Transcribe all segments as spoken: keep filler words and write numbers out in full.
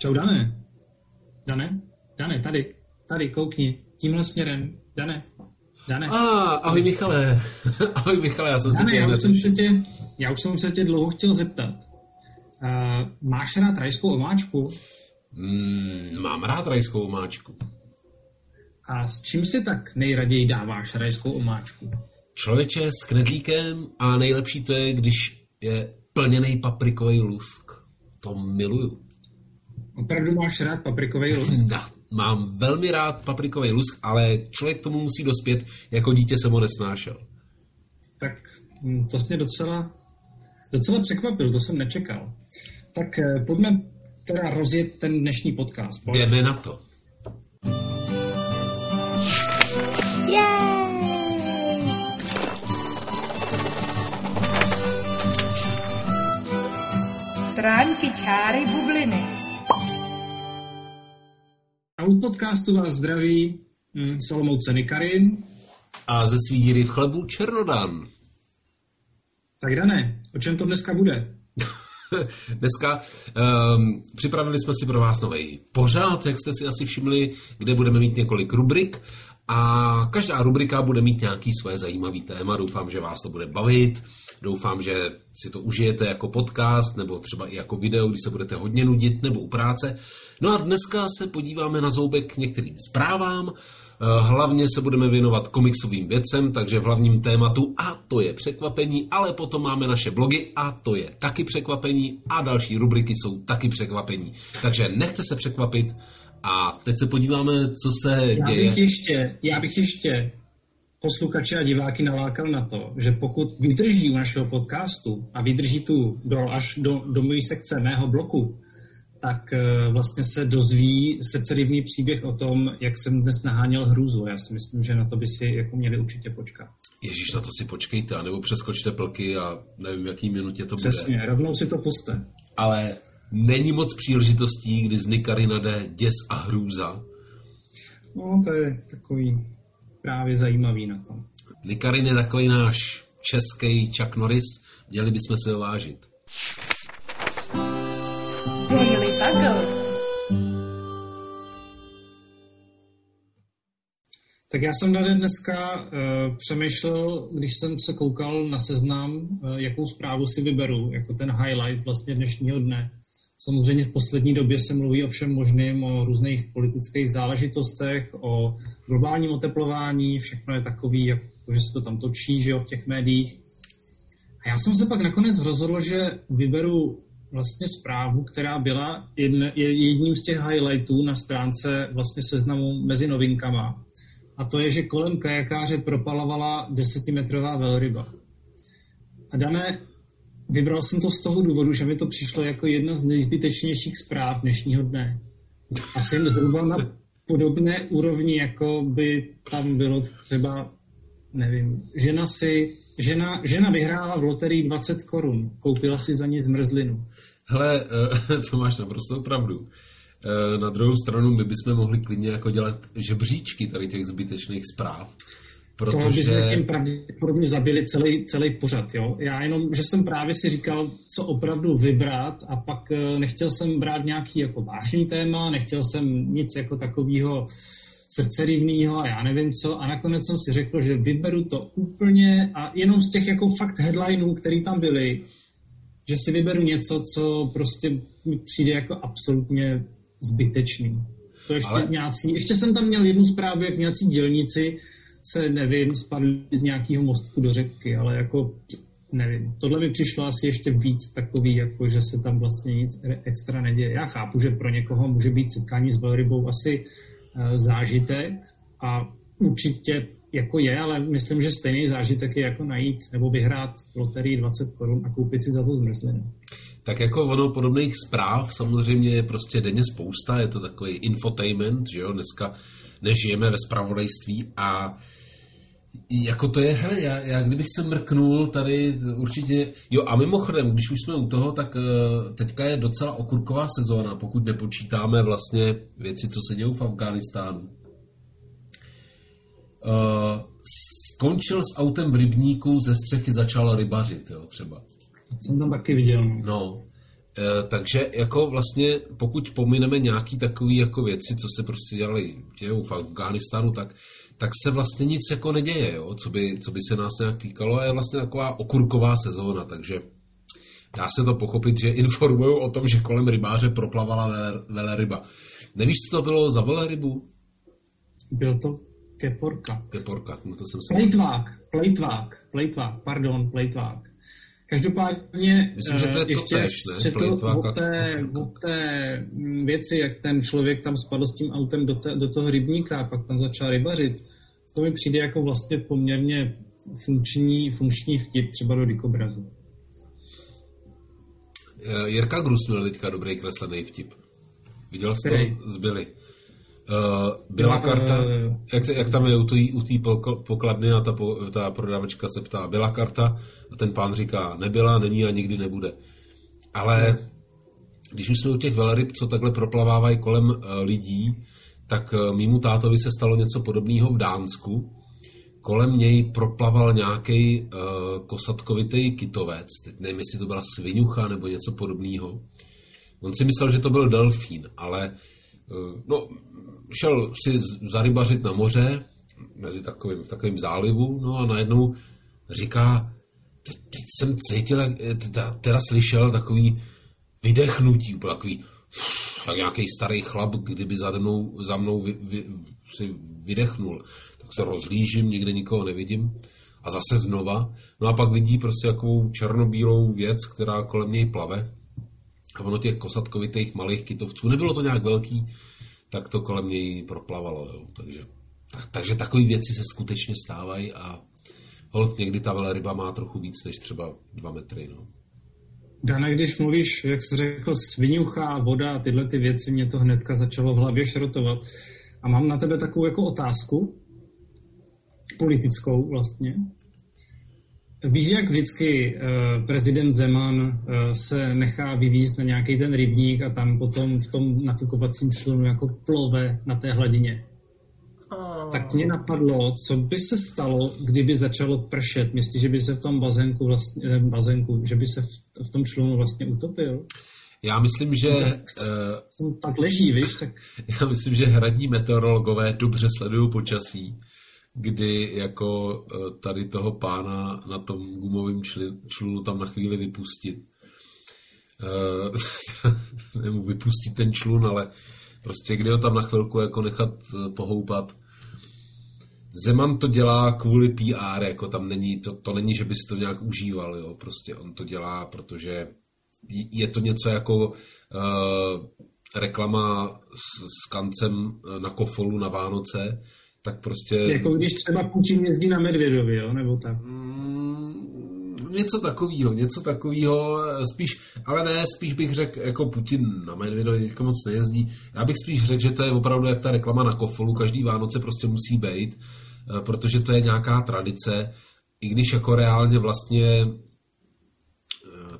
Čau, Dané. Dané? Dané, tady. Tady, koukni. Tímhle směrem. Dané. Dané. Ah, ahoj, Michale. Ahoj, Michale, já jsem Dané, se tě... Já už jsem se tě, já už jsem se tě dlouho chtěl zeptat. Uh, máš rád rajskou omáčku? Mm, mám rád rajskou omáčku. A s čím si tak nejraději dáváš rajskou omáčku? Člověče, s knedlíkem, a nejlepší to je, když je plněnej paprikový lusk. To miluju. Opravdu máš rád paprikový lusk? No, mám velmi rád paprikový lusk, ale člověk tomu musí dospět, jako dítě jsem ho nesnášel. Tak to jsi mě docela, docela překvapil, to jsem nečekal. Tak pojďme teda rozjet ten dnešní podcast. Pojď. Jdeme na to. Stránky, čáry, bubliny. A u podcastu vás zdraví mm, Salomouce Nikarin. A ze svý díry v chlebu Černodan. Tak Dané, o čem to dneska bude? Dneska um, připravili jsme si pro vás nový pořád, jak jste si asi všimli, kde budeme mít několik rubrik. A každá rubrika bude mít nějaký svoje zajímavý téma. Doufám, že vás to bude bavit. Doufám, že si to užijete jako podcast nebo třeba i jako video, když se budete hodně nudit nebo u práce. No a dneska se podíváme na zoubek k některým zprávám. Hlavně se budeme věnovat komiksovým věcem, takže v hlavním tématu, a to je překvapení, ale potom máme naše blogy, a to je taky překvapení, a další rubriky jsou taky překvapení. Takže nechte se překvapit. A teď se podíváme, co se já děje. Bych ještě, já bych ještě posluchače a diváky nalákal na to, že pokud vydrží u našeho podcastu a vydrží tu do, až do, do mojí sekce mého bloku, tak e, vlastně se dozví srdcerivný příběh o tom, jak jsem dnes naháněl hrůzu. Já si myslím, že na to by si jako měli určitě počkat. Ježíš, na to si počkejte, anebo přeskočte plky a nevím, v jaký minutě to Přesně, bude. Přesně, rovnou si to puste. Ale... Není moc příležitostí, kdy z Nikarina jde děs a hrůza. No, to je takový právě zajímavý na tom. Nikarin je takový náš český Chuck Norris. Měli bychom se ho vážit. Tak já jsem tady dneska uh, přemýšlel, když jsem se koukal na seznam, uh, jakou zprávu si vyberu, jako ten highlight vlastně dnešního dne. Samozřejmě v poslední době se mluví o všem možném, o různých politických záležitostech, o globálním oteplování, všechno je takový, jako, že se to tam točí, že jo, v těch médiích. A já jsem se pak nakonec rozhodl, že vyberu vlastně zprávu, která byla jedním z těch highlightů na stránce vlastně seznamu mezi novinkama. A to je, že kolem kajakáře propalovala desetimetrová velryba. A Dané, vybral jsem to z toho důvodu, že mi to přišlo jako jedna z nejzbytečnějších zpráv dnešního dne. A jsem zhruba na podobné úrovni, jako by tam bylo třeba, nevím, žena si, žena, žena vyhrála v loterii dvacet korun, koupila si za ní zmrzlinu. Hele, to máš naprosto pravdu. Na druhou stranu my bychom mohli klidně jako dělat žebříčky tady těch zbytečných zpráv. Protože... To bychom tím pravděpodobně zabili celý, celý pořad, jo. Já jenom, že jsem právě si říkal, co opravdu vybrat, a pak nechtěl jsem brát nějaký jako vážný téma, nechtěl jsem nic jako takového srdcerivného a já nevím co. A nakonec jsem si řekl, že vyberu to úplně a jenom z těch jako fakt headlinů, který tam byly, že si vyberu něco, co prostě mi přijde jako absolutně zbytečný. To ještě, Ale... nějací, ještě jsem tam měl jednu zprávu, jak nějací dělníci se, nevím, spadli z nějakého mostku do řeky, ale jako, nevím, tohle mi přišlo asi ještě víc takový, jako že se tam vlastně nic extra neděje. Já chápu, že pro někoho může být setkání s velrybou asi e, zážitek a určitě jako je, ale myslím, že stejný zážitek je jako najít nebo vyhrát loterii dvacet korun a koupit si za to zmrzlinu. Tak jako ono podobných zpráv samozřejmě je prostě denně spousta, je to takový infotainment, že jo, dneska nežijeme ve zpravodajství a jako to je, hele, já, já kdybych se mrknul tady určitě, jo, a mimochodem, když už jsme u toho, tak teďka je docela okurková sezóna, pokud nepočítáme vlastně věci, co se dějou v Afghánistánu. Uh, skončil s autem v rybníku, ze střechy začal rybařit, jo, třeba. Jsem tam taky viděl. No, Takže jako vlastně, pokud pomineme nějaký takový jako věci, co se prostě dělali dějou v Afghánistánu, tak, tak se vlastně nic jako neděje, jo? Co, by, co by se nás nějak týkalo, a je vlastně taková okurková sezóna, takže dá se to pochopit, že informují o tom, že kolem rybáře proplavala veleryba. Nevíš, co to bylo za velerybu? Byl to keporka. Keporka, no to jsem se... Plejtvák, plejtvák, plejtvák, pardon, plejtvák. Každopádně myslím, že to je ještě to tež, četl o té, o té věci, jak ten člověk tam spadl s tím autem do, te, do toho rybníka a pak tam začal rybařit. To mi přijde jako vlastně poměrně funkční, funkční vtip třeba do Dikobrazu. Jirka Grus měl teďka dobrý kreslený vtip. Viděl jsi to? Zbyli. Uh, Bílá karta, uh, jak, jak tam je u té pokladny a ta, ta prodavačka se ptá, byla karta, a ten pán říká, nebyla, není a nikdy nebude. Ale když už jsme u těch veleryb, co takhle proplavávají kolem lidí, tak mýmu tátovi se stalo něco podobného v Dánsku. Kolem něj proplaval nějaký uh, kosatkovitý kytovec, teď nevím, jestli to byla sviňucha nebo něco podobného. On si myslel, že to byl delfín, ale uh, no, šel si zarybařit na moře, mezi takovým, v takovém zálivu, no a najednou říká, teď, teď jsem cítil, teda, teda slyšel takový vydechnutí, úplně takový, tak nějaký starý chlap, kdyby za mnou, za mnou vy, vy, si vydechnul. Tak se rozhlížím, nikde nikoho nevidím a zase znova. No a pak vidí prostě jakou černobílou věc, která kolem něj plave. A ono těch kosatkovitých malých kytovců, nebylo to nějak velký, tak to kolem něj proplavalo. Jo. Takže, tak, takže takové věci se skutečně stávají a holt někdy ta veleryba má trochu víc než třeba dva metry. No. Dane, když mluvíš, jak jsi řekl, sviňucha, voda a tyhle ty věci, mě to hnedka začalo v hlavě šrotovat. A mám na tebe takovou jako otázku, politickou vlastně. Víš, jak vždycky prezident Zeman se nechá vyvízt na nějaký ten rybník a tam potom v tom nafukovacím člunu jako plove na té hladině? Tak mě napadlo, co by se stalo, kdyby začalo pršet. Myslíš, že by se v tom bazénku vlastně, bazénku, že by se v tom člunu vlastně utopil? Já myslím, že... Tak, uh, tak leží, víš? Tak... Já myslím, že hradní meteorologové dobře sledují počasí, kdy jako tady toho pána na tom gumovém člunu tam na chvíli vypustit. Uh, nemu vypustit ten člun, ale prostě kdy ho tam na chvilku jako nechat pohoupat. Zeman to dělá kvůli P R, jako tam není, to, to není, že by si to nějak užíval, jo, prostě on to dělá, protože je to něco jako uh, reklama s, s kancem na kofolu na Vánoce, tak prostě... Jako když třeba Putin jezdí na Medvědovi, jo, nebo tak? Mm, něco takovýho, něco takovýho, spíš, ale ne, spíš bych řekl, jako Putin na Medvědovi teďka moc nejezdí, já bych spíš řekl, že to je opravdu jak ta reklama na kofolu, každý Vánoce prostě musí být, protože to je nějaká tradice, i když jako reálně vlastně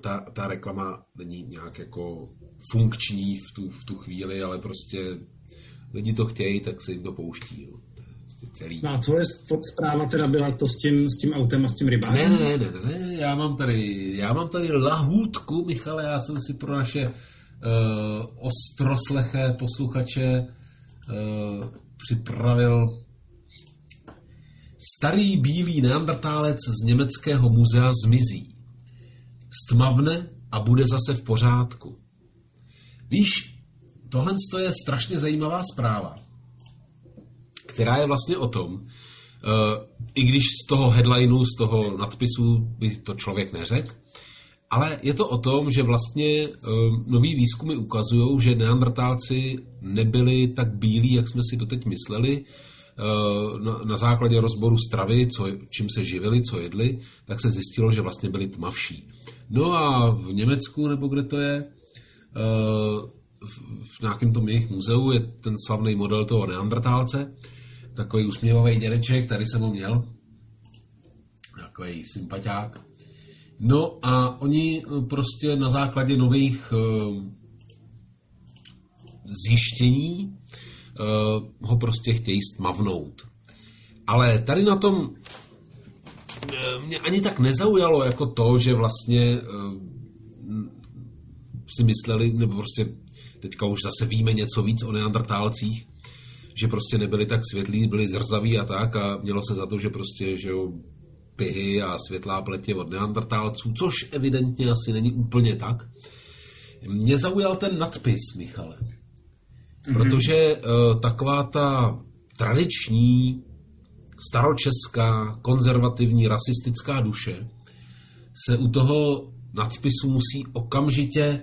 ta, ta reklama není nějak jako funkční v tu, v tu chvíli, ale prostě lidi to chtějí, tak se jim to pouští, jo. Celý. No a tvoje zpráva teda byla to s tím, s tím autem a s tím rybářem? Ne, ne, ne, ne, ne, já mám tady, já mám tady lahůdku, Michale, já jsem si pro naše uh, ostrosleché posluchače uh, připravil starý bílý neandertálec z německého muzea zmizí. Stmavne a bude zase v pořádku. Víš, tohle je strašně zajímavá zpráva, která je vlastně o tom, i když z toho headlineu, z toho nadpisu by to člověk neřekl, ale je to o tom, že vlastně nový výzkumy ukazují, že neandertálci nebyli tak bílí, jak jsme si doteď mysleli. Na základě rozboru stravy, co, čím se živili, co jedli, tak se zjistilo, že vlastně byli tmavší. No a v Německu, nebo kde to je, v nějakém tom jejich muzeu je ten slavný model toho neandertálce, takový usměvavý dědeček, tady jsem ho měl, takový sympaťák. No a oni prostě na základě nových zjištění ho prostě chtějí stmavnout. Ale tady na tom mě ani tak nezaujalo jako to, že vlastně si mysleli, nebo prostě teďka už zase víme něco víc o neandertálcích, že prostě nebyli tak světlí, byli zrzaví a tak, a mělo se za to, že prostě, že jo, pihy a světlá pletě od neandertálců, což evidentně asi není úplně tak. Mě zaujal ten nadpis, Michale, mm-hmm. protože uh, taková ta tradiční, staročeská, konzervativní, rasistická duše se u toho nadpisu musí okamžitě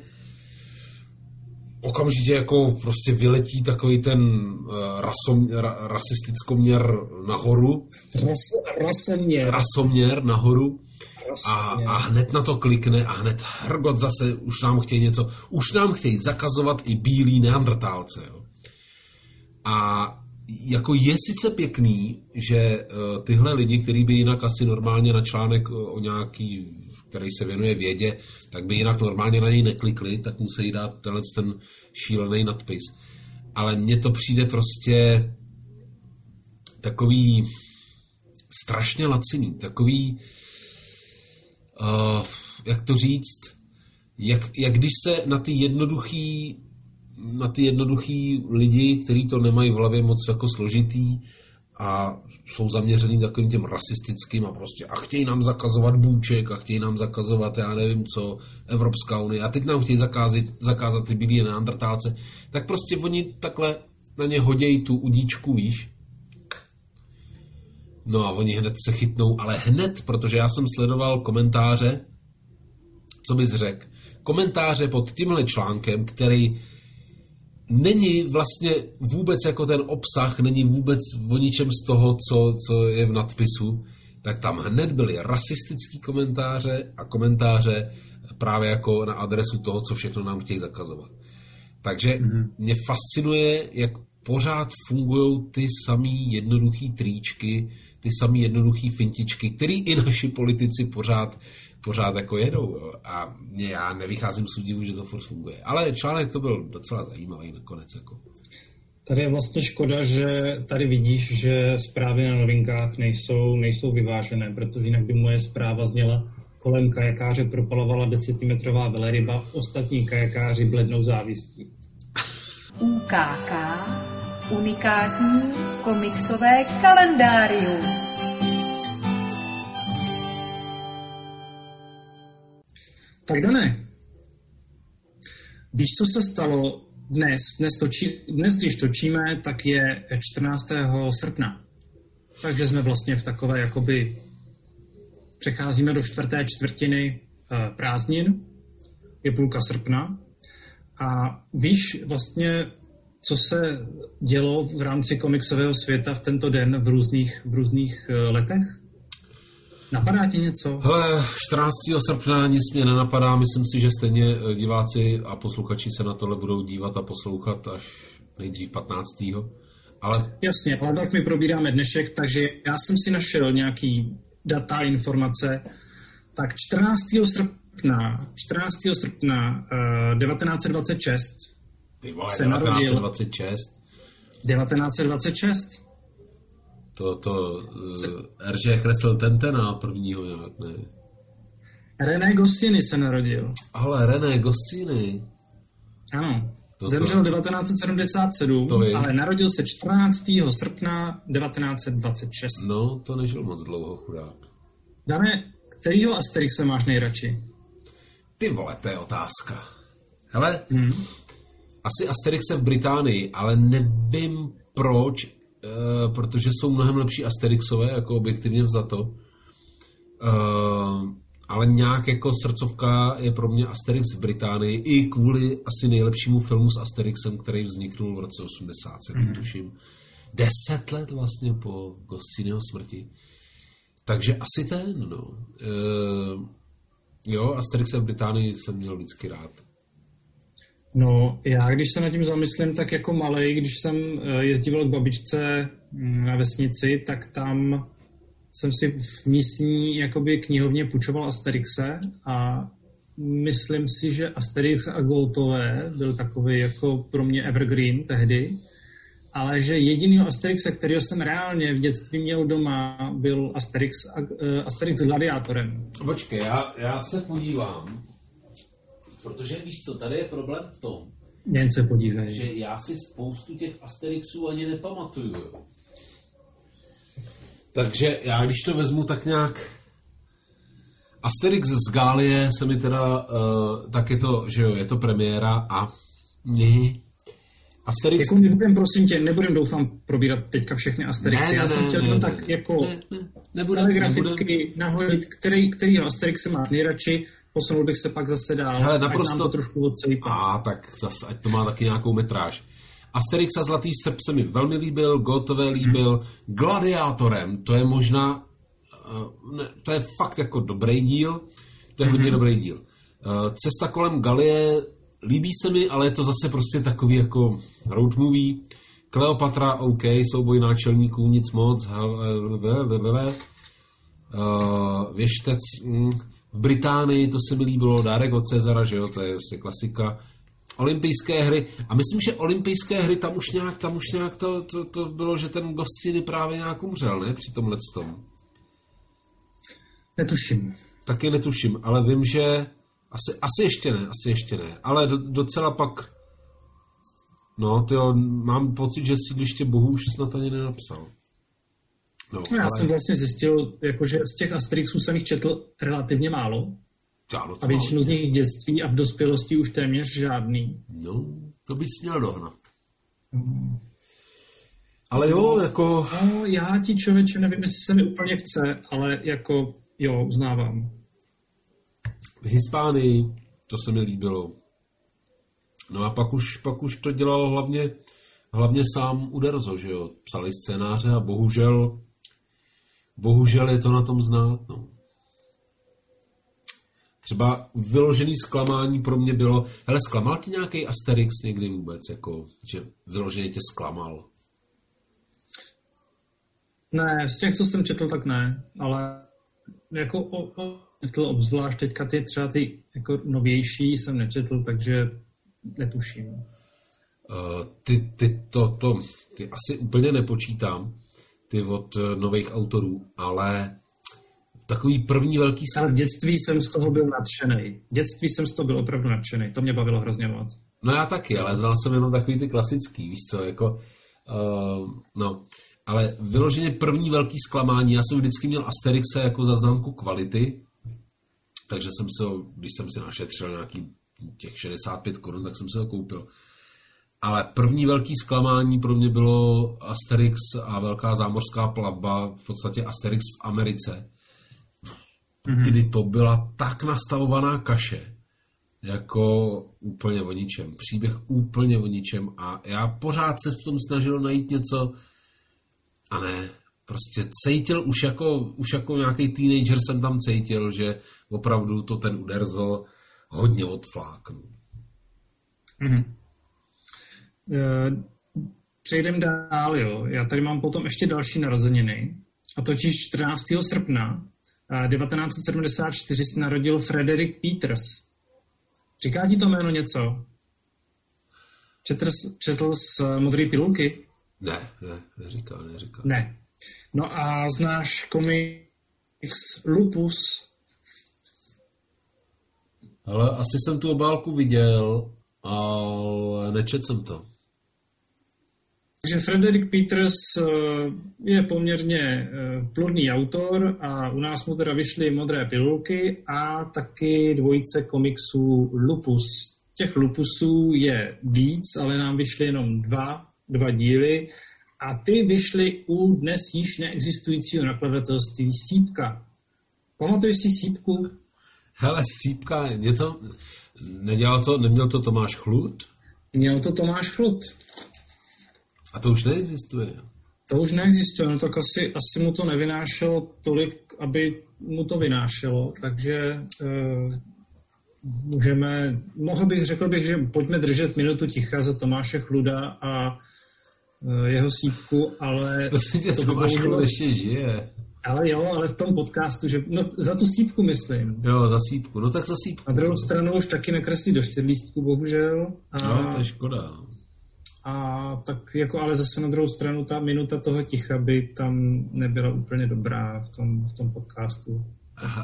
okamžitě jako prostě vyletí takový ten uh, rasom, ra, rasistickoměr nahoru. Ras, rasoměr. Rasoměr nahoru. Rasoměr. A, a hned na to klikne a hned hrgot zase, už nám chtějí něco, už nám chtějí zakazovat i bílí neandertálce. Jo. A jako je sice pěkný, že uh, tyhle lidi, který by jinak asi normálně na článek o nějaký, který se věnuje vědě, tak by jinak normálně na něj neklikli, tak musí dát tenhle ten šílený nadpis. Ale mně to přijde prostě takový strašně laciný, takový, uh, jak to říct, jak, jak když se na ty jednoduchý, na ty jednoduchý lidi, kteří to nemají v hlavě moc jako složitý, a jsou zaměřený takovým těm rasistickým a prostě a chtějí nám zakazovat bůček a chtějí nám zakazovat, já nevím co, Evropská unie a teď nám chtějí zakázat, zakázat ty bílí neandertálce, tak prostě oni takhle na ně hodějí tu udíčku, víš. No a oni hned se chytnou, ale hned, protože já jsem sledoval komentáře, co bys řekl, komentáře pod tímhle článkem, který není vlastně vůbec jako ten obsah, není vůbec o ničem z toho, co, co je v nadpisu, tak tam hned byly rasistický komentáře a komentáře právě jako na adresu toho, co všechno nám chtějí zakazovat. Takže mm-hmm. mě fascinuje, jak pořád fungujou ty samý jednoduchý tričky, ty samý jednoduchý fintičky, který i naši politici pořád pořád jako jedou, jo. A já nevycházím z údivu, že to furt funguje. Ale článek to byl docela zajímavý nakonec. Jako. Tady je vlastně škoda, že tady vidíš, že zprávy na novinkách nejsou, nejsou vyvážené, protože jinak by moje zpráva zněla: kolem kajakáře propalovala desetimetrová veleryba, ostatní kajakáři blednou závistí. U K K unikátní komiksové kalendárium. Tak Dané, víš, co se stalo dnes? Dnes, točí, dnes, když točíme, tak je čtrnáctého srpna. Takže jsme vlastně v takové, jakoby, přecházíme do čtvrté čtvrtiny e, prázdnin, je půlka srpna. A víš vlastně, co se dělo v rámci komiksového světa v tento den v různých, v různých e, letech? Napadá ti něco? Hele, čtrnáctého srpna nic mě nenapadá. Myslím si, že stejně diváci a posluchači se na tohle budou dívat a poslouchat až nejdřív patnáctého Ale... Jasně, ale tak my probíráme dnešek, takže já jsem si našel nějaký data, informace. Tak čtrnáctého srpna, čtrnáctého srpna uh, devatenáct set dvacet šest Ty vole, se devatenáct set dvacet šest To, to, Eržé kreslil Tentena prvního nějak, ne? René Goscinny se narodil. Ale René Goscinny. Ano, to zemřel to... devatenáct set sedmdesát sedm to ale narodil se čtrnáctého srpna devatenáct set dvacet šest No, to nežil moc dlouho, chudák. Dane, kterýho Asterixe máš nejradši? Ty vole, to je otázka. Hele, hmm. asi Asterixe v Británii, ale nevím proč, Uh, protože jsou mnohem lepší Asterixové, jako objektivně vzato. Uh, ale nějak jako srdcovka je pro mě Asterix v Británii i kvůli asi nejlepšímu filmu s Asterixem, který vzniknul v roce osmdesát sedm mm. tuším. Deset let vlastně po Goscinnyho smrti. Takže asi ten, no. Uh, jo, Asterixe v Británii jsem měl vždycky rád. No, já když se nad tím zamyslím, tak jako malej, když jsem jezdíval k babičce na vesnici, tak tam jsem si v místní jakoby knihovně půjčoval Asterixe a myslím si, že Asterix a Goldové byl takový jako pro mě evergreen tehdy, ale že jedinýho Asterixa, kterýho jsem reálně v dětství měl doma, byl Asterix, Asterix Gladiátorem. Počkej, já, já se podívám. Protože víš co, tady je problém v tom, jen se podívej, že já si spoustu těch Asterixů ani nepamatuju. Takže já když to vezmu tak nějak... Asterix z Gálie se mi teda... Uh, tak je to, že jo, je to premiéra a... Ní. Asterix... Jako nebudem, prosím tě, nebudem doufám probírat teďka všechny Asterixy. Ne, ne, já jsem chtěl ne, ne, tak jako ne, ne, nebudem, telegraficky nebudem. Nahodit, který, který Asterixe má nejradši, posunul bych se pak zase dál. Hele, naprosto... Ať nám to trošku odcejpá. A tak zase, ať to má taky nějakou metráž. Asterix a Zlatý srp se mi velmi líbil, Gotové líbil, hmm. Gladiátorem, to je možná... Ne, to je fakt jako dobrý díl, to je hodně mm-hmm. dobrý díl. Cesta kolem Galie líbí se mi, ale je to zase prostě takový jako road movie. Kleopatra, OK, souboj náčelníků, nic moc. Věštec v Británii, to se mi líbilo, Dárek od Cezara, že jo, to je prostě klasika. Olympijské hry, a myslím, že olympijské hry tam už nějak, tam už nějak to, to, to bylo, že ten Goscinny právě nějak umřel, ne, při tomhle tomu. Netuším. Taky netuším, ale vím, že... Asi, asi ještě ne, asi ještě ne. Ale do, docela pak... No, tyjo, mám pocit, že Sídliště bohů už snad ani nenapsal. No, no, já ale... jsem vlastně zjistil, jakože z těch Asterixů jsem jich četl relativně málo. Dálo, a většinu z nich v dětství a v dospělosti už téměř žádný. No, to bys měl dohnat. Hmm. Ale jo, jako... No, já ti člověče nevím, jestli se mi úplně chce, ale jako... Jo, uznávám. V Hispánii, to se mi líbilo. No a pak už, pak už to dělal hlavně, hlavně sám Uderzo, že jo. Psali scénáře a bohužel, bohužel je to na tom znát, no. Třeba vyložený zklamání pro mě bylo, hele, zklamal ti nějaký Asterix někdy vůbec, jako, že vyloženě tě zklamal? Ne, z těch, co jsem četl, tak ne, ale... Jako o, o, četl obzvlášť teďka ty třeba ty jako novější jsem nečetl, takže netuším. Uh, ty, ty, to, to, ty asi úplně nepočítám, ty od nových autorů, ale takový první velký... Ale v dětství jsem z toho byl nadšenej. V dětství jsem z toho byl opravdu nadšenej. To mě bavilo hrozně moc. No já taky, ale znal jsem jenom takový ty klasický, víš co, jako... Uh, no... Ale vyloženě první velký zklamání. Já jsem vždycky měl Asterixe jako za známku kvality, takže jsem se ho, když jsem si našetřil nějaký těch šedesát pět korun, tak jsem se ho koupil. Ale první velký zklamání pro mě bylo Asterix a velká zámořská plavba, v podstatě Asterix v Americe, mm-hmm. kdy to byla tak nastavovaná kaše, jako úplně o ničem. Příběh úplně o ničem a já pořád se v tom snažil najít něco, a ne, prostě cítil už jako, už jako nějaký teenager jsem tam cítil, že opravdu to ten Uderzo hodně odfláknu. Mm-hmm. Přejdem dál, jo. Já tady mám potom ještě další narozeniny. A totiž čtrnáctého srpna devatenáct set sedmdesát čtyři se narodil Frederik Peeters. Říká ti to jméno něco? Četl, četl z Modré pilulky? Ne, ne, neříká, neříká. Ne. No a znáš komiks Lupus? Ale asi jsem tu obálku viděl, ale nečet jsem to. Takže Frederik Peeters je poměrně plodný autor a u nás mu teda vyšly Modré pilulky a taky dvojice komiksů Lupus. Těch Lupusů je víc, ale nám vyšly jenom dva. dva díly a ty vyšly u dnes již neexistujícího nakladatelství Sýpka. Pamatuješ si Sýpku? Hele, Sýpka, mě to, nedělal to, neměl to Tomáš Chlud? Měl to Tomáš Chlud. A to už neexistuje? To už neexistuje, no tak asi, asi mu to nevynášelo tolik, aby mu to vynášelo, takže... Uh... Můžeme, mohl bych, řekl bych, že pojďme držet minutu ticha za Tomáše Chluda a jeho Sýpku, ale... To Tomáš Chlud ještě žije. Ale jo, ale v tom podcastu, že... No, za tu Sýpku myslím. Jo, za Sýpku, no tak za Sýpku. Na druhou stranu už taky nekreslí do Čtyřlístku, bohužel. A, no, to je škoda. A tak jako, ale zase na druhou stranu ta minuta toho ticha by tam nebyla úplně dobrá v tom, v tom podcastu.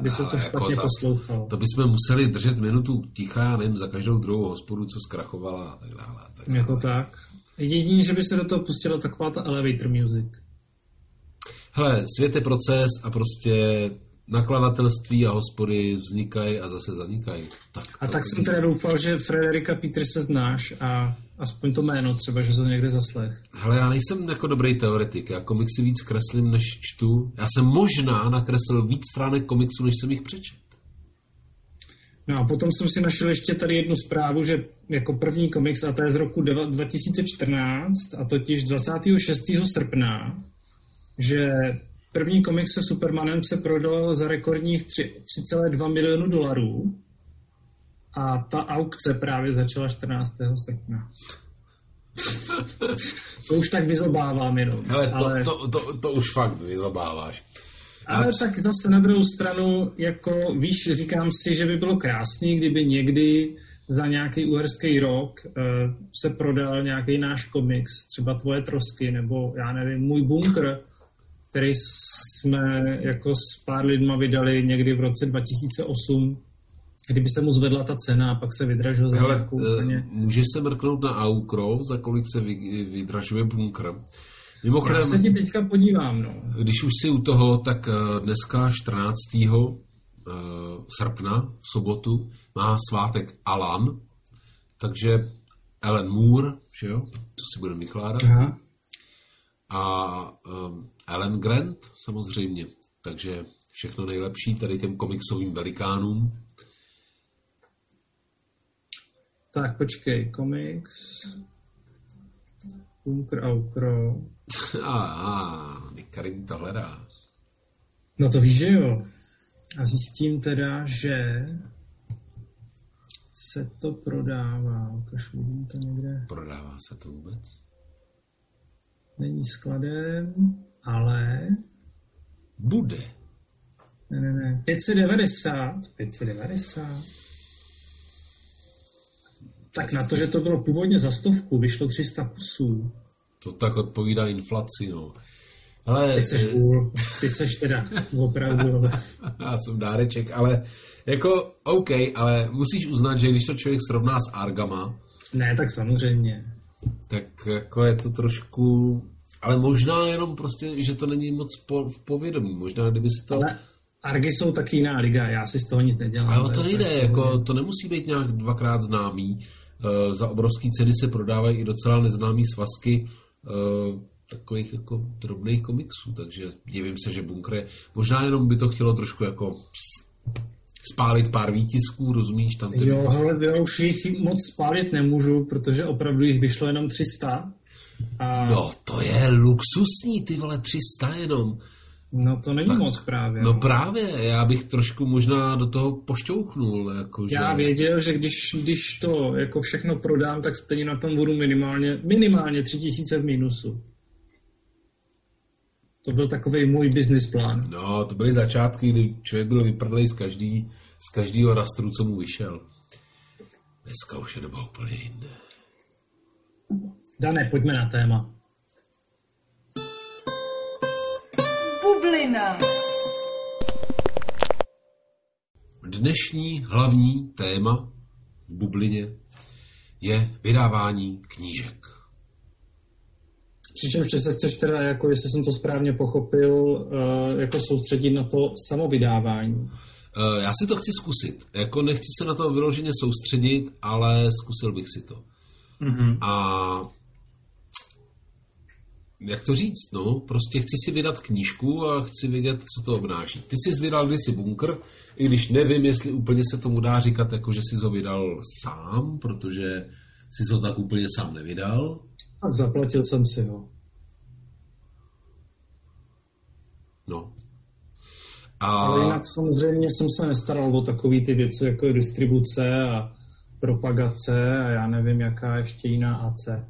By se to špatně jako poslouchalo. To bychom museli držet minutu ticha, nevím, za každou druhou hospodu, co zkrachovala a tak dále. Tak dále. Je to tak. Jedině, že by se do toho pustila taková ta elevator music. Hele, svět je proces a prostě nakladatelství a hospody vznikají a zase zanikají. Tak, a tak jsem teda doufal, že Frederika Peeterse znáš a aspoň to jméno třeba, že jsem někde zaslech. Hele, já nejsem jako dobrý teoretik, já komiksy víc kreslím, než čtu. Já jsem možná nakreslil víc stránek komiksu, než jsem jich přečet. No a potom jsem si našel ještě tady jednu zprávu, že jako první komiks, a to je z roku dva tisíce čtrnáct, a totiž dvacátého šestého srpna, že první komiks se Supermanem se prodal za rekordních tři celé dva milionu dolarů a ta aukce právě začala čtrnáctého srpna. To už tak vyzobávám jenom. Hele, to, ale... to, to, to už fakt vyzobáváš. Ale já... tak zase na druhou stranu, jako víš, říkám si, že by bylo krásný, kdyby někdy za nějaký uherský rok uh, se prodal nějaký náš komiks, třeba Tvoje trosky, nebo já nevím, Můj bunkr, který jsme jako s pár lidma vydali někdy v roce dva tisíce osm, kdyby se mu zvedla ta cena a pak se vydražil za nějakou úplně. Můžeš se mrknout na Aukro, za kolik se vydražuje bunkr. Mimochodem, já se ti teďka podívám. No. Když už si u toho, tak dneska čtrnáctého srpna, v sobotu, má svátek Alan, takže Alan Moore, že jo? To si budeme vykládat. Aha. A um, Alan Grant, samozřejmě. Takže všechno nejlepší tady těm komiksovým velikánům. Tak, počkej, komiks... Bunkr Aukro... Aha, Nikarin to hledá. No to víš, že jo. A zjistím teda, že... se to prodává. Ukaž, vidím to někde. Prodává se to vůbec? Není skladem, ale... Bude. Ne, ne, ne. pět set devadesát. pět set devadesát. Tak na to, že to bylo původně za stovku, vyšlo tři sta kusů. To tak odpovídá inflaci, no. Ale... Ty seš půl, ty seš teda opravdu. Já jsem dáreček, ale jako OK, ale musíš uznat, že když to člověk srovná s Argama... Ne, tak samozřejmě. Tak jako je to trošku... Ale možná jenom prostě, že to není moc po, v povědomí. Možná, kdyby si to... Ale Argy jsou taky jiná liga, já si z toho nic nedělám. Ale o to nejde, jako, to nemusí být nějak dvakrát známý. Uh, za obrovské ceny se prodávají i docela neznámý svazky uh, takových jako drobných komiksů, takže divím se, že bunkre... Možná jenom by to chtělo trošku jako... spálit pár výtisků, rozumíš? Tam ten jo, ale já už jich moc spálit nemůžu, protože opravdu jich vyšlo jenom tři sta. A... No, to je luxusní, ty vole, tři sta jenom. No, to není tak, moc právě. No právě, já bych trošku možná do toho pošťouchnul. Jako, že... Já věděl, že když, když to jako všechno prodám, tak stejně na tom budu minimálně, minimálně tři tisíce v mínusu. To byl takovej můj business plán. No, to byly začátky, kdy člověk byl vyprdlej z, každý, z každého rastru, co mu vyšel. Dneska už je doba úplně jinde. Dané, pojďme na téma. Bublina. Dnešní hlavní téma v bublině je vydávání knížek. Přičemž se chceš teda, jako, jestli jsem to správně pochopil, jako soustředit na to samovydávání. Já si to chci zkusit. Jako nechci se na to vyloženě soustředit, ale zkusil bych si to. Mm-hmm. A jak to říct? No, prostě chci si vydat knížku a chci vědět, co to obnáší. Ty jsi vydal kdysi bunkr, i když nevím, jestli úplně se tomu dá říkat, jako že jsi ho vydal sám, protože jsi ho tak úplně sám nevydal. Tak zaplatil jsem si ho. No. A... Ale jinak samozřejmě jsem se nestaral o takový ty věci, jako je distribuce a propagace a já nevím, jaká ještě jiná A C.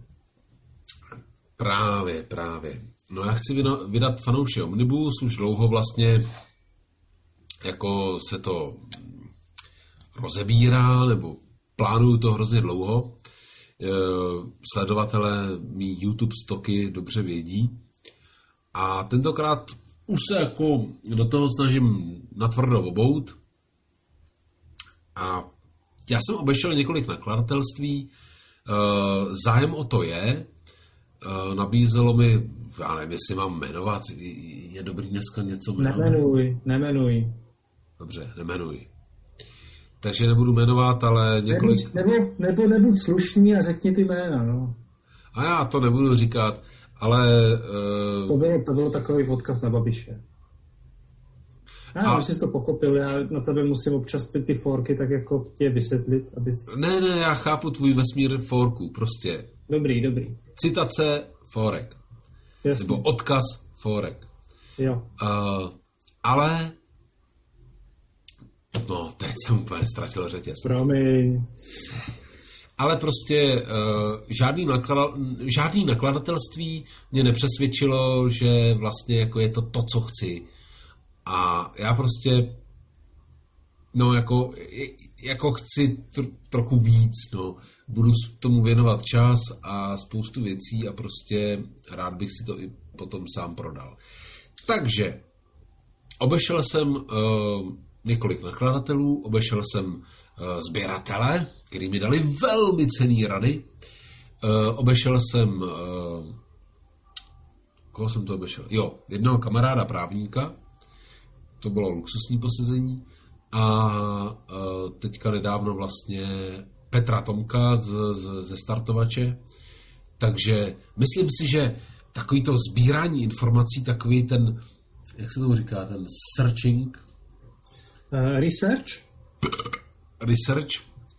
Právě, právě. No já chci vydat fanouši Omnibus, už dlouho vlastně jako se to rozebírá, nebo plánuju to hrozně dlouho. Sledovatelé mý YouTube stoky dobře vědí. A tentokrát už se jako do toho snažím natvrdo obout. A já jsem obešel několik nakladatelství. Zájem o to je. Nabízelo mi, já nevím, jestli mám jmenovat, je dobrý dneska něco jmenovat. Nemenuj, nemenuj. Dobře, nemenuj. Takže nebudu jmenovat, ale několik... Nebuď, nebo, nebo nebuď slušný a řekni ty jména, no. A já to nebudu říkat, ale... Uh... To, bylo, to bylo takový odkaz na Babiše. Já a... jsi to pochopil, já na tebe musím občas ty, ty forky tak jako tě vysvětlit, abys... Ne, ne, já chápu tvůj vesmír forků, prostě. Dobrý, dobrý. Citace forek. Jasný. Nebo odkaz forek. Jo. Uh, ale... No, teď jsem úplně ztratil řetěz. Promiň. Ale prostě uh, žádný, naklad, žádný nakladatelství mě nepřesvědčilo, že vlastně jako je to to, co chci. A já prostě no jako, jako chci tr- trochu víc, no. Budu tomu věnovat čas a spoustu věcí a prostě rád bych si to i potom sám prodal. Takže obešel jsem... Uh, několik nakladatelů, obešel jsem sběratele, který mi dali velmi cenné rady. Obešel jsem... Koho jsem to obešel? Jo, jednoho kamaráda právníka. To bylo luxusní posezení. A teďka nedávno vlastně Petra Tomka z, z, ze Startovače. Takže myslím si, že takový to sbírání informací, takový ten, jak se tomu říká, ten searching... Uh, research? Research?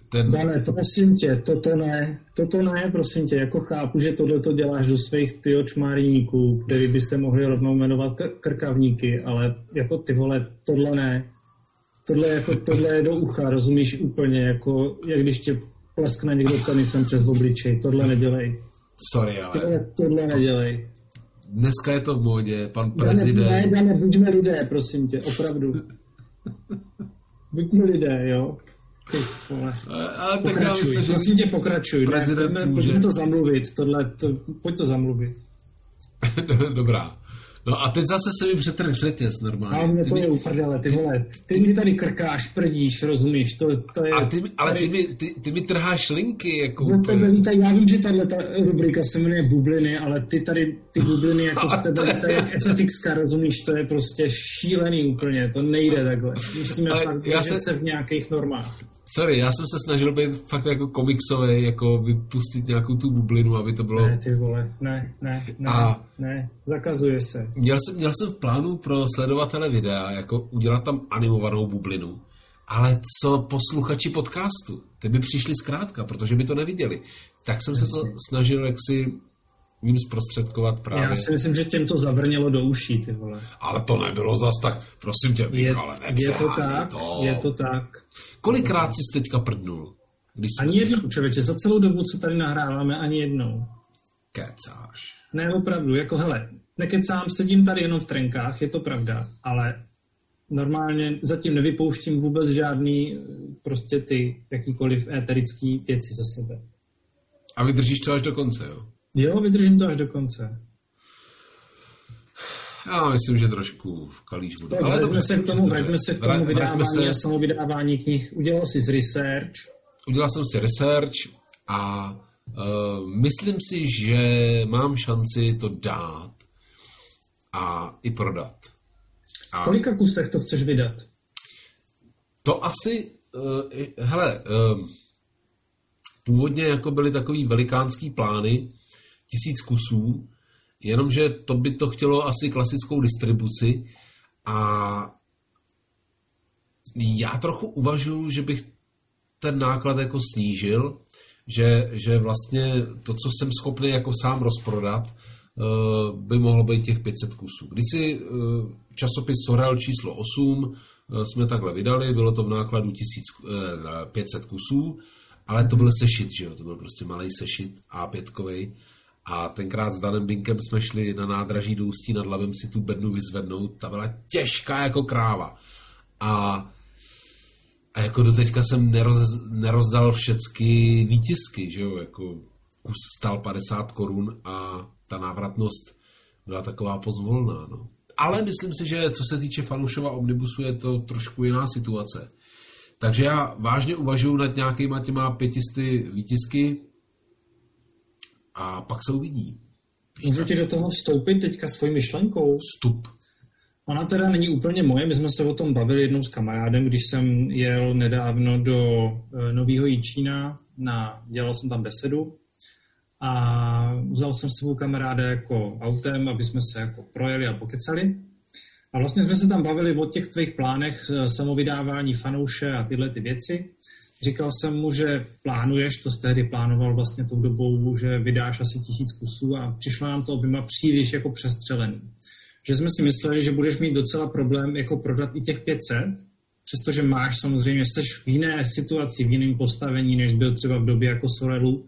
Ten... Dane, prosím tě, toto ne, toto ne, prosím tě, jako chápu, že tohle to děláš do svých tyjočmárníků, který by se mohli rovnou jmenovat kr- krkavníky, ale jako ty vole, tohle ne, tohle, jako, tohle je do ucha, rozumíš úplně, jako jak když tě pleskne někdo tenisem přes obličej, tohle nedělej. Sorry, ale... Tohle, tohle nedělej. Dneska je to v módě, pan prezident... Ne, ne, ne, buďme lidé, prosím tě, opravdu. Buďme lidé, jo. Ty, ale tak já myslím, že... Prosím tě, pokračuj. Prezident ne, může... Pojď to zamluvit, tohle, to, pojď to zamluvit. Dobrá. No a teď zase se mi přetrh řetěz normálně. Ale mě to je uprdele, ty vole. Ty, ty mi tady krkáš, prdíš, rozumíš? To, to je, a ty, ale tady... ty, mi, ty, ty mi trháš linky, jako úplně. Vítaj, já vím, že tahle ta rubrika se jmenuje Bubliny, ale ty tady ty bubliny, jako z tebe, to je estetická, rozumíš? To je prostě šílený úplně, to nejde takhle. Musíme fakt držet se... se v nějakých normách. Sorry, já jsem se snažil být fakt jako komiksový, jako vypustit nějakou tu bublinu, aby to bylo... Ne, ty vole, ne, ne, ne, a ne, zakazuje se. Měl jsem, měl jsem v plánu pro sledovatele videa, jako udělat tam animovanou bublinu, ale co posluchači podcastu, ty by přišli zkrátka, protože by to neviděli. Tak jsem se to snažil jaksi jim zprostředkovat právě. Já si myslím, že těm to zavrnělo do uší, ty vole. Ale to nebylo zas tak, prosím tě, Michale, nepřehání. Je to tak, to. je to tak. Kolikrát to jsi teďka prdnul? Když ani jednou, člověče, za celou dobu, co tady nahráváme, ani jednou. Kecáš. Ne, opravdu, jako hele, nekecám, sedím tady jenom v trenkách, je to pravda, ale normálně zatím nevypouštím vůbec žádný prostě ty jakýkoliv éterický věci ze sebe. A vydržíš to až do konce, jo? Jo, vydržím to až do konce. Já myslím, že trošku v kalíš budu. Tak, ale dobře, se k tomu, vraťme se k tomu vydávání se... a samovydávání knih. Udělal jsi z research? Udělal jsem si research a uh, myslím si, že mám šanci to dát a i prodat. A... Kolika kusech to chceš vydat? To asi, uh, hele, uh, původně jako byly takový velikánský plány, tisíc kusů, jenomže to by to chtělo asi klasickou distribuci a já trochu uvažuji, že bych ten náklad jako snížil, že, že vlastně to, co jsem schopný jako sám rozprodat, by mohlo být těch pět set kusů. Když si časopis Sorel číslo osm jsme takhle vydali, bylo to v nákladu tisíc pět set kusů, ale to byl sešit, že jo, to byl prostě malej sešit á pětkovej. A tenkrát s Danem Binkem jsme šli na nádraží do Ústí nad Labem si tu bednu vyzvednout. Ta byla těžká jako kráva. A, a jako doteďka jsem neroz, nerozdal všechny výtisky, že jo? Jako kus stál padesát korun a ta návratnost byla taková pozvolná, no. ale myslím si, že co se týče Fanoušova Omnibusu, je to trošku jiná situace. Takže já vážně uvažuji nad nějakýma těma pětisty výtisky a pak se uvidí. Můžu ti do toho vstoupit teďka svojí myšlenkou? Vstup. Ona teda není úplně moje, my jsme se o tom bavili jednou s kamarádem, když jsem jel nedávno do Nového Jičína, na, dělal jsem tam besedu a vzal jsem s sebou kamaráda jako autem, aby jsme se jako projeli a pokecali. A vlastně jsme se tam bavili o těch tvých plánech samovydávání Fanouše a tyhle ty věci. Říkal jsem mu, že plánuješ, to jsi tehdy plánoval vlastně tou dobou, že vydáš asi tisíc kusů a přišlo nám to oběma příliš jako přestřelený. Že jsme si mysleli, že budeš mít docela problém jako prodat i těch pět set, přestože máš samozřejmě, seš v jiné situaci, v jiném postavení, než byl třeba v době jako Sorelu,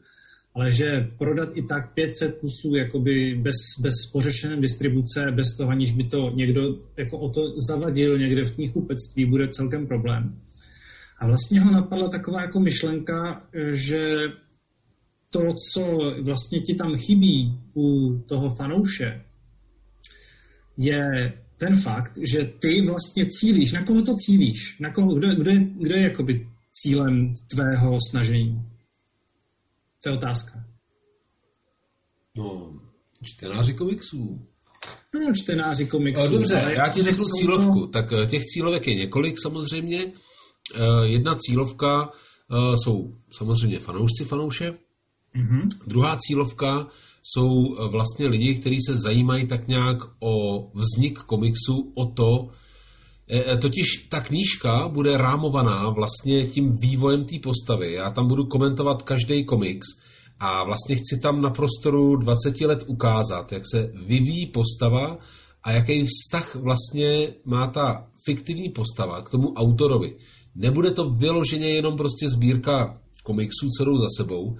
ale že prodat i tak pět set kusů jakoby bez, bez pořešené distribuce, bez toho, aniž by to někdo jako o to zavadil někde v knihkupectví, bude celkem problém. A vlastně ho napadla taková jako myšlenka, že to, co vlastně ti tam chybí u toho Fanouše, je ten fakt, že ty vlastně cílíš. Na koho to cílíš? Na koho, kdo, kdo je, kdo je jakoby cílem tvého snažení? To je otázka. No, čtenáři komiksů. No, čtenáři komiksů. Dobře, ale já ti řeknu cílovku. To... Tak těch cílovek je několik samozřejmě. Jedna cílovka jsou samozřejmě fanoušci fanouše. Mm-hmm. Druhá cílovka jsou vlastně lidi, kteří se zajímají tak nějak o vznik komiksu, o to, totiž ta knížka bude rámovaná vlastně tím vývojem té postavy. Já tam budu komentovat každý komiks a vlastně chci tam na prostoru dvacet let ukázat, jak se vyvíjí postava a jaký vztah vlastně má ta fiktivní postava k tomu autorovi. Nebude to vyloženě jenom prostě sbírka komiksů, co jdou za sebou.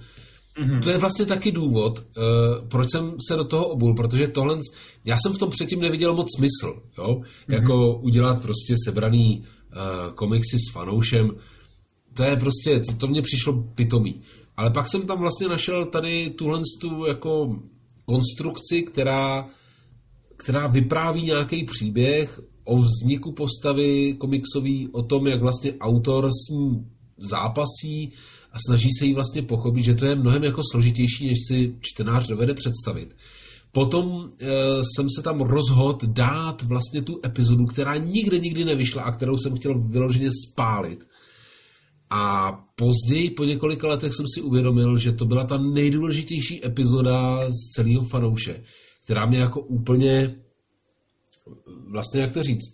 Mm-hmm. To je vlastně taky důvod, uh, proč jsem se do toho obul, protože tohle, já jsem v tom předtím neviděl moc smysl, jo? Mm-hmm. Jako udělat prostě sebraný uh, komiksy s fanoušem, to je prostě, to mně přišlo pitomý. Ale pak jsem tam vlastně našel tady tuhle tu jako konstrukci, která, která vypráví nějaký příběh o vzniku postavy komiksový, o tom, jak vlastně autor s ním zápasí a snaží se jí vlastně pochopit, že to je mnohem jako složitější, než si čtenář dovede představit. Potom e, jsem se tam rozhodl dát vlastně tu epizodu, která nikdy nikdy nevyšla a kterou jsem chtěl vyloženě spálit. A později, po několika letech, jsem si uvědomil, že to byla ta nejdůležitější epizoda z celého Fanouše, která mě jako úplně, vlastně jak to říct,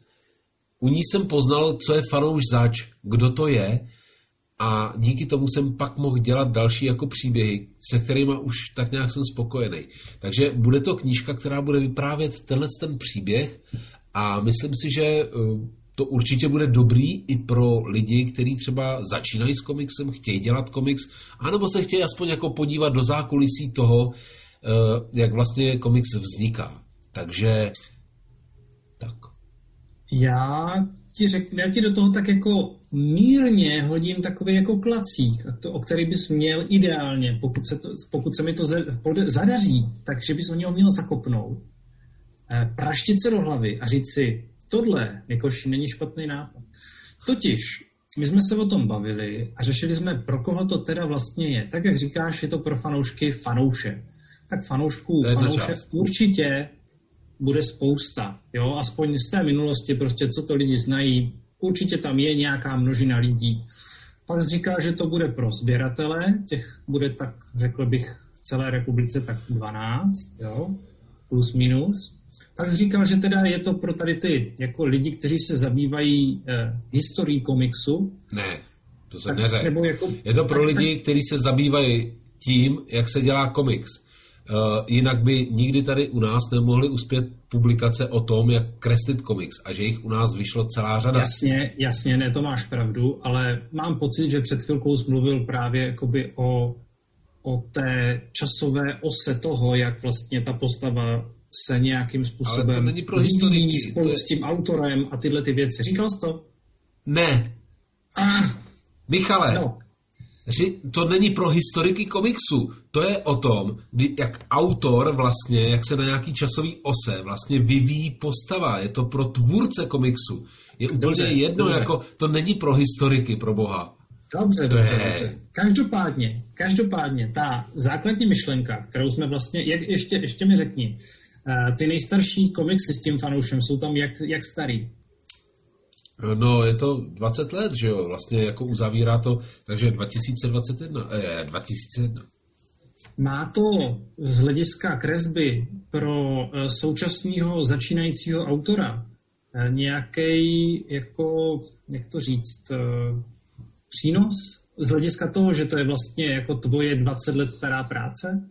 u ní jsem poznal, co je Fanouš zač, kdo to je, a díky tomu jsem pak mohl dělat další jako příběhy, se kterými už tak nějak jsem spokojený. Takže bude to knížka, která bude vyprávět tenhle ten příběh a myslím si, že to určitě bude dobrý i pro lidi, kteří třeba začínají s komiksem, chtějí dělat komiks, anebo se chtějí aspoň jako podívat do zákulisí toho, jak vlastně komiks vzniká. Takže tak. Já ti řeknu, já ti do toho tak jako mírně hodím takový jako klacík, to, o který bys měl ideálně, pokud se, to, pokud se mi to zadaří, takže bys o něho měl zakopnout, praštit se do hlavy a říct si, tohle, jakož není špatný nápad. Totiž, my jsme se o tom bavili a řešili jsme, pro koho to teda vlastně je. Tak, jak říkáš, je to pro fanoušky fanouše. Tak fanoušků, fanouše určitě bude spousta. Jo? Aspoň z té minulosti, prostě co to lidi znají, určitě tam je nějaká množina lidí. Pak říká, že to bude pro sběratele, těch bude tak, řekl bych, v celé republice tak dvanáct, jo? Plus minus. Pak říkal, že teda je to pro tady ty jako lidi, kteří se zabývají eh, historií komiksu. Ne, to jsem neřekl. Jako, je to pro tak, lidi, tak... kteří se zabývají tím, jak se dělá komiks. Uh, jinak by nikdy tady u nás nemohli uspět publikace o tom, jak kreslit komiks a že jich u nás vyšlo celá řada. Jasně, jasně, ne, to máš pravdu, ale mám pocit, že před chvilkou jsi mluvil právě jakoby o, o té časové ose toho, jak vlastně ta postava se nějakým způsobem... Ale to není pro historii. ...spolu je... s tím autorem a tyhle ty věci. Říkal jsi to? Ne. Ah. Michale, no. to není pro historiky komiksu. To je o tom, jak autor vlastně, jak se na nějaký časový ose vlastně vyvíjí postava. Je to pro tvůrce komiksu. Je úplně dobře, jedno, dobře. Jako to není pro historiky, pro boha. Dobře, dobře, dobře. Každopádně, každopádně, ta základní myšlenka, kterou jsme vlastně, jak ještě, ještě mi řekni, ty nejstarší komiksy s tím fanoušem jsou tam jak, jak starý? No, je to dvacet let, že jo, vlastně jako uzavírá to, takže dva tisíce dvacet jedna. Má to z hlediska kresby pro současného začínajícího autora nějaký, jako, jak to říct, přínos z hlediska toho, že to je vlastně jako tvoje dvacet let stará práce?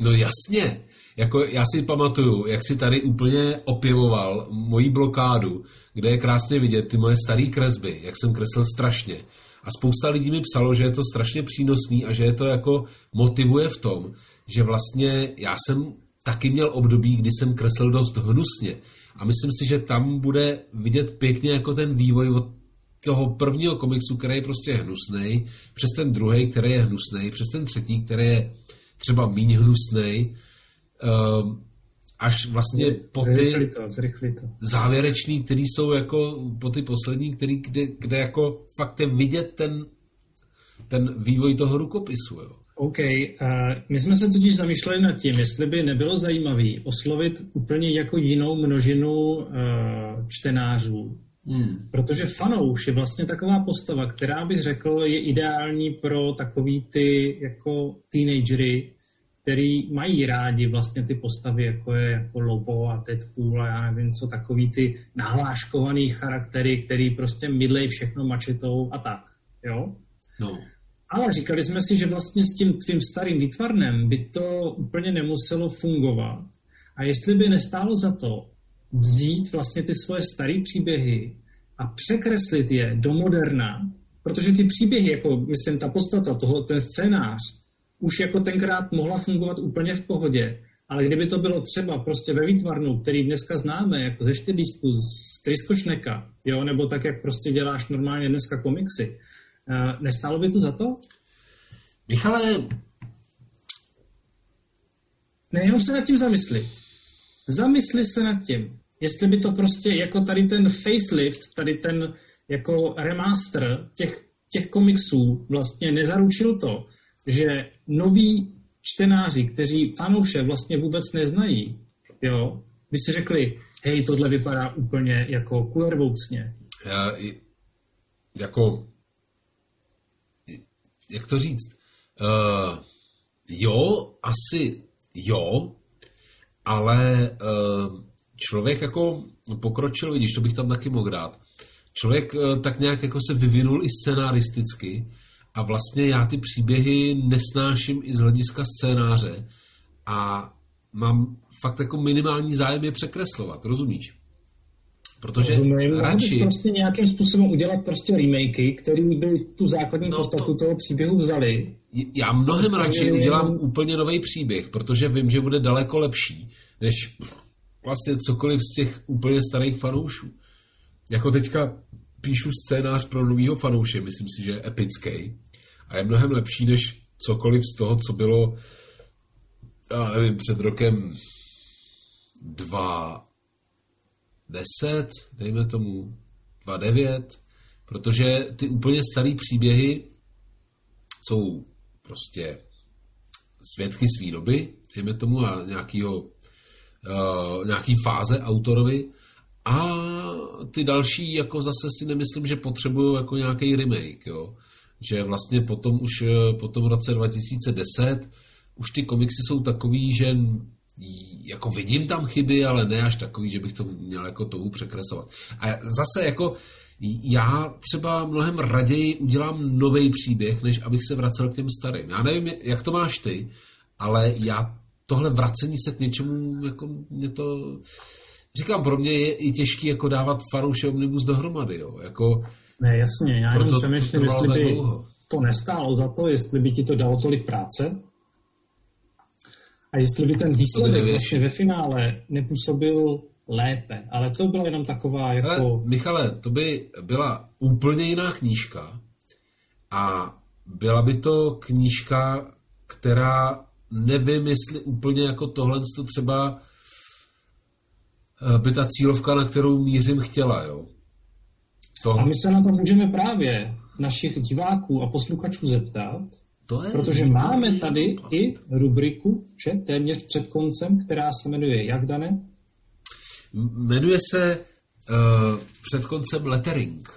No jasně, jako já si pamatuju, jak si tady úplně opěvoval moji blokádu, kde je krásně vidět ty moje staré kresby, jak jsem kreslil strašně. A spousta lidí mi psalo, že je to strašně přínosný a že je to jako motivuje v tom, že vlastně já jsem taky měl období, kdy jsem kreslil dost hnusně. A myslím si, že tam bude vidět pěkně jako ten vývoj od toho prvního komiksu, který je prostě hnusnej, přes ten druhý, který je hnusnej, přes ten třetí, který je třeba míň hnusnej, až vlastně po ty zrychlí to, zrychlí to. závěrečný, který jsou jako po ty poslední, který, kde, kde jako fakt je vidět ten, ten vývoj toho rukopisu. Jo. OK. Uh, my jsme se totiž zamýšleli nad tím, jestli by nebylo zajímavý oslovit úplně jako jinou množinu uh, čtenářů. Hmm. Protože fanouš je vlastně taková postava, která bych řekl, je ideální pro takový ty jako teenagery, který mají rádi vlastně ty postavy, jako je jako Lobo a Deadpool a já nevím co, takový ty nahláškovaný charaktery, který prostě mydlej všechno mačetou a tak, jo? No. Ale říkali jsme si, že vlastně s tím tvým starým výtvarnem by to úplně nemuselo fungovat. A jestli by nestálo za to vzít vlastně ty svoje staré příběhy a překreslit je do moderna, protože ty příběhy, jako myslím, ta podstata toho, ten scénář, už jako tenkrát mohla fungovat úplně v pohodě, ale kdyby to bylo třeba prostě ve výtvarnu, který dneska známe, jako ze Čtyřlístku, z Tryskošneka, jo, nebo tak, jak prostě děláš normálně dneska komiksy, e, nestálo by to za to? Michale, nejenom se nad tím zamysli. Zamysli se nad tím, jestli by to prostě, jako tady ten facelift, tady ten jako remaster těch, těch komiksů vlastně nezaručil to, že noví čtenáři, kteří fanouše vlastně vůbec neznají, jo, by si řekli, hej, tohle vypadá úplně jako kulervoucně. Já, jako, jak to říct, uh, jo, asi jo, ale uh, člověk jako pokročil, vidíš, to bych tam taky mohl dát, člověk uh, tak nějak jako se vyvinul i scenaristicky. A vlastně já ty příběhy nesnáším i z hlediska scénáře a mám fakt jako minimální zájem je překreslovat, rozumíš? Protože rozumím, radši... prostě nějakým způsobem udělat prostě remakey, které by tu základní no podstatu to... toho příběhu vzali. Já mnohem radši udělám jenom... úplně nový příběh, protože vím, že bude daleko lepší, než vlastně cokoliv z těch úplně starých fanoušů. Jako teďka píšu scénář pro novýho fanouše, myslím si, že je epický a je mnohem lepší než cokoliv z toho, co bylo, já nevím, před rokem dva deset, dejme tomu dva devět, protože ty úplně starý příběhy jsou prostě svědky své doby, dejme tomu a nějakýho, uh, nějaký fáze autorovi a ty další jako zase si nemyslím, že potřebují jako nějaký remake, jo. Že vlastně potom už po tom roce dva tisíce deset už ty komiksy jsou takový, že jako vidím tam chyby, ale ne až takový, že bych to měl jako toho překresovat. A zase jako já třeba mnohem raději udělám nový příběh, než abych se vracel k těm starým. Já nevím, jak to máš ty, ale já tohle vracení se k něčemu jako mě to... Říkám, pro mě je i těžký jako dávat fanouše Omnibus dohromady, jo. Jako, ne, jasně, já jenom přemýšlím, jestli by to nestálo za to, jestli by ti to dalo tolik práce a jestli by ten výsledek vlastně ve finále nepůsobil lépe. Ale to byla jenom taková jako... Ale, Michale, to by byla úplně jiná knížka a Byla by to knížka, která nevím, jestli úplně jako tohle to třeba by ta cílovka, na kterou mířím, chtěla, jo. To... A my se na to můžeme právě našich diváků a posluchačů zeptat, to je protože nevím, máme nevím, tady nevím. I rubriku, že téměř před koncem, která se jmenuje jak, Dane? Jmenuje se uh, před koncem lettering.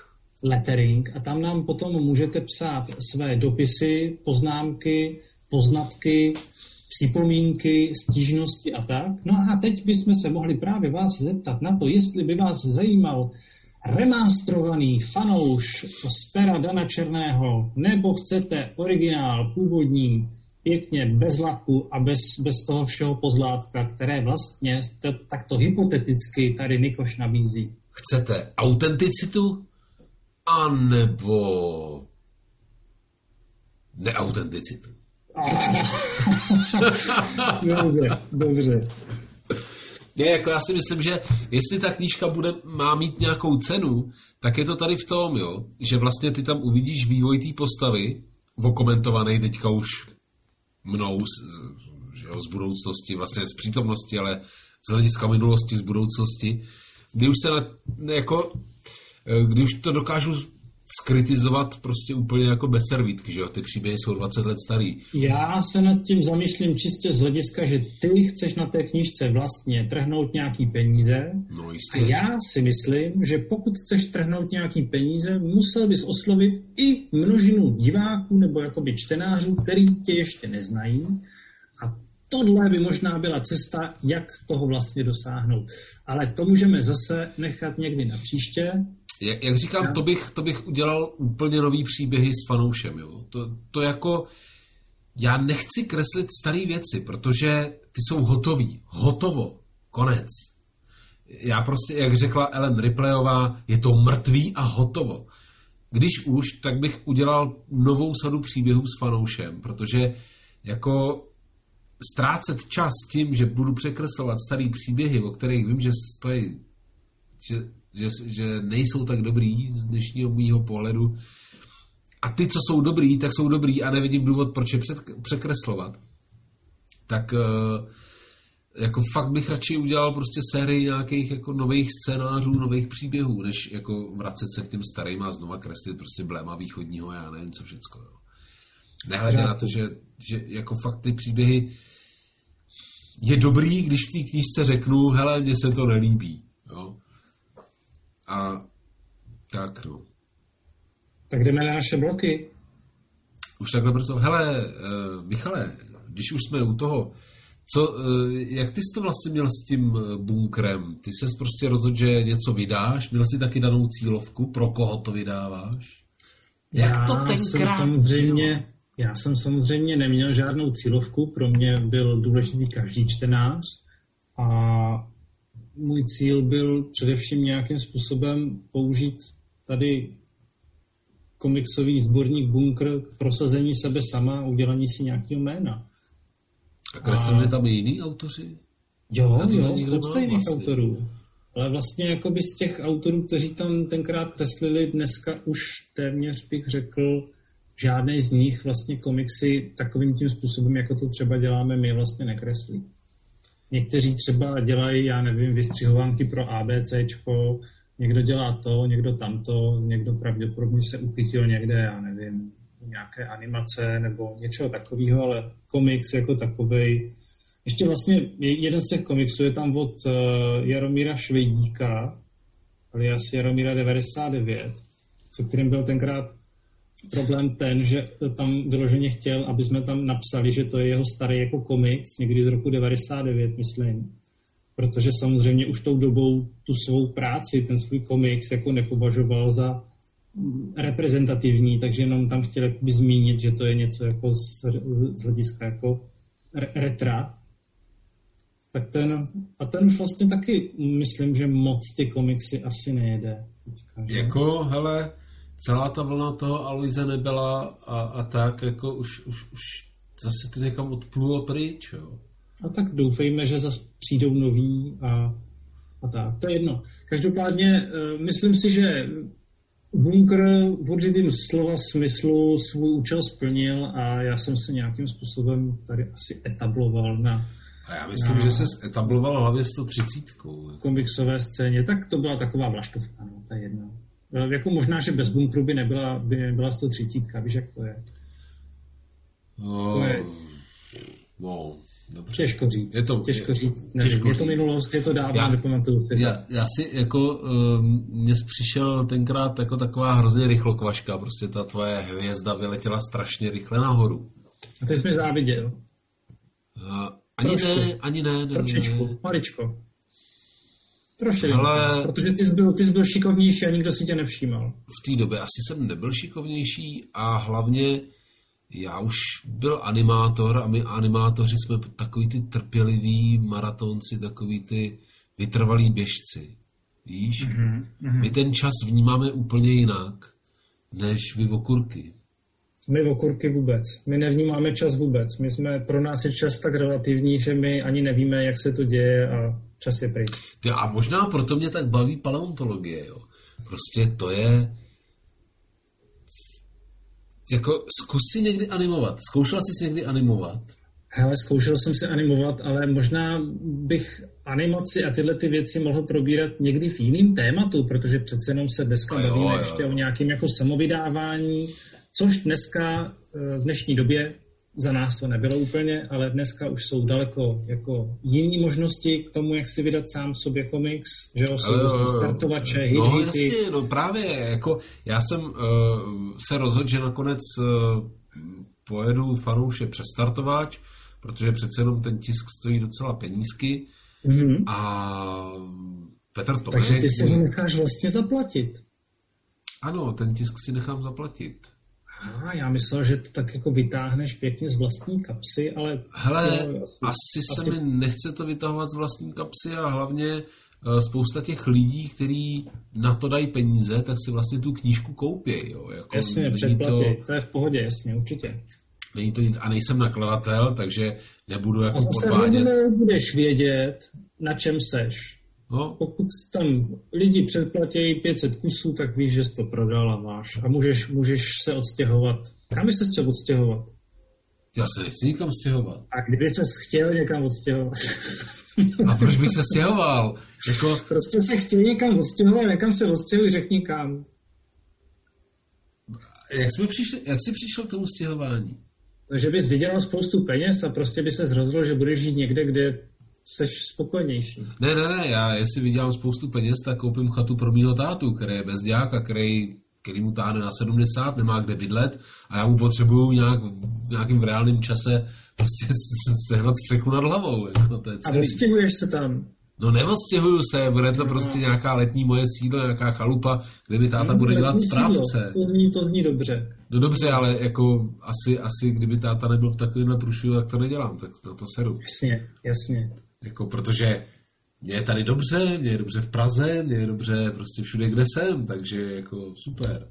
Lettering. A tam nám potom můžete psát své dopisy, poznámky, poznatky, připomínky, stížnosti a tak. No a teď bychom se mohli právě vás zeptat na to, jestli by vás zajímal remastrovaný fanouš z pera Dana Černého, nebo chcete originál původní, pěkně, bez laku a bez, bez toho všeho pozlátka, které vlastně takto hypoteticky tady Nikoš nabízí. Chcete autenticitu a nebo neautenticitu? Dobře, dobře. Ne, jako já si myslím, že jestli ta knížka bude, má mít nějakou cenu, tak je to tady v tom, jo, že vlastně ty tam uvidíš vývoj té postavy, okomentovaný teďka už mnou z, jo, z budoucnosti, vlastně z přítomnosti, ale z hlediska minulosti, z budoucnosti, kdy už se na, jako, kdy už to dokážu skritizovat prostě úplně jako bez servítky, že jo? Ty příběhy jsou dvacet let starý. Já se nad tím zamýšlím čistě z hlediska, že ty chceš na té knížce vlastně trhnout nějaký peníze. No jistě. A já si myslím, že pokud chceš trhnout nějaký peníze, musel bys oslovit i množinu diváků nebo jakoby čtenářů, který tě ještě neznají. A tohle by možná byla cesta, jak toho vlastně dosáhnout. Ale to můžeme zase nechat někdy na příště. Jak, jak říkám, to bych, to bych udělal úplně nový příběhy s fanoušem. Jo? To, to jako... Já nechci kreslit staré věci, protože ty jsou hotový. Hotovo. Konec. Já prostě, jak řekla Ellen Ripleyová, je to mrtvý a hotovo. Když už, tak bych udělal novou sadu příběhů s fanoušem, protože jako... ztrácet čas tím, že budu překreslovat starý příběhy, o kterých vím, že stojí, že, že, že nejsou tak dobrý z dnešního mýho pohledu. A ty, co jsou dobrý, tak jsou dobrý a nevidím důvod, proč je před, překreslovat. Tak jako fakt bych radši udělal prostě sérii nějakých jako nových scénářů, nových příběhů, než jako vracet se k těm starým a znova kreslit prostě Bléma východního, já nevím co všecko. Jo. Nehledě na to, že, že jako fakt ty příběhy je dobrý, když v té knížce řeknu, hele, mně se to nelíbí. Jo? A tak, no. Tak jdeme na naše bloky. Už takhle brzo. Hele, uh, Michale, když už jsme u toho, co, uh, jak ty jsi to vlastně měl s tím bunkrem? Ty ses prostě rozhodl, že něco vydáš? Měl jsi taky danou cílovku? Pro koho to vydáváš? Jak Já to tenkrát samozřejmě... Já jsem samozřejmě neměl žádnou cílovku, pro mě byl důležitý každý čtenář a můj cíl byl především nějakým způsobem použít tady komiksový sborník Bunkr k prosazení sebe sama a udělání si nějakého jména. A kreslili tam i jiný autoři? Jo, jo, spousta jiných vlastně. autorů. Ale vlastně jakoby z těch autorů, kteří tam tenkrát kreslili, dneska už téměř bych řekl, žádnej z nich vlastně komiksy takovým tím způsobem, jako to třeba děláme, my vlastně nekreslí. Někteří třeba dělají, já nevím, vystřihovánky pro ABCčko, někdo dělá to, někdo tamto, někdo pravděpodobně se uchytil někde, já nevím, nějaké animace nebo něčeho takového, ale komiks jako takovej. Ještě vlastně jeden z těch komiksů je tam od Jaromíra Švejdíka, alias Jaromíra devadesát devět, se kterým byl tenkrát problém ten, že tam vyloženě chtěl, aby jsme tam napsali, že to je jeho starý jako komiks, někdy z roku devadesát devět, myslím. Protože samozřejmě už tou dobou tu svou práci, ten svůj komiks jako nepovažoval za reprezentativní, takže jenom tam chtěl jakoby zmínit, že to je něco jako z, z, z hlediska jako retra. Tak ten, a ten už vlastně taky, myslím, že moc ty komiksy asi nejede. Teďka, jako, hele... Celá ta vlna toho Aloise Nebela a, a tak, jako už, už, už zase to někam odplulo pryč, jo. A tak doufejme, že zase přijdou noví a, a tak. To je jedno. Každopádně myslím si, že Bunker v určitým slova smyslu svůj účel splnil a já jsem se nějakým způsobem tady asi etabloval na... A já myslím, na, že se etabloval hlavě sto třicítkou. Komiksové scéně, tak to byla taková vlaštovka, no, ta jedna. Jako možná, že bez bunkru by nebyla, by nebyla sto třicítka, víš, jak to je? No, to je... no dobře. Těžko říct, je to, těžko říct. Nevím, těžko je to minulost, je to dávno, nepamatuju. Já, já si jako, um, mě přišel tenkrát jako taková hrozně rychlokvaška, prostě ta tvoje hvězda vyletěla strašně rychle nahoru. A ty jsi mi záviděl? Uh, ani Trošku. ne, ani ne. ne Trošičku, ne. Maličko. Trošičku, ale... protože ty jsi, byl, ty jsi byl šikovnější a nikdo si tě nevšímal. V té době asi jsem nebyl šikovnější a hlavně... Já už byl animátor a my animátoři jsme takový ty trpěliví maratonci, takový ty vytrvalí běžci, víš? Mm-hmm, mm-hmm. My ten čas vnímáme úplně jinak, než vy okurky. My okurky vůbec. My nevnímáme čas vůbec. My jsme, pro nás je čas tak relativní, že my ani nevíme, jak se to děje a čas je pryč. A možná proto mě tak baví paleontologie, jo. Prostě to je... Jako zkus si někdy animovat. Zkoušel jsi si někdy animovat? Hele, zkoušel jsem si animovat, ale možná bych animaci a tyhle ty věci mohl probírat někdy v jiným tématu, protože přece jenom se dneska bavíme ještě o nějakém jako samovydávání, což dneska, v dnešní době, za nás to nebylo úplně, ale dneska už jsou daleko jako jiné možnosti k tomu, jak si vydat sám sobě komiks, že jo, jsou jo, startovače, hity. No jasně, no právě, jako já jsem uh, se rozhodl, že nakonec uh, pojedu fanouše přes startovač, protože přece jenom ten tisk stojí docela penízky mm-hmm. a Petr Tomek... Takže ty si ho necháš vlastně zaplatit. Ano, ten tisk si nechám zaplatit. Aha, já myslel, že to tak jako vytáhneš pěkně z vlastní kapsy, ale... Hele, no, asi, asi se asi... mi nechce to vytahovat z vlastní kapsy a hlavně spousta těch lidí, kteří na to dají peníze, tak si vlastně tu knížku koupí, jo. Jako jasně, předplatí, to... to je v pohodě, jasně, určitě. Není to nic, a nejsem nakladatel, takže nebudu jako podvádět. A zase budeš vědět, na čem seš. No. Pokud tam lidi předplatějí pět set kusů, tak víš, že jsi to prodal a máš. A můžeš, můžeš se odstěhovat. Kam jsi se chtěl odstěhovat? Já se nechci nikam stěhovat. A kdyby ses chtěl někam odstěhovat? A proč bych se stěhoval? Jako... Prostě se chtěl někam odstěhovat, někam se odstěhuj, řekni kam. Jak jsi přišel, jak jsi přišel k tomu stěhování? Že bys vydělal spoustu peněz a prostě by se rozhodl, že budeš žít někde, kde... Jseš spokojenější. Ne, ne, ne, já jestli vydělám spoustu peněz, tak koupím chatu pro mýho tátu, který je bezdělák a který, který mu táhne na sedmdesát, nemá kde bydlet a já mu potřebuju nějak v nějakým reálném čase prostě sehnat střechu nad hlavou. Jako to je celý. A odstěhuješ se tam? No neodstěhuju se, bude to prostě nějaká letní moje sídlo, nějaká chalupa, kde mi táta bude dělat správce. To zní, to zní dobře. No dobře, ale jako asi, asi kdyby táta nebyl v takovémhle průšvihu, tak to nedělám, tak na to sedu. Jasně, jasně. Jako, protože mě je tady dobře, mě je dobře v Praze, mě je dobře prostě všude, kde jsem, takže jako super.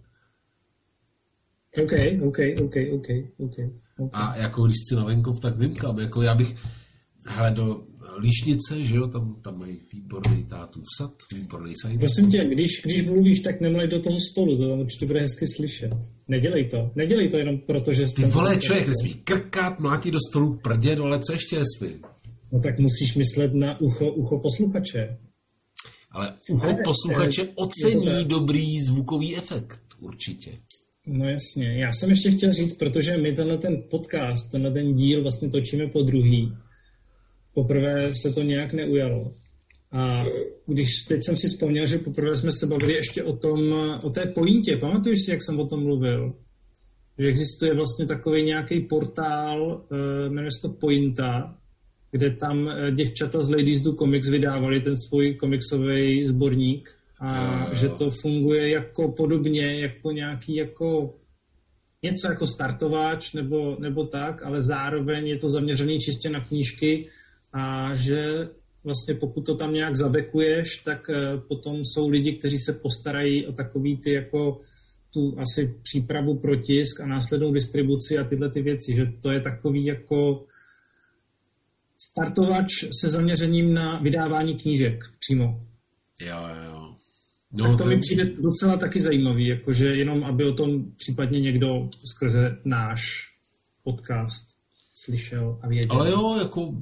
OK, OK, OK, OK, OK. A jako když jsi na venkov, tak vymkám, jako já bych, hele, do Líšnice, že jo, tam, tam mají výborný tátův sad, výborný sajt. Prosím tě, když, když mluvíš, tak nemlej do toho stolu, to tam určitě bude hezky slyšet. Nedělej to, nedělej to jenom proto, že... Ty vole, člověk nesmí krkat, mlátit do stolu, prdě, ale co ještě nesmí? No tak musíš myslet na ucho, ucho posluchače. Ale ucho ne, posluchače ne, ocení ne, dobrý zvukový efekt, určitě. No jasně. Já jsem ještě chtěl říct, protože my tenhle ten podcast, tenhle ten díl vlastně točíme po druhý. Poprvé se to nějak neujalo. A když teď jsem si vzpomněl, že poprvé jsme se bavili ještě o tom, o té pointě. Pamatuješ si, jak jsem o tom mluvil? Že existuje vlastně takový nějaký portál, jmenuje se to Pointa, kde tam děvčata z Ladies Do Comics vydávali ten svůj komiksový sborník a jo, jo. Že to funguje jako podobně, jako nějaký, jako něco jako startováč nebo, nebo tak, ale zároveň je to zaměřený čistě na knížky a že vlastně pokud to tam nějak zabekuješ, tak potom jsou lidi, kteří se postarají o takový ty jako tu asi přípravu pro tisk a následnou distribuci a tyhle ty věci, že to je takový jako startovač se zaměřením na vydávání knížek přímo. Jo, jo. No, tak to ten... mi přijde docela taky zajímavý, jakože jenom aby o tom případně někdo skrze náš podcast slyšel a věděl. Ale jo, jako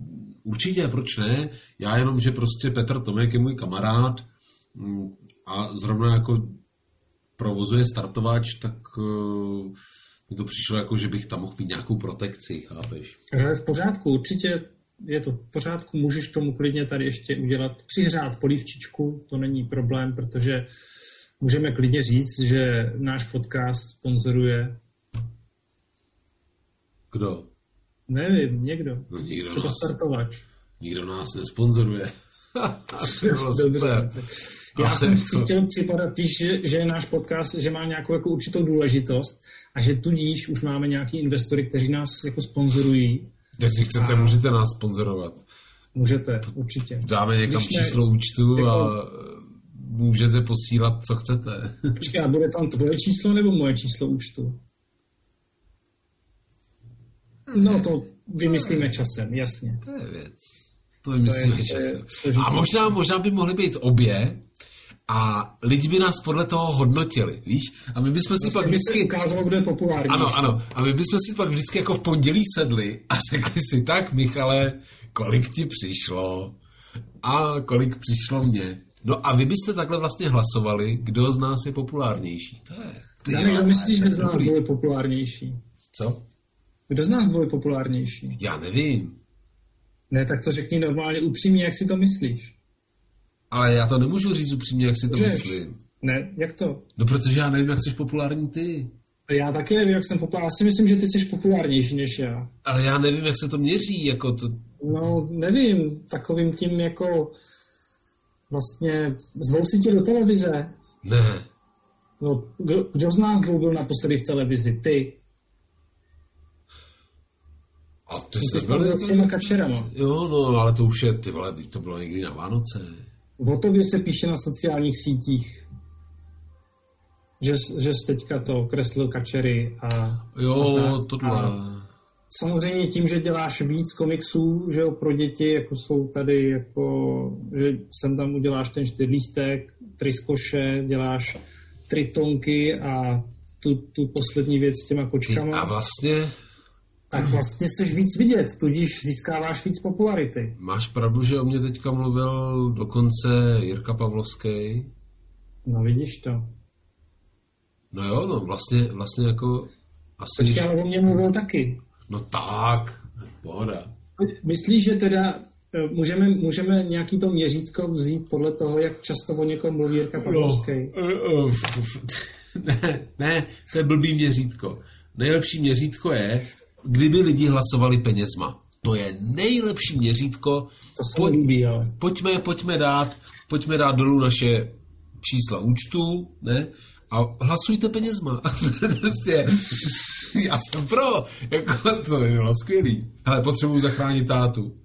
určitě, proč ne? Já jenom, že prostě Petr Tomek je můj kamarád a zrovna jako provozuje Startovač, tak uh, mi to přišlo jako, že bych tam mohl mít nějakou protekci, chápeš? Ale v pořádku, určitě je to v pořádku, můžeš tomu klidně tady ještě udělat, přihřát polívčičku, to není problém, protože můžeme klidně říct, že náš podcast sponzoruje... Kdo? Nevím, někdo. No, někdo Třeba nás, Startovač. Nikdo nás nesponzoruje. Dobře. Já ale jsem si to... chtěl připadat, víš, že, že náš podcast, že má nějakou jako určitou důležitost a že tudíž už máme nějaký investory, kteří nás jako sponzorují. Jestli chcete, a... můžete nás sponzorovat. Můžete, určitě. Dáme někam Když číslo ne, účtu jako... a můžete posílat, co chcete. Počkej, a bude tam tvoje číslo nebo moje číslo účtu? No to vymyslíme časem, jasně. To je věc. To vymyslíme to je, časem. A možná, možná by mohly být obě a lidi by nás podle toho hodnotili, víš? A my bychom si vlastně pak vždycky... ukázalo, kdo je populární. Ano, ještě. ano. A my bychom si pak vždycky jako v pondělí sedli a řekli si, tak Michale, kolik ti přišlo a kolik přišlo mně. No a vy byste takhle vlastně hlasovali, kdo z nás je populárnější. To je... Danek, myslíš, že z nás je populárnější? Co? Kdo z nás dvoj populárnější? Já nevím. Ne, tak to řekni normálně upřímně, jak si to myslíš. Ale já to nemůžu říct upřímně, jak si to Žeš. myslím. Ne, jak to? No protože já nevím, jak jsi populární ty. Já taky nevím, jak jsem populární. Já si myslím, že ty jsi populárnější než já. Ale já nevím, jak se to měří, jako to... No, nevím, takovým tím jako... Vlastně zvou si tě do televize. Ne. No, kdo, kdo z nás dvou byl naposledy v televizi? Ty. A ty ty jsi byl s těma kačerama. Jo, no, ale to už je, ty vole, to bylo někdy na Vánoce. O tobě se píše na sociálních sítích, že, že jsi teďka to kreslil kačery a... Jo, a tohle. A samozřejmě tím, že děláš víc komiksů, že jo, pro děti, jako jsou tady, jako, že sem tam uděláš ten čtyřlístek, Tryskoše, děláš tritonky a tu, tu poslední věc s těma kočkama. A vlastně... Tak vlastně jsi víc vidět, tudíž získáváš víc popularity. Máš pravdu, že o mě teďka mluvil dokonce Jirka Pavlovský. No vidíš to. No jo, no vlastně, vlastně jako... Asi Počkej, že... ale o mě mluvil taky. No tak, pohoda. Myslíš, že teda můžeme, můžeme nějaký to měřítko vzít podle toho, jak často o někom mluví Jirka Pavlovský? No. Ne, ne, to je blbý měřítko. Nejlepší měřítko je... Kdyby lidi hlasovali penězma. To je nejlepší měřítko. To se Poj- líbí, ale. Pojďme, pojďme, dát, pojďme dát dolů naše čísla účtů, ne? A hlasujte penězma. Prostě, já jsem pro. Jako, to by bylo skvělý. Hele, potřebuji zachránit tátu.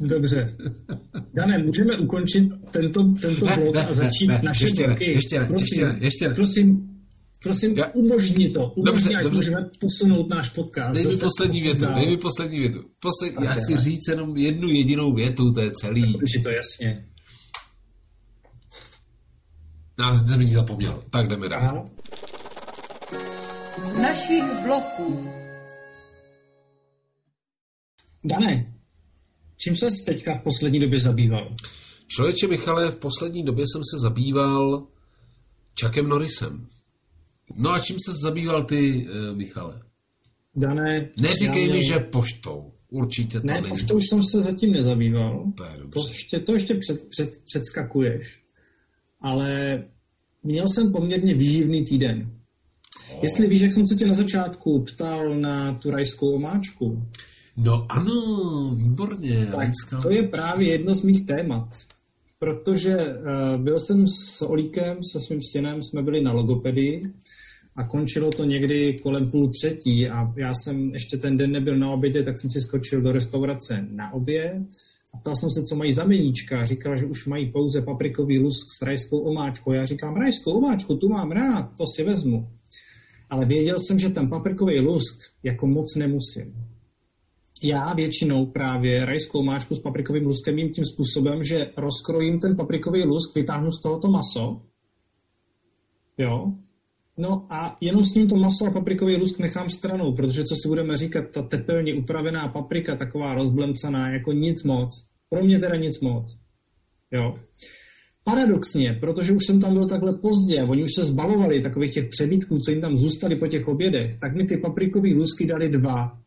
Dobře. Dané, můžeme ukončit tento, tento ne, blok ne, a začít ne, naše ještě bloky. Ne, ještě ne, prosím, ještě ne, ještě ne. Prosím. Prosím, já... umožni to. Umožni, ať můžeme posunout náš podcast. Dej mi poslední větu, dej mi poslední větu. Posled... Já chci říct jenom jednu jedinou větu, to je celý. Takže to jasně. No, jsem ji zapomněl. Tak jdeme dál. Aha. Z našich bloků. Dane, čím ses teďka v poslední době zabýval? Člověče Michale, v poslední době jsem se zabýval Chuckem Norrisem. No a čím se zabýval ty, Michale? Dané... Neříkej mi, že poštou. Určitě to ne, není. Ne, poštou jsem se zatím nezabýval. To je dobře. To ještě, to ještě před, před, předskakuješ. Ale měl jsem poměrně výživný týden. Oh. Jestli víš, jak jsem se tě na začátku ptal na tu rajskou omáčku. No ano, výborně. Tak rajská to je právě jedno z mých témat. Protože uh, byl jsem s Olíkem, se svým synem, jsme byli na logopedii a končilo to někdy kolem půl třetí a já jsem ještě ten den nebyl na obědě, tak jsem si skočil do restaurace na oběd a ptal jsem se, co mají za meníčka. Říkala, že už mají pouze paprikový lusk s rajskou omáčkou. Já říkám, rajskou omáčku, tu mám rád, to si vezmu. Ale věděl jsem, že ten paprikový lusk jako moc nemusím. já většinou právě rajskou máčku s paprikovým luskem jím tím způsobem, že rozkrojím ten paprikový lusk, vytáhnu z tohoto maso, jo, no a jenom s ním to maso a paprikový lusk nechám stranou, protože co si budeme říkat, ta tepelně upravená paprika, taková rozblemcaná, jako nic moc. Pro mě teda nic moc. Jo. Paradoxně, protože už jsem tam byl takhle pozdě, oni už se zbalovali takových těch přebytků, co jim tam zůstali po těch obědech, tak mi ty paprikový lusky dali dva.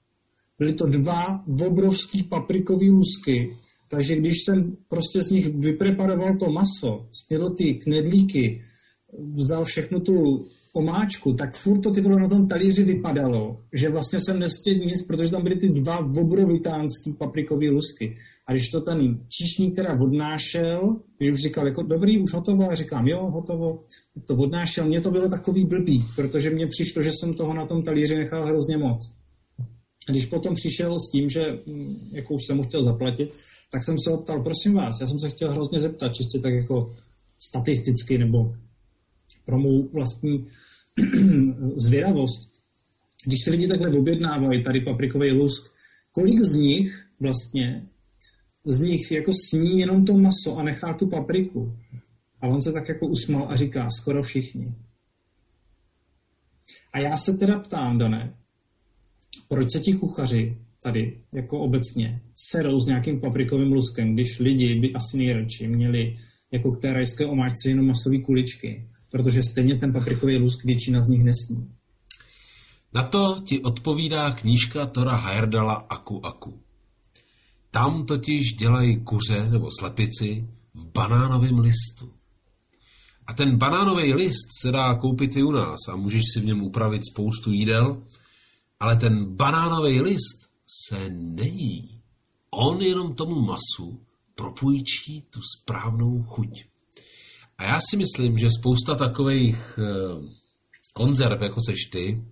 Byly to dva obrovský paprikový lusky, takže když jsem prostě z nich vypreparoval to maso, snědl ty knedlíky, vzal všechnu tu omáčku, tak furt to ty vole na tom talíři vypadalo, že vlastně jsem nestědl nic, protože tam byly ty dva obrovitánský paprikový lusky. A když to ten číšník teda odnášel, když už říkal, jako dobrý, už hotovo, a říkám, jo, hotovo, to odnášel, mně to bylo takový blbý, protože mně přišlo, že jsem toho na tom talíři nechal hrozně moc. A když potom přišel s tím, že jako už jsem mu chtěl zaplatit, tak jsem se optal, prosím vás, já jsem se chtěl hrozně zeptat, čistě tak jako statisticky nebo pro mou vlastní zvědavost. Když se lidi takhle objednávají tady paprikový lusk, kolik z nich vlastně z nich jako sní jenom to maso a nechá tu papriku. A on se tak jako usmál a říká, skoro všichni. A já se teda ptám, Dané, proč se ti kuchaři tady, jako obecně, serou s nějakým paprikovým luskem, když lidi by asi nejradši měli jako k té rajské omáčce jenom masové kuličky, protože stejně ten paprikový lusk většina z nich nesní. Na to ti odpovídá knížka Tora Heyerdahl'a Aku Aku. Tam totiž dělají kuře nebo slepici v banánovém listu. A ten banánový list se dá koupit i u nás a můžeš si v něm upravit spoustu jídel, ale ten banánový list se nejí. On jenom tomu masu propůjčí tu správnou chuť. A já si myslím, že spousta takových konzerv, jako seš ty,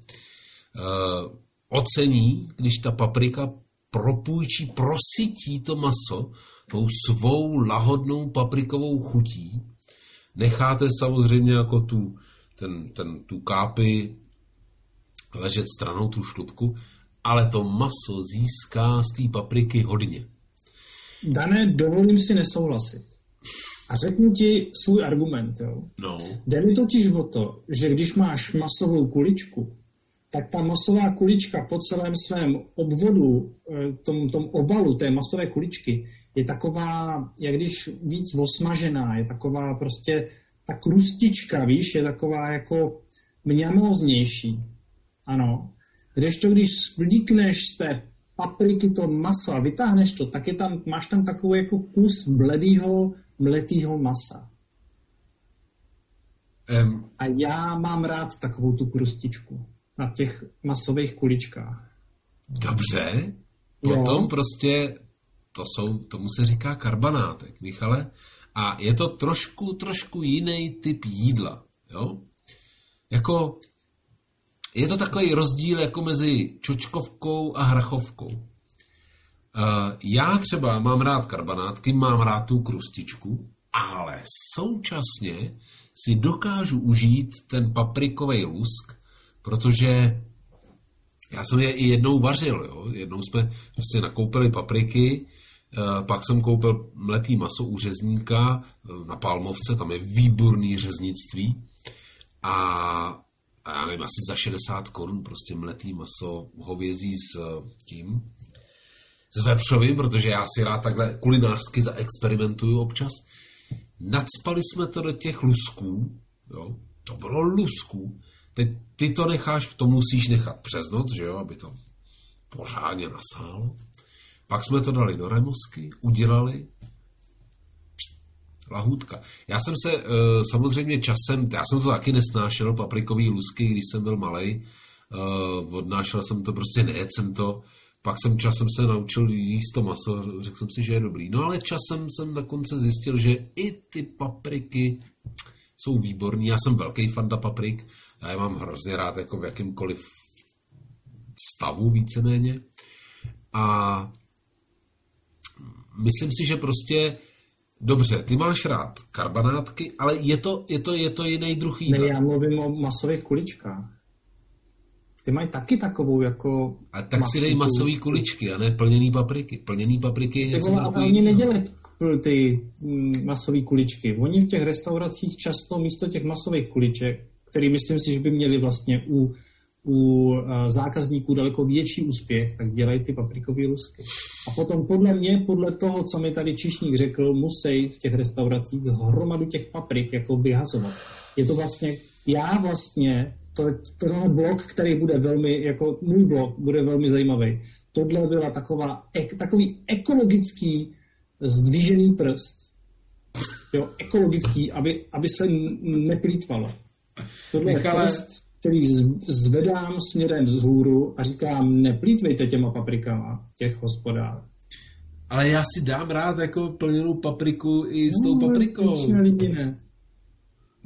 ocení, když ta paprika propůjčí, prosytí to maso tou svou lahodnou paprikovou chutí. Necháte samozřejmě jako tu, ten, ten, tu kápi ležet stranou, tu šlupku, ale to maso získá z té papriky hodně. Dané, dovolím si nesouhlasit. A řeknu ti svůj argument. Jo? No. Jde mi totiž o to, že když máš masovou kuličku, tak ta masová kulička po celém svém obvodu, tom, tom obalu té masové kuličky, je taková, jak když víc osmažená, je taková prostě, ta krustička, víš, je taková jako mňamóznější. Ano. Kdežto, když splíkneš z té papriky to masa, vytáhneš to, tak je tam, máš tam takový jako kus bledýho, mletýho masa. Um. A já mám rád takovou tu krustičku na těch masových kuličkách. Dobře, potom jo. Prostě to jsou, tomu se říká karbanátek, Michale, a je to trošku, trošku jiný typ jídla, jo? Jako, je to takový rozdíl jako mezi čočkovkou a hrachovkou. Já třeba mám rád karbanátky, mám rád tu krustičku, ale současně si dokážu užít ten paprikový lusk, protože já jsem je i jednou vařil, jo? Jednou jsme prostě nakoupili papriky, pak jsem koupil mletý maso u řezníka na Palmovce, tam je výborný řeznictví a, a já nevím, asi za šedesát korun prostě mletý maso hovězí s tím, s vepřovým, protože já si rád takhle kulinářsky zaexperimentuju občas. Nacpali jsme to do těch lusků, jo? To bylo lusků. Teď ty to necháš, to musíš nechat přes noc, že jo, aby to pořádně nasálo. Pak jsme to dali do remosky, udělali lahůdka. Já jsem se samozřejmě časem, já jsem to taky nesnášel, paprikový lusky, když jsem byl malej, odnášel jsem to, prostě nejedl jsem to, pak jsem časem se naučil jíst to maso, řekl jsem si, že je dobrý. No ale časem jsem na konci zjistil, že i ty papriky jsou výborný. Já jsem velký fanda paprik, já je mám hrozně rád jako v jakýmkoliv stavu víceméně. A myslím si, že prostě dobře, ty máš rád karbanátky, ale je to, je to, je to jiný druh jídla. Ne, já mluvím o masových kuličkách. ty mají taky takovou jako... A tak masku. Si dej masový kuličky, a ne plněný papriky. Plněný papriky je něco takový. Oni nedělají ty masové kuličky. Oni v těch restauracích často místo těch masových kuliček, který myslím si, že by měli vlastně u, u zákazníků daleko větší úspěch, tak dělají ty paprikové lusky. A potom podle mě, podle toho, co mi tady číšník řekl, musí v těch restauracích hromadu těch paprik jako vyhazovat. Je to vlastně... Já vlastně... To je blok, který bude velmi, jako můj blok, bude velmi zajímavý. Tohle byla taková, ek, takový ekologický zdvižený prst. Jo, ekologický, aby, aby se neplýtvalo. Tohle Michale... je prst, který zvedám směrem vzhůru a říkám, neplýtvejte těma paprikama těch hospodářů. Ale já si dám rád jako plněnou papriku i s tou paprikou. No, lidi ne.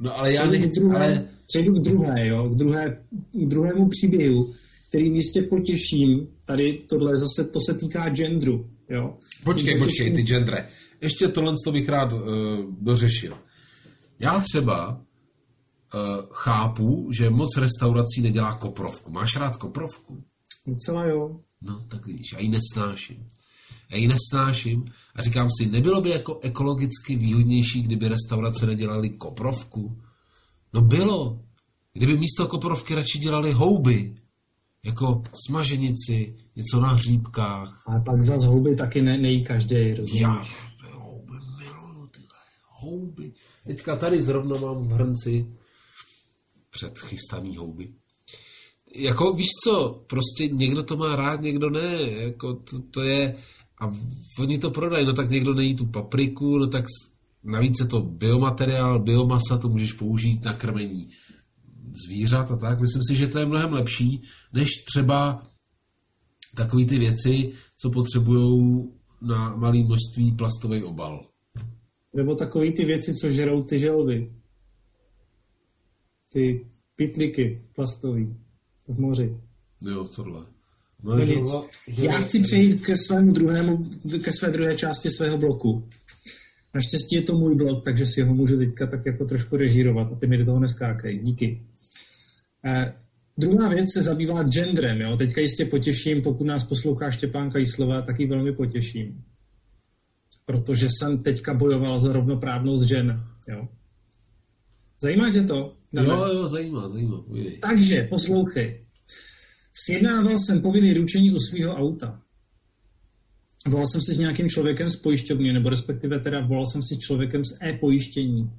No, ale já nechci, ale... Přejdu k druhé, jo, k, druhé, k druhému příběhu, který místě potěším. Tady tohle zase, to se týká genderu, jo. Počkej, potěším... počkej, ty gendere. Ještě tohle to bych rád uh, dořešil. Já třeba uh, chápu, že moc restaurací nedělá koprovku. Máš rád koprovku? Docela jo. No, tak víš, já ji nesnáším. Já ji nesnáším a říkám si, nebylo by jako ekologicky výhodnější, kdyby restaurace nedělaly koprovku? No bylo. Kdyby místo koprovky radši dělali houby. Jako smaženici, něco na hříbkách. A pak zas houby taky ne, nejí každý, rozumíš? Já houby miluju, tyhle houby. Teďka tady zrovna mám v hrnci předchystaný houby. Jako víš co, prostě někdo to má rád, někdo ne. Jako to, to je... A oni to prodají, no tak někdo nejí tu papriku, no tak... Navíc je to biomateriál, biomasa, to můžeš použít na krmení zvířat a tak. Myslím si, že to je mnohem lepší, než třeba takové ty věci, co potřebujou na malý množství plastový obal. Nebo takové ty věci, co žerou ty želvy. Ty pytliky plastový v moři. Jo, tohle. No, želva, želva. Já chci přejít ke svému druhému, ke své druhé části svého bloku. Naštěstí je to můj blog, takže si ho můžu teďka tak jako trošku režírovat a ty mi do toho neskákej. Díky. Eh, druhá věc se zabývá genderem. Jo? Teďka jistě potěším, pokud nás poslouchá Štěpánka Jíslova, tak ji velmi potěším. Protože jsem teďka bojoval za rovnoprávnost žen. Jo? Zajímá tě to? Dane? Jo, jo, zajímá, zajímá. Ujdej. Takže, poslouchej. Sjednával jsem povinný ručení u svého auta. Volal jsem si s nějakým člověkem z pojišťovny, nebo respektive teda volal jsem si s člověkem z e-pojištění,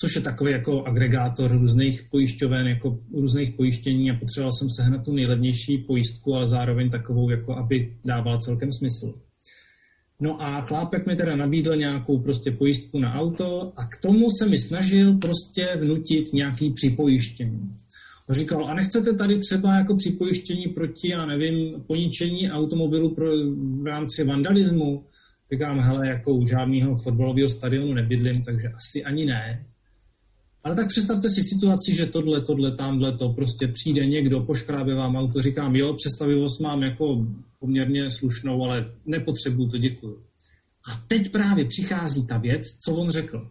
což je takový jako agregátor různých pojišťoven, jako různých pojištění a potřeboval jsem sehnat tu nejlevnější pojistku, ale zároveň takovou, jako aby dávala celkem smysl. No a chlápek mi teda nabídl nějakou prostě pojistku na auto a k tomu se mi snažil prostě vnutit nějaký připojištění. Říkal, a nechcete tady třeba jako připojištění proti, já nevím, poničení automobilu pro, v rámci vandalismu? Říkám, hele, jako u žádného fotbalového stadionu nebydlím, takže asi ani ne. Ale tak představte si situaci, že tohle, tohle, tamhle to prostě přijde někdo, poškrábe vám auto, říkám, jo, představivost mám jako poměrně slušnou, ale nepotřebuju to, děkuju. A teď právě přichází ta věc, co on řekl.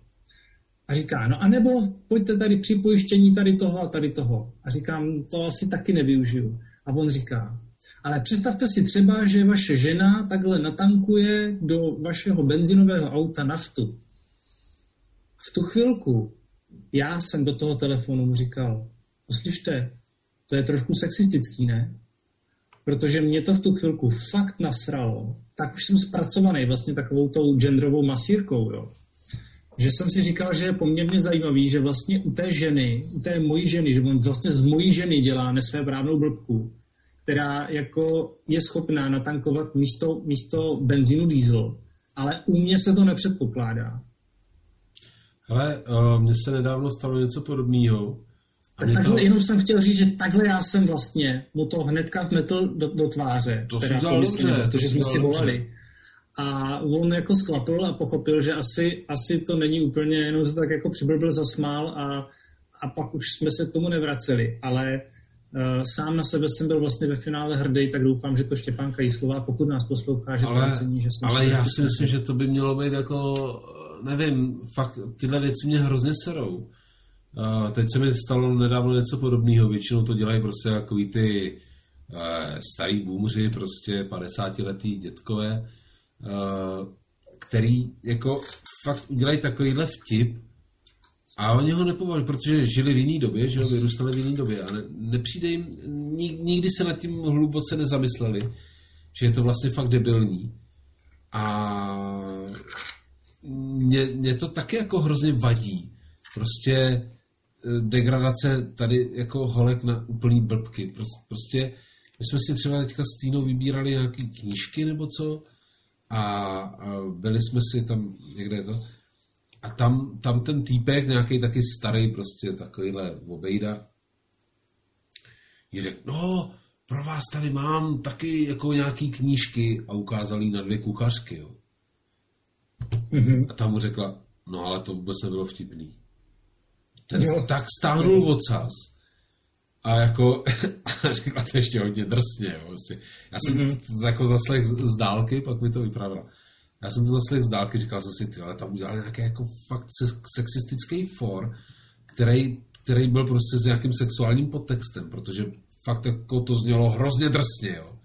A říká, no a nebo pojďte tady při pojištění tady toho a tady toho. A říkám, to asi taky nevyužiju. A on říká, ale představte si třeba, že vaše žena takhle natankuje do vašeho benzinového auta naftu. V tu chvilku já jsem do toho telefonu mu říkal, poslyšte, to je trošku sexistický, ne? Protože mě to v tu chvilku fakt nasralo, tak už jsem zpracovaný vlastně takovou tou genderovou masírkou, jo. Že jsem si říkal, že je poměrně zajímavý, že vlastně u té ženy, u té mojí ženy, že on vlastně z mojí ženy dělá nesvéprávnou blbku, která jako je schopná natankovat místo, místo benzínu diesel, ale u mě se to nepředpokládá. Hele, uh, mně se nedávno stalo něco podobného. Tak takhle, to... jenom jsem chtěl říct, že takhle já jsem vlastně mu to hnedka vmetl do, do tváře. To si dělal dobře. Protože jsme si volali. A on jako sklapl a pochopil, že asi, asi to není úplně, jenom se tak jako přiblbil, zasmál a, a pak už jsme se k tomu nevraceli. Ale uh, sám na sebe jsem byl vlastně ve finále hrdý, tak doufám, že to Štěpánka Jíslová, pokud nás poslouchá, že ale, to cení, že jsme... Ale já si myslím, že to by mělo být jako, nevím, fakt tyhle věci mě hrozně serou. Uh, teď se mi stalo nedávno něco podobného. Většinou to dělají prostě takový ty uh, starý boomři, prostě padesátiletí dětkové, uh, který jako fakt udělají takovýhle vtip a oni ho nepovažují, protože žili v jiný době, že ho vyrůstali v jiný době a ne, nepřijde jim, nikdy se nad tím hluboce nezamysleli, že je to vlastně fakt debilní a mě, mě to taky jako hrozně vadí. Prostě degradace tady jako holek na úplný blbky. Prostě my jsme si třeba teďka s Týnou vybírali nějaký knížky nebo co a byli jsme si tam, někde je to, a tam, tam ten týpek, nějaký taky starý, prostě takovýhle obejda, jí řekl, no, pro vás tady mám taky jako nějaký knížky a ukázal jí na dvě kuchařky, jo. Mm-hmm. A tam mu řekla, no ale to vůbec nebylo vtipný. Ten jo. Tak stáhnul ocas a jako a řekla to ještě hodně drsně. Jo, vlastně. Já jsem mm-hmm. to jako zaslech z dálky, pak mi to vypravila. Já jsem to zaslech z dálky, říkal jsem si, ty, ale tam udělali nějaký jako fakt sexistický for, který, který byl prostě s nějakým sexuálním podtextem, protože fakt jako to znělo hrozně drsně, jo.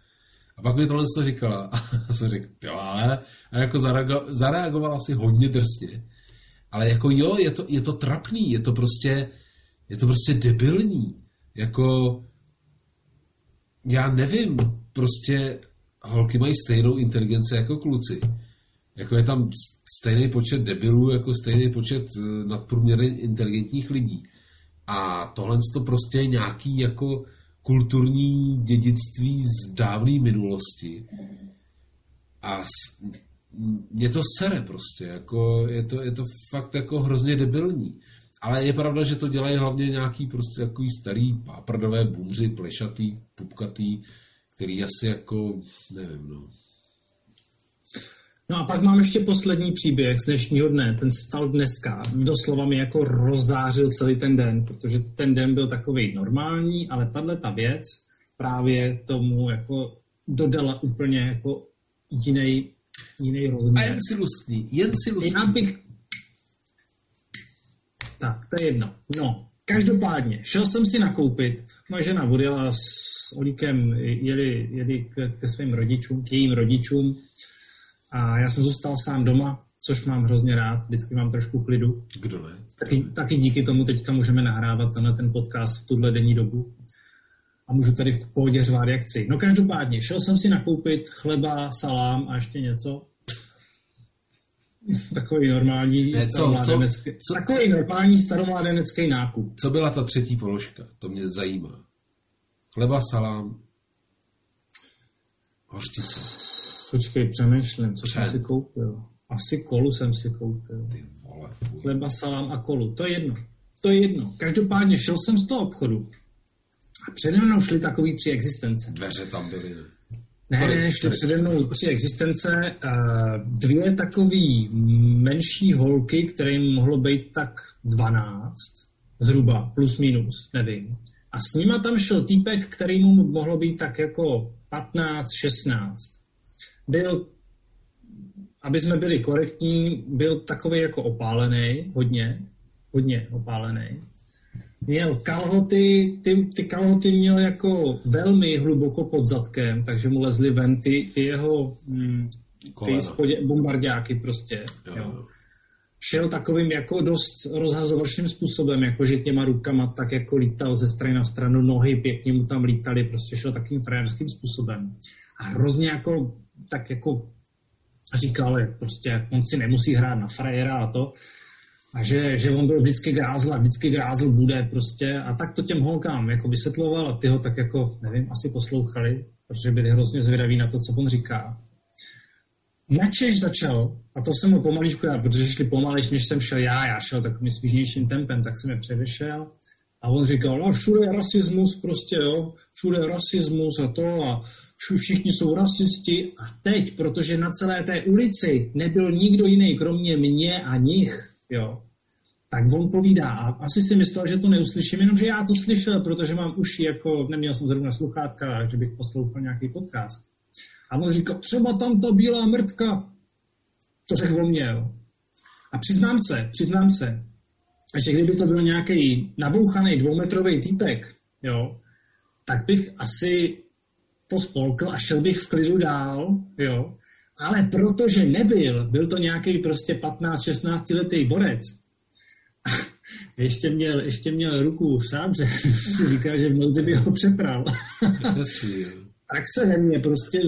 A pak mi tohle to říkala a jsem řekl, jo, ale a jako zareago, zareagovala asi hodně drsně. Ale jako jo, je to, je to trapný, je to prostě, je to prostě debilní. Jako, já nevím, prostě holky mají stejnou inteligenci jako kluci. Jako je tam stejný počet debilů, jako stejný počet nadprůměrně inteligentních lidí. A tohle to prostě je nějaký jako kulturní dědictví z dávné minulosti. A mě to sere prostě, jako je to, je to fakt jako hrozně debilní. Ale je pravda, že to dělají hlavně nějaký prostě takový starý páprdové bůři, plešatý, pupkatý, který asi jako, nevím, no. No a pak mám ještě poslední příběh z dnešního dne, ten stal dneska. Doslova mi jako rozzářil celý ten den, protože ten den byl takovej normální, ale tahle ta věc právě tomu jako dodala úplně jako jiný jiný rozměr. A jen si luskní, jen si luskní. Bych... Tak, to je jedno. No, každopádně, šel jsem si nakoupit, moje žena odjela s Olíkem, jeli, jeli k, ke svým rodičům, k jejím rodičům a já jsem zůstal sám doma, což mám hrozně rád, vždycky mám trošku klidu. Kdo ne? Taky, taky díky tomu teďka můžeme nahrávat na ten podcast v tuhle denní dobu. A můžu tady v pohodě řvát, jak chci. No každopádně, šel jsem si nakoupit chleba, salám a ještě něco. Takový normální ne, staromládenecký. Co, co, takový co, normální staromládenecký nákup. Co byla ta třetí položka? To mě zajímá. Chleba, salám, hořčice. Počkej, přemýšlím, co Před. jsem si koupil. Asi kolu jsem si koupil. Ty vole. Fuj. Chleba, salám a kolu. To je jedno. To je jedno. Každopádně šel jsem z toho obchodu. A přede mnou šly takový tři existence. Dveře tam byly, ne? Ne, Sorry, ne, šly přede mnou tři existence. Dvě takový menší holky, kterým mohlo být tak dvanáct, zhruba, plus minus, nevím. A s nima tam šel týpek, kterýmu mohlo být tak jako patnáct šestnáct. Byl, aby jsme byli korektní, byl takový jako opálený, hodně, hodně opálený. Měl kalhoty, ty, ty kalhoty měl jako velmi hluboko pod zadkem, takže mu lezly ven ty, ty jeho mm, ty spodě, bombardáky prostě. Jo. Jo. Šel takovým jako dost rozhazovačným způsobem, jakože těma rukama tak jako lítal ze strany na stranu, nohy pěkně mu tam lítaly, prostě šel takovým frajerským způsobem. A hrozně jako tak jako říkal, prostě on si nemusí hrát na frajera a to. A že, že on byl vždycky grázl a vždycky grázl bude prostě. A tak to těm holkám jako vysvětloval a ty ho tak jako, nevím, asi poslouchali, protože byli hrozně zvědaví na to, co on říká. Načež začal, a to jsem ho pomaličku, já, protože šli pomalejš, než jsem šel já, já šel takovým svížnějším tempem, tak jsem je předešel. A on říkal, no všude je rasismus prostě, jo, všude je rasismus a to a všichni jsou rasisti. A teď, protože na celé té ulici nebyl nikdo jiný, kromě mě a nich, jo, tak on povídá a asi si myslel, že to neuslyším, jenomže já to slyšel, protože mám uši jako, neměl jsem zrovna sluchátka, že bych poslouchal nějaký podcast. A on říkal, třeba tam ta bílá mrtka, to řekl o mě, jo. A přiznám se, přiznám se, že kdyby to byl nějaký nabouchaný dvoumetrový týpek, jo, tak bych asi to spolkl a šel bych v klidu dál, jo. Ale protože nebyl, byl to nějaký prostě patnáct šestnáct letý borec, ještě měl, ještě měl ruku v sádře, si říkal, že mnohdy by ho přepral. Tak se ve mně prostě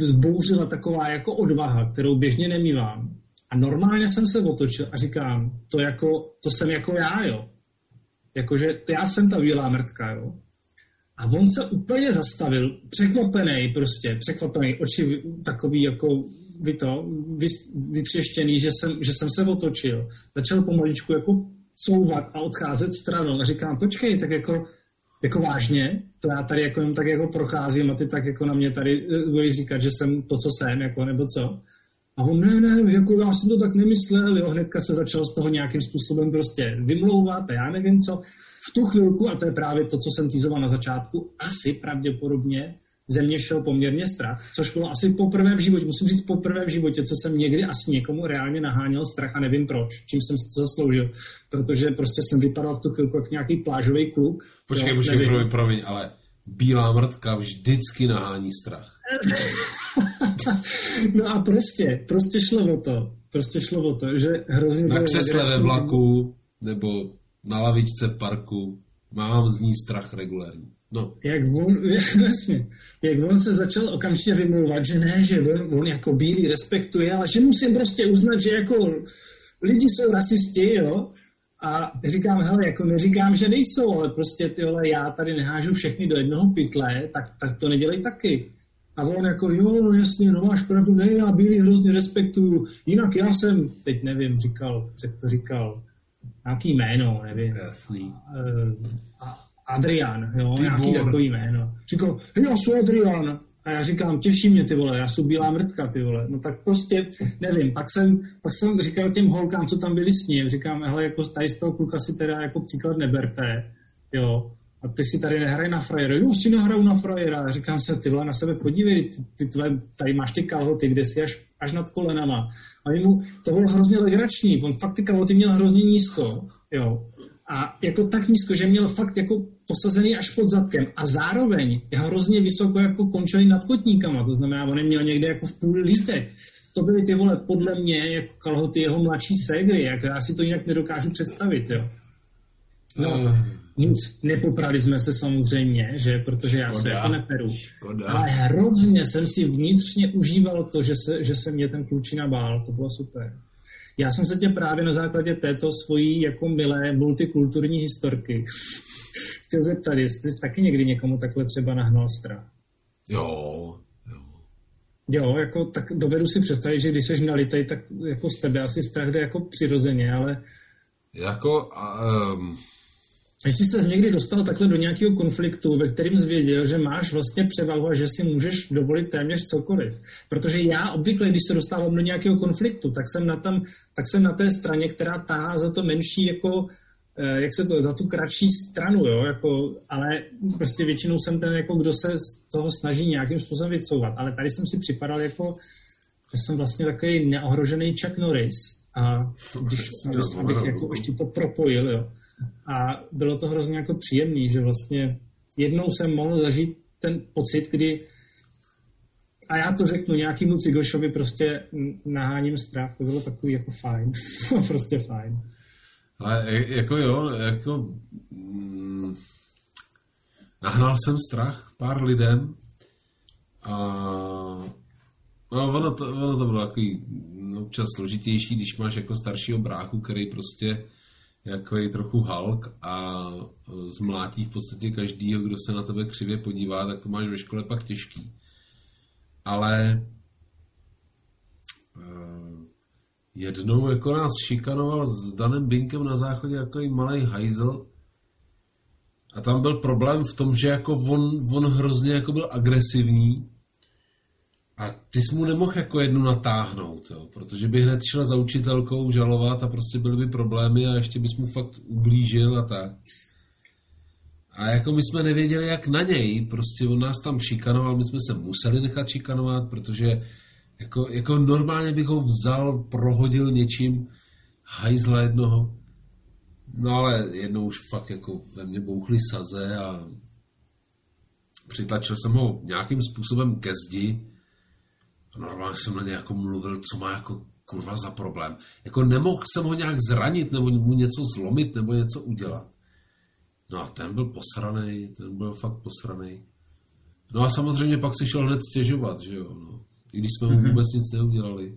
vzbouřila taková jako odvaha, kterou běžně nemívám. A normálně jsem se otočil a říkám, to, jako, to jsem jako já, jo. Jakože já jsem ta bílá mrtka, jo. A on se úplně zastavil, překvapený prostě, překvapený, oči takový jako vy to, vy, vytřeštěný, že jsem, že jsem se otočil. Začal pomaličku jako couvat a odcházet stranou. A říkám, počkej, tak jako, jako vážně, to já tady jako jen tak jako procházím a ty tak jako na mě tady budeš říkat, že jsem to, co jsem, jako, nebo co. A on, ne, ne, jako já jsem to tak nemyslel, jo, hnedka se začal z toho nějakým způsobem prostě vymlouvat a já nevím co. V tu chvilku, a to je právě to, co jsem týzoval na začátku, asi pravděpodobně ze mě šel poměrně strach, což bylo asi poprvé v životě, musím říct poprvé v životě, co jsem někdy asi někomu reálně naháněl strach a nevím proč, čím jsem to zasloužil, protože prostě jsem vypadal v tu chvilku jako nějaký plážový kluk. Počkej, počkej, promiň, promiň, ale bílá mrtka vždycky nahání strach. No a prostě, prostě šlo o to, prostě šlo o to, že hrozně... Na křesle ve vlaku, nebo... na lavičce v parku, mám z ní strach regulární. No. Jak on, jasně, jak on se začal okamžitě vymlouvat, že ne, že on, on jako bílý respektuje, ale že musím prostě uznat, že jako lidi jsou rasisti, jo, a říkám, hele, jako neříkám, že nejsou, ale prostě tyhle, já tady nehážu všechny do jednoho pytle, tak, tak to nedělej taky. A on jako, jo, no jasně, no máš pravdu, ne, já bílý hrozně respektuju, jinak já jsem, teď nevím, říkal, před to říkal, nějaký jméno, nevím. Jasný. Adrián, jo, ty nějaký bol. Takový jméno. Říkal, hej, já jsem Adrián. A já říkám, těší mě, ty vole, já jsem bílá mrtka, ty vole. No tak prostě, nevím, pak jsem, pak jsem říkal těm holkám, co tam byli s ním, říkám, hele, jako tady z toho kluka si teda jako příklad neberte, jo, a ty si tady nehraj na frajera. Jo, si nehraju na frajera. A říkám se, ty vole, na sebe podívej, ty, ty tvé, tady máš ty kalhoty, kde jsi až, až nad kolenama. A mu, to bylo hrozně legrační, on fakt ty kalhoty měl hrozně nízko, jo. A jako tak nízko, že měl fakt jako posazený až pod zadkem a zároveň hrozně vysoko jako končili nad kotníkama, to znamená, on neměl někde jako v půl lístek. To byly ty vole podle mě jako kalhoty jeho mladší ségry, jako já si to jinak nedokážu představit, jo. No, uh. nic, nepoprali jsme se samozřejmě, že, protože já škoda, se jako neperu. Škoda. Ale hrozně jsem si vnitřně užíval to, že se, že se mě ten klučina bál, to bylo super. Já jsem se tě právě na základě této svojí jako milé multikulturní historky chtěl zeptat, jestli jsi taky někdy někomu takhle třeba nahnal strach. Jo, jo. Jo, jako tak dovedu si představit, že když jsi nalitej, tak jako z tebe asi strach jde jako přirozeně, ale... Jako... Um... Jestli jsi někdy dostal takhle do nějakého konfliktu, ve kterém zvěděl, že máš vlastně převahu a že si můžeš dovolit téměř cokoliv. Protože já obvykle, když se dostávám do nějakého konfliktu, tak jsem na, tam, tak jsem na té straně, která tahá za to menší, jako, jak se to, za tu kratší stranu, jo, jako, ale prostě většinou jsem ten, jako, kdo se z toho snaží nějakým způsobem vycouvat. Ale tady jsem si připadal jako, že jsem vlastně takový neohrožený Chuck Norris. A když jsem, abych jako ještě to propojil, jo. A bylo to hrozně jako příjemný, že vlastně jednou jsem mohl zažít ten pocit, kdy, a já to řeknu, nějakýmu cigošovi prostě naháním strach, to bylo takový jako fajn, prostě fajn. Ale jako jo, jako mm, nahnal jsem strach pár lidem a no, ono, to, ono to bylo takový občas složitější, když máš jako staršího bráchu, který prostě jako je trochu Hulk a zmlátí v podstatě každýho, kdo se na tebe křivě podívá, tak to máš ve škole pak těžký. Ale jednou jako nás šikanoval s Danem Binkem na záchodě jako i malej hajzl a tam byl problém v tom, že jako on, on hrozně jako byl agresivní a ty jsi mu nemohl jako jednu natáhnout, jo, protože by hned šel za učitelkou žalovat a prostě byly by problémy a ještě bys mu fakt ublížil a tak. A jako my jsme nevěděli, jak na něj, prostě on nás tam šikanoval, my jsme se museli nechat šikanovat, protože jako, jako normálně bych ho vzal, prohodil něčím, hajzla jednoho. No ale jednou už fakt jako ve mně bouchly saze a přitlačil jsem ho nějakým způsobem ke zdi a normálně jsem na něj jako mluvil, co má jako kurva za problém. Jako nemohl jsem ho nějak zranit nebo mu něco zlomit nebo něco udělat. No a ten byl posranej, ten byl fakt posranej. No a samozřejmě pak si šel hned stěžovat, že jo, no. I když jsme mu vůbec nic neudělali,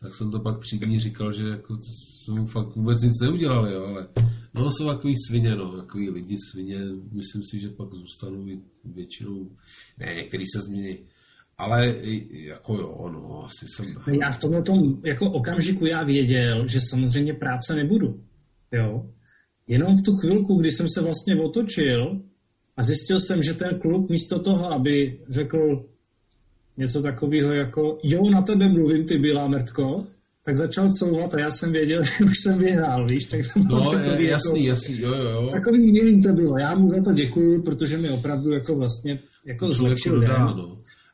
tak jsem to pak tři dní říkal, že jako jsme mu fakt vůbec nic neudělali, jo, ale no jsou takový svině, no, takový lidi svině, myslím si, že pak zůstanou většinou, ne, některý se změní, ale jako jo, no, asi jsem... Já v tomhle tom, jako okamžiku já věděl, že samozřejmě práce nebudu, jo, jenom v tu chvilku, kdy jsem se vlastně otočil a zjistil jsem, že ten kluk místo toho, aby řekl něco takového jako jo, na tebe mluvím, ty bílá mrtko, tak začal couvat a já jsem věděl, že už jsem vyhrál, víš, tak to bylo no, takový je, jasný, jako, jasný, jo, jo. Takový milý to bylo, já mu za to děkuju, protože mi opravdu jako vlastně jako zlepšil den.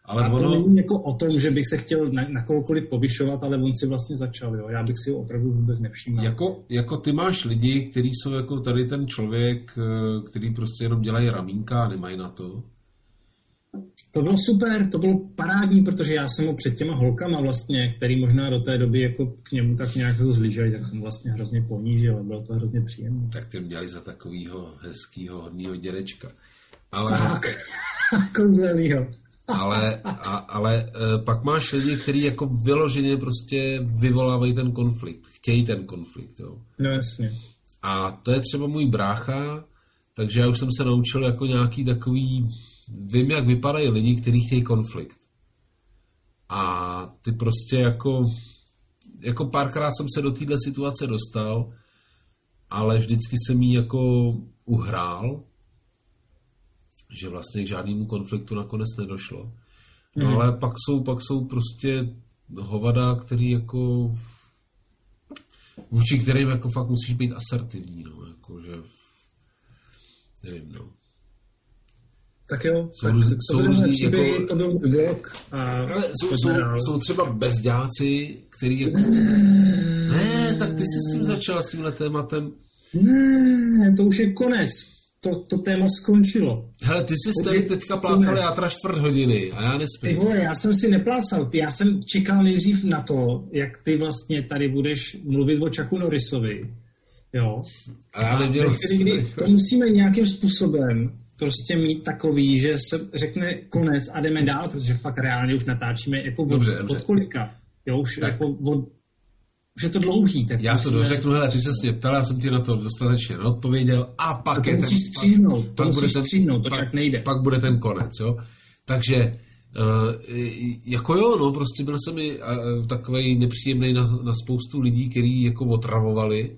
Ale a to ono... není jako o tom, že bych se chtěl na, na kohokoliv povyšovat, ale on si vlastně začal, jo. Já bych si ho opravdu vůbec nevšímal. Jako, jako ty máš lidi, kteří jsou jako tady ten člověk, který prostě jenom dělají ramínka a nemají na to. To bylo super, to bylo parádní, protože já jsem ho před těma holkama vlastně, který možná do té doby jako k němu tak nějak zlíželi, tak jsem vlastně hrozně ponížil a bylo to hrozně příjemné. Tak ty měli za takovýho hezkýho, hodnýho dědečka. Ale... Tak, konzelýho. Ale, a, ale pak máš lidi, kteří jako vyloženě prostě vyvolávají ten konflikt. Chtějí ten konflikt, jo. No jasně. A to je třeba můj brácha, takže já už jsem se naučil jako nějaký takový... Vím, jak vypadají lidi, kteří chtějí konflikt. A ty prostě jako... Jako párkrát jsem se do téhle situace dostal, ale vždycky jsem jí jako uhrál, že vlastně k žádnému konfliktu nakonec nedošlo. No mm. ale pak jsou, pak jsou prostě hovada, který jako vůči kterým jako fakt musíš být asertivní, no, jako že nevím, no. Tak jo, jsou, tak růz, jsou různý, příběhy, jako, to byl blok a jsou, jsou, jsou třeba bezděláci, který jako ne, ne, tak ty jsi s tím začal, s tímhle tématem. Ne, to už je konec. To, to téma skončilo. Hele, ty jsi tady teďka plácal játra čtvrt hodiny a já nespím. Ty vole, já jsem si neplácal. Ty, já jsem čekal nejdřív na to, jak ty vlastně tady budeš mluvit o Chucku Norrisovi. Jo. A já neměl... Chvíli, to musíme nějakým způsobem prostě mít takový, že se řekne konec a jdeme dál, protože fakt reálně už natáčíme jako od, dobře, od kolika. Jo, už tak. Jako od... Už je to dlouhý. Tak já to dořeknu, hele, ty ses mě ptal, já jsem ti na to dostatečně neodpověděl a pak to je to ten... Stříhnout, pak, to pak bude ten, stříhnout, to pak, tak nejde. Pak bude ten konec, jo. Takže, uh, jako jo, no, prostě byl jsem i uh, takovej nepříjemnej na, na spoustu lidí, který jako otravovali.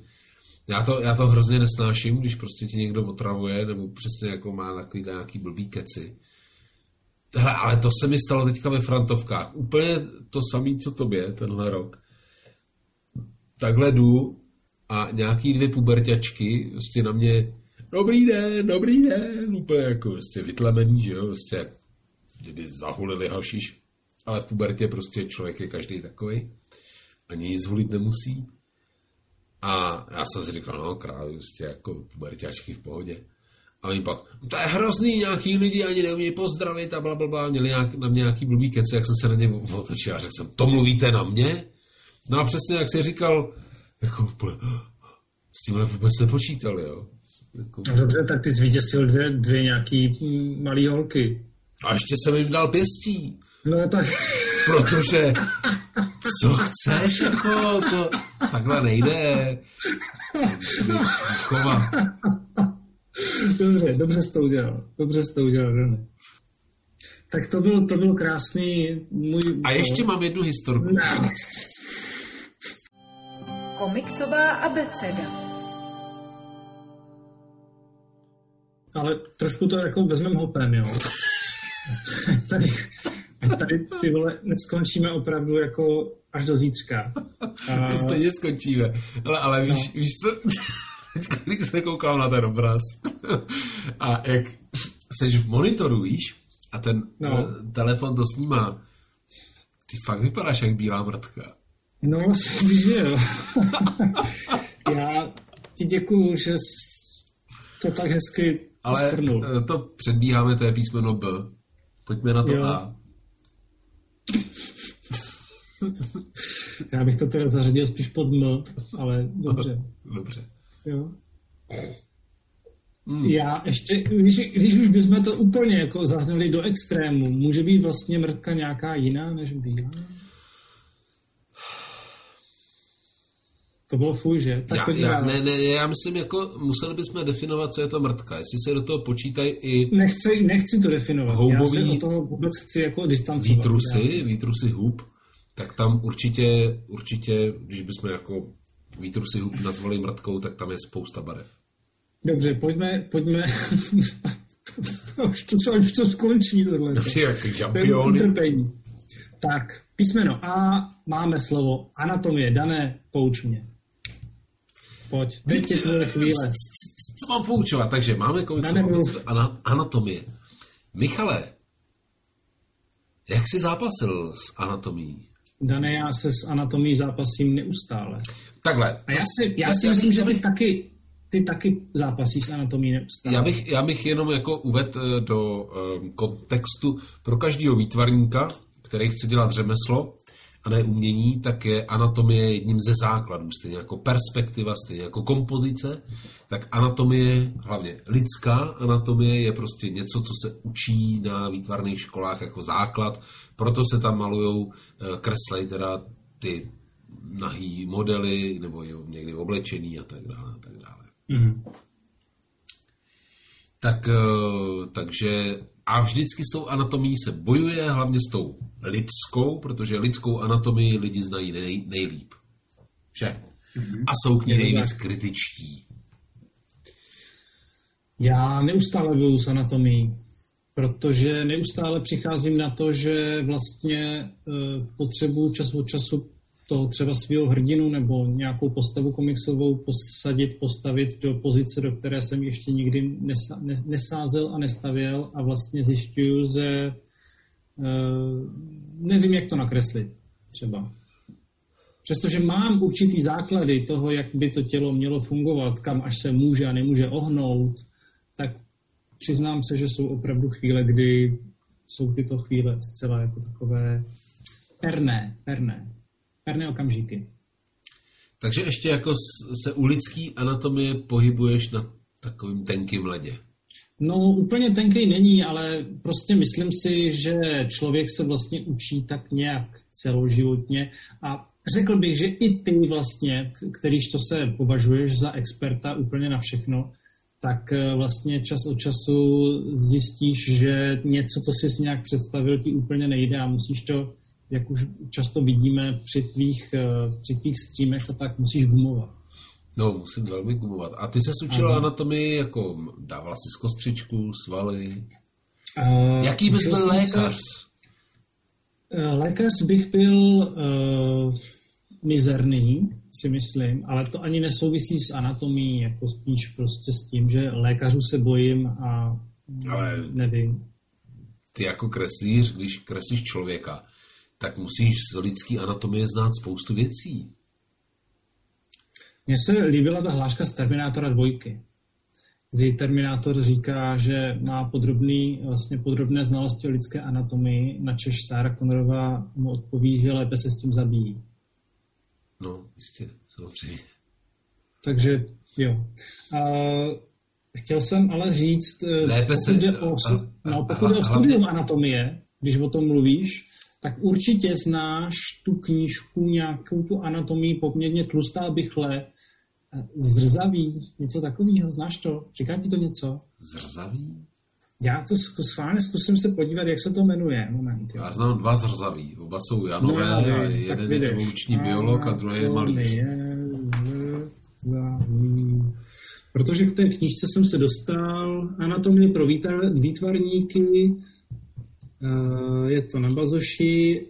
Já to, já to hrozně nesnáším, když prostě ti někdo otravuje, nebo přesně jako má takový nějaký blbý keci. Hele, ale to se mi stalo teďka ve Frantovkách. Úplně to samý, co tobě tenhle rok. Takhle jdu a nějaký dvě puberťačky vlastně na mě dobrý den, dobrý den, úplně jako vlastně vytlemený, že jo, vlastně jak kdyby zahulili hašiš, ale v pubertě prostě člověk je každý takový, ani nic hulit nemusí. A já jsem si říkal, no krávě, vlastně jako puberťačky v pohodě. A oni pak, no to je hrozný, nějaký lidi ani neumějí pozdravit a blablabla, měli nějak, na mě nějaký blbý kece, jak jsem se na ně otočil a řekl jsem, to mluvíte na mě? No a přesně, jak jsi říkal, jako s tímhle vůbec nepočítali, jo. Jako... No dobře, tak ty zvítězil dvě, dvě nějaký malý holky. A ještě jsem jim dal pěstí. No tak... Protože, co chceš, jako, to takhle nejde. Chova. Dobře, dobře jsi to udělal, dobře jsi to udělal, René. Tak to byl, to byl krásný můj... A ještě mám jednu historku. No. Komiksová abeceda. Ale trošku to jako vezmeme hopem, jo. Tady, tady ty vole neskončíme opravdu jako až do zítřka. A... To stejně skončíme. Ale, ale víš, no. Víš co? Když se koukám na ten obraz a jak seš v monitoru, víš? A ten no. telefon to snímá. Ty fakt vypadáš jak bílá mrtka. No, víš, že jo. Já ti děkuju, že to tak hezky ale strnul. To předbíháme, to je písmeno B. Pojďme na to jo. A. Já bych to teda zařadil spíš pod M, ale dobře. Dobře. Jo. Hmm. Já ještě, když, když už bychom to úplně jako zahnuli do extrému, může být vlastně mrtka nějaká jiná než bílá? To bylo fuj, že? Tak já, já, ne, ne, já myslím, jako museli bychom definovat, co je to mrtka. Jestli se do toho počítají i... Nechci, nechci to definovat. Houbový, já se do toho vůbec chci jako distancovat. Výtrusy, já. výtrusy hub, tak tam určitě, určitě, když bychom jako výtrusy hub nazvali mrtkou, tak tam je spousta barev. Dobře, pojďme, pojďme. už, to, už to skončí tohle. Dobře, jako čampiony. Tak, písmeno A, máme slovo anatomie. Dané, pouč mě. Pojď, teď je tvoje chvíle. Co mám poučovat? Takže máme komiksu anatomie. Michale, jak jsi zápasil s anatomií? Dané, já se s anatomií zápasím neustále. Takhle. A já si, já si já myslím, že bych taky... Ty taky zápasí s anatomí neustále. Já bych, já bych jenom jako uvedl do um, kontextu pro každého výtvarníka, který chce dělat řemeslo a ne umění, tak je anatomie jedním ze základů, stejně jako perspektiva, stejně jako kompozice, tak anatomie, hlavně lidská anatomie, je prostě něco, co se učí na výtvarných školách jako základ, proto se tam malujou, kreslej teda ty nahý modely, nebo jo, někdy oblečení a tak dále, a tak dále. Mm. Tak, takže a vždycky s tou anatomií se bojuje, hlavně s tou lidskou, protože lidskou anatomii lidi znají nej, nejlíp. Že? Mm. A jsou k ní nejvíc kritičtí. Já neustále bojuju s anatomií, protože neustále přicházím na to, že vlastně potřebuji čas od času toho třeba svýho hrdinu nebo nějakou postavu komiksovou posadit, postavit do pozice, do které jsem ještě nikdy nesa, ne, nesázel a nestavěl a vlastně zjišťuju, že e, nevím, jak to nakreslit třeba. Přestože mám určitý základy toho, jak by to tělo mělo fungovat, kam až se může a nemůže ohnout, tak přiznám se, že jsou opravdu chvíle, kdy jsou tyto chvíle zcela jako takové perné, perné. Perné okamžiky. Takže ještě jako se u lidský anatomie pohybuješ na takovým tenkým ledě. No úplně tenký není, ale prostě myslím si, že člověk se vlastně učí tak nějak celoživotně a řekl bych, že i ty vlastně, kterýž to se považuješ za experta úplně na všechno, tak vlastně čas od času zjistíš, že něco, co jsi nějak představil, ti úplně nejde a musíš to, jak už často vidíme při tvých, při tvých streamech, a tak musíš gumovat. No, musím velmi gumovat. A ty se učila anatomii, jako dávala jsi kostřičku, svaly. Uh, Jaký bys byl lékař? Se... Lékař bych byl uh, mizerný, si myslím, ale to ani nesouvisí s anatomií, jako spíš prostě s tím, že lékařů se bojím a ale nevím. Ty jako kreslíř, když kreslíš člověka, tak musíš z lidský anatomie znát spoustu věcí. Mně se líbila ta hláška z Terminátora dvojky, kdy Terminátor říká, že má podrobný, vlastně podrobné znalosti o lidské anatomii, načež Sarah Connorová mu odpoví, že lépe se s tím zabíjí. No, jistě, samozřejmě. Takže, jo. A chtěl jsem ale říct, lépe pokud jde o, o, o studium anatomie, když o tom mluvíš, tak určitě znáš tu knížku, nějakou tu anatomii, poměrně tlustá, bychle, zrzavý, něco takového, znáš to? Říká ti to něco? Zrzavý? Já to schválně zkusím se podívat, jak se to jmenuje. Moment, já znám dva zrzavý, oba jsou Janové, no, a jeden je evoluční biolog a druhý je malíř. Protože k té knížce jsem se dostal, anatomie pro výtvarníky, je to na Bazoši,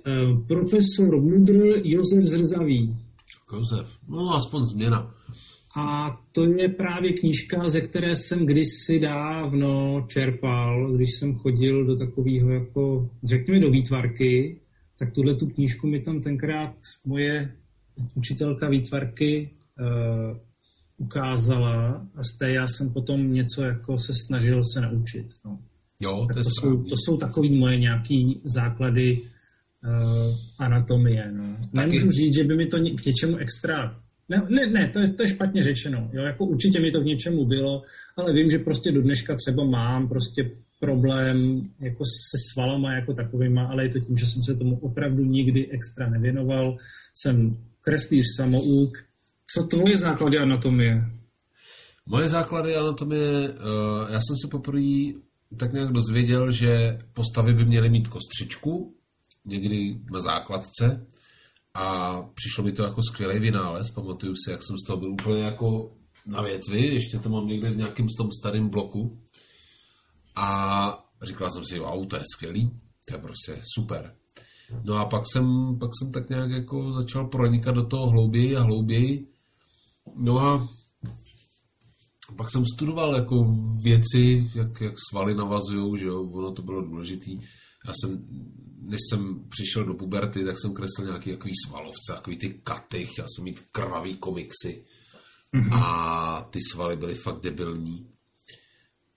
profesor Mudr Josef Zrzavý. Josef, no aspoň změna. A to je právě knížka, ze které jsem kdysi dávno čerpal, když jsem chodil do takového, jako, řekněme, do výtvarky, tak tuhle tu knížku mi tam tenkrát moje učitelka výtvarky ukázala a z té já jsem potom něco jako se snažil se naučit. No. Jo, to, to, jsou, to jsou takový moje nějaký základy uh, anatomie. No. Nemůžu říct, že by mi to k něčemu extra... Ne, ne, ne to, je, to je špatně řečeno. Jo, jako určitě mi to k něčemu bylo, ale vím, že prostě do dneška třeba mám prostě problém jako se svalama jako takovýma, ale je to tím, že jsem se tomu opravdu nikdy extra nevěnoval. Jsem kreslíř, samouk. Co tvoje základy anatomie? Moje základy anatomie, uh, já jsem se poprvé tak nějak dozvěděl, že postavy by měly mít kostřičku, někdy na základce, a přišlo mi to jako skvělý vynález, pamatuju si, jak jsem z toho byl úplně jako na větvi, ještě to mám někde v nějakém tom starém bloku a říkal jsem si, wow, to je skvělý, to je prostě super. No a pak jsem, pak jsem tak nějak jako začal pronikat do toho hlouběji a hlouběji, no a pak jsem studoval jako věci, jak, jak svaly navazujou, že jo, ono to bylo důležitý. Já jsem, než jsem přišel do puberty, tak jsem kreslil nějaký takový svalovce, takový ty katy, chtěl jsem mít krvavý komiksy. Mm-hmm. A ty svaly byly fakt debilní.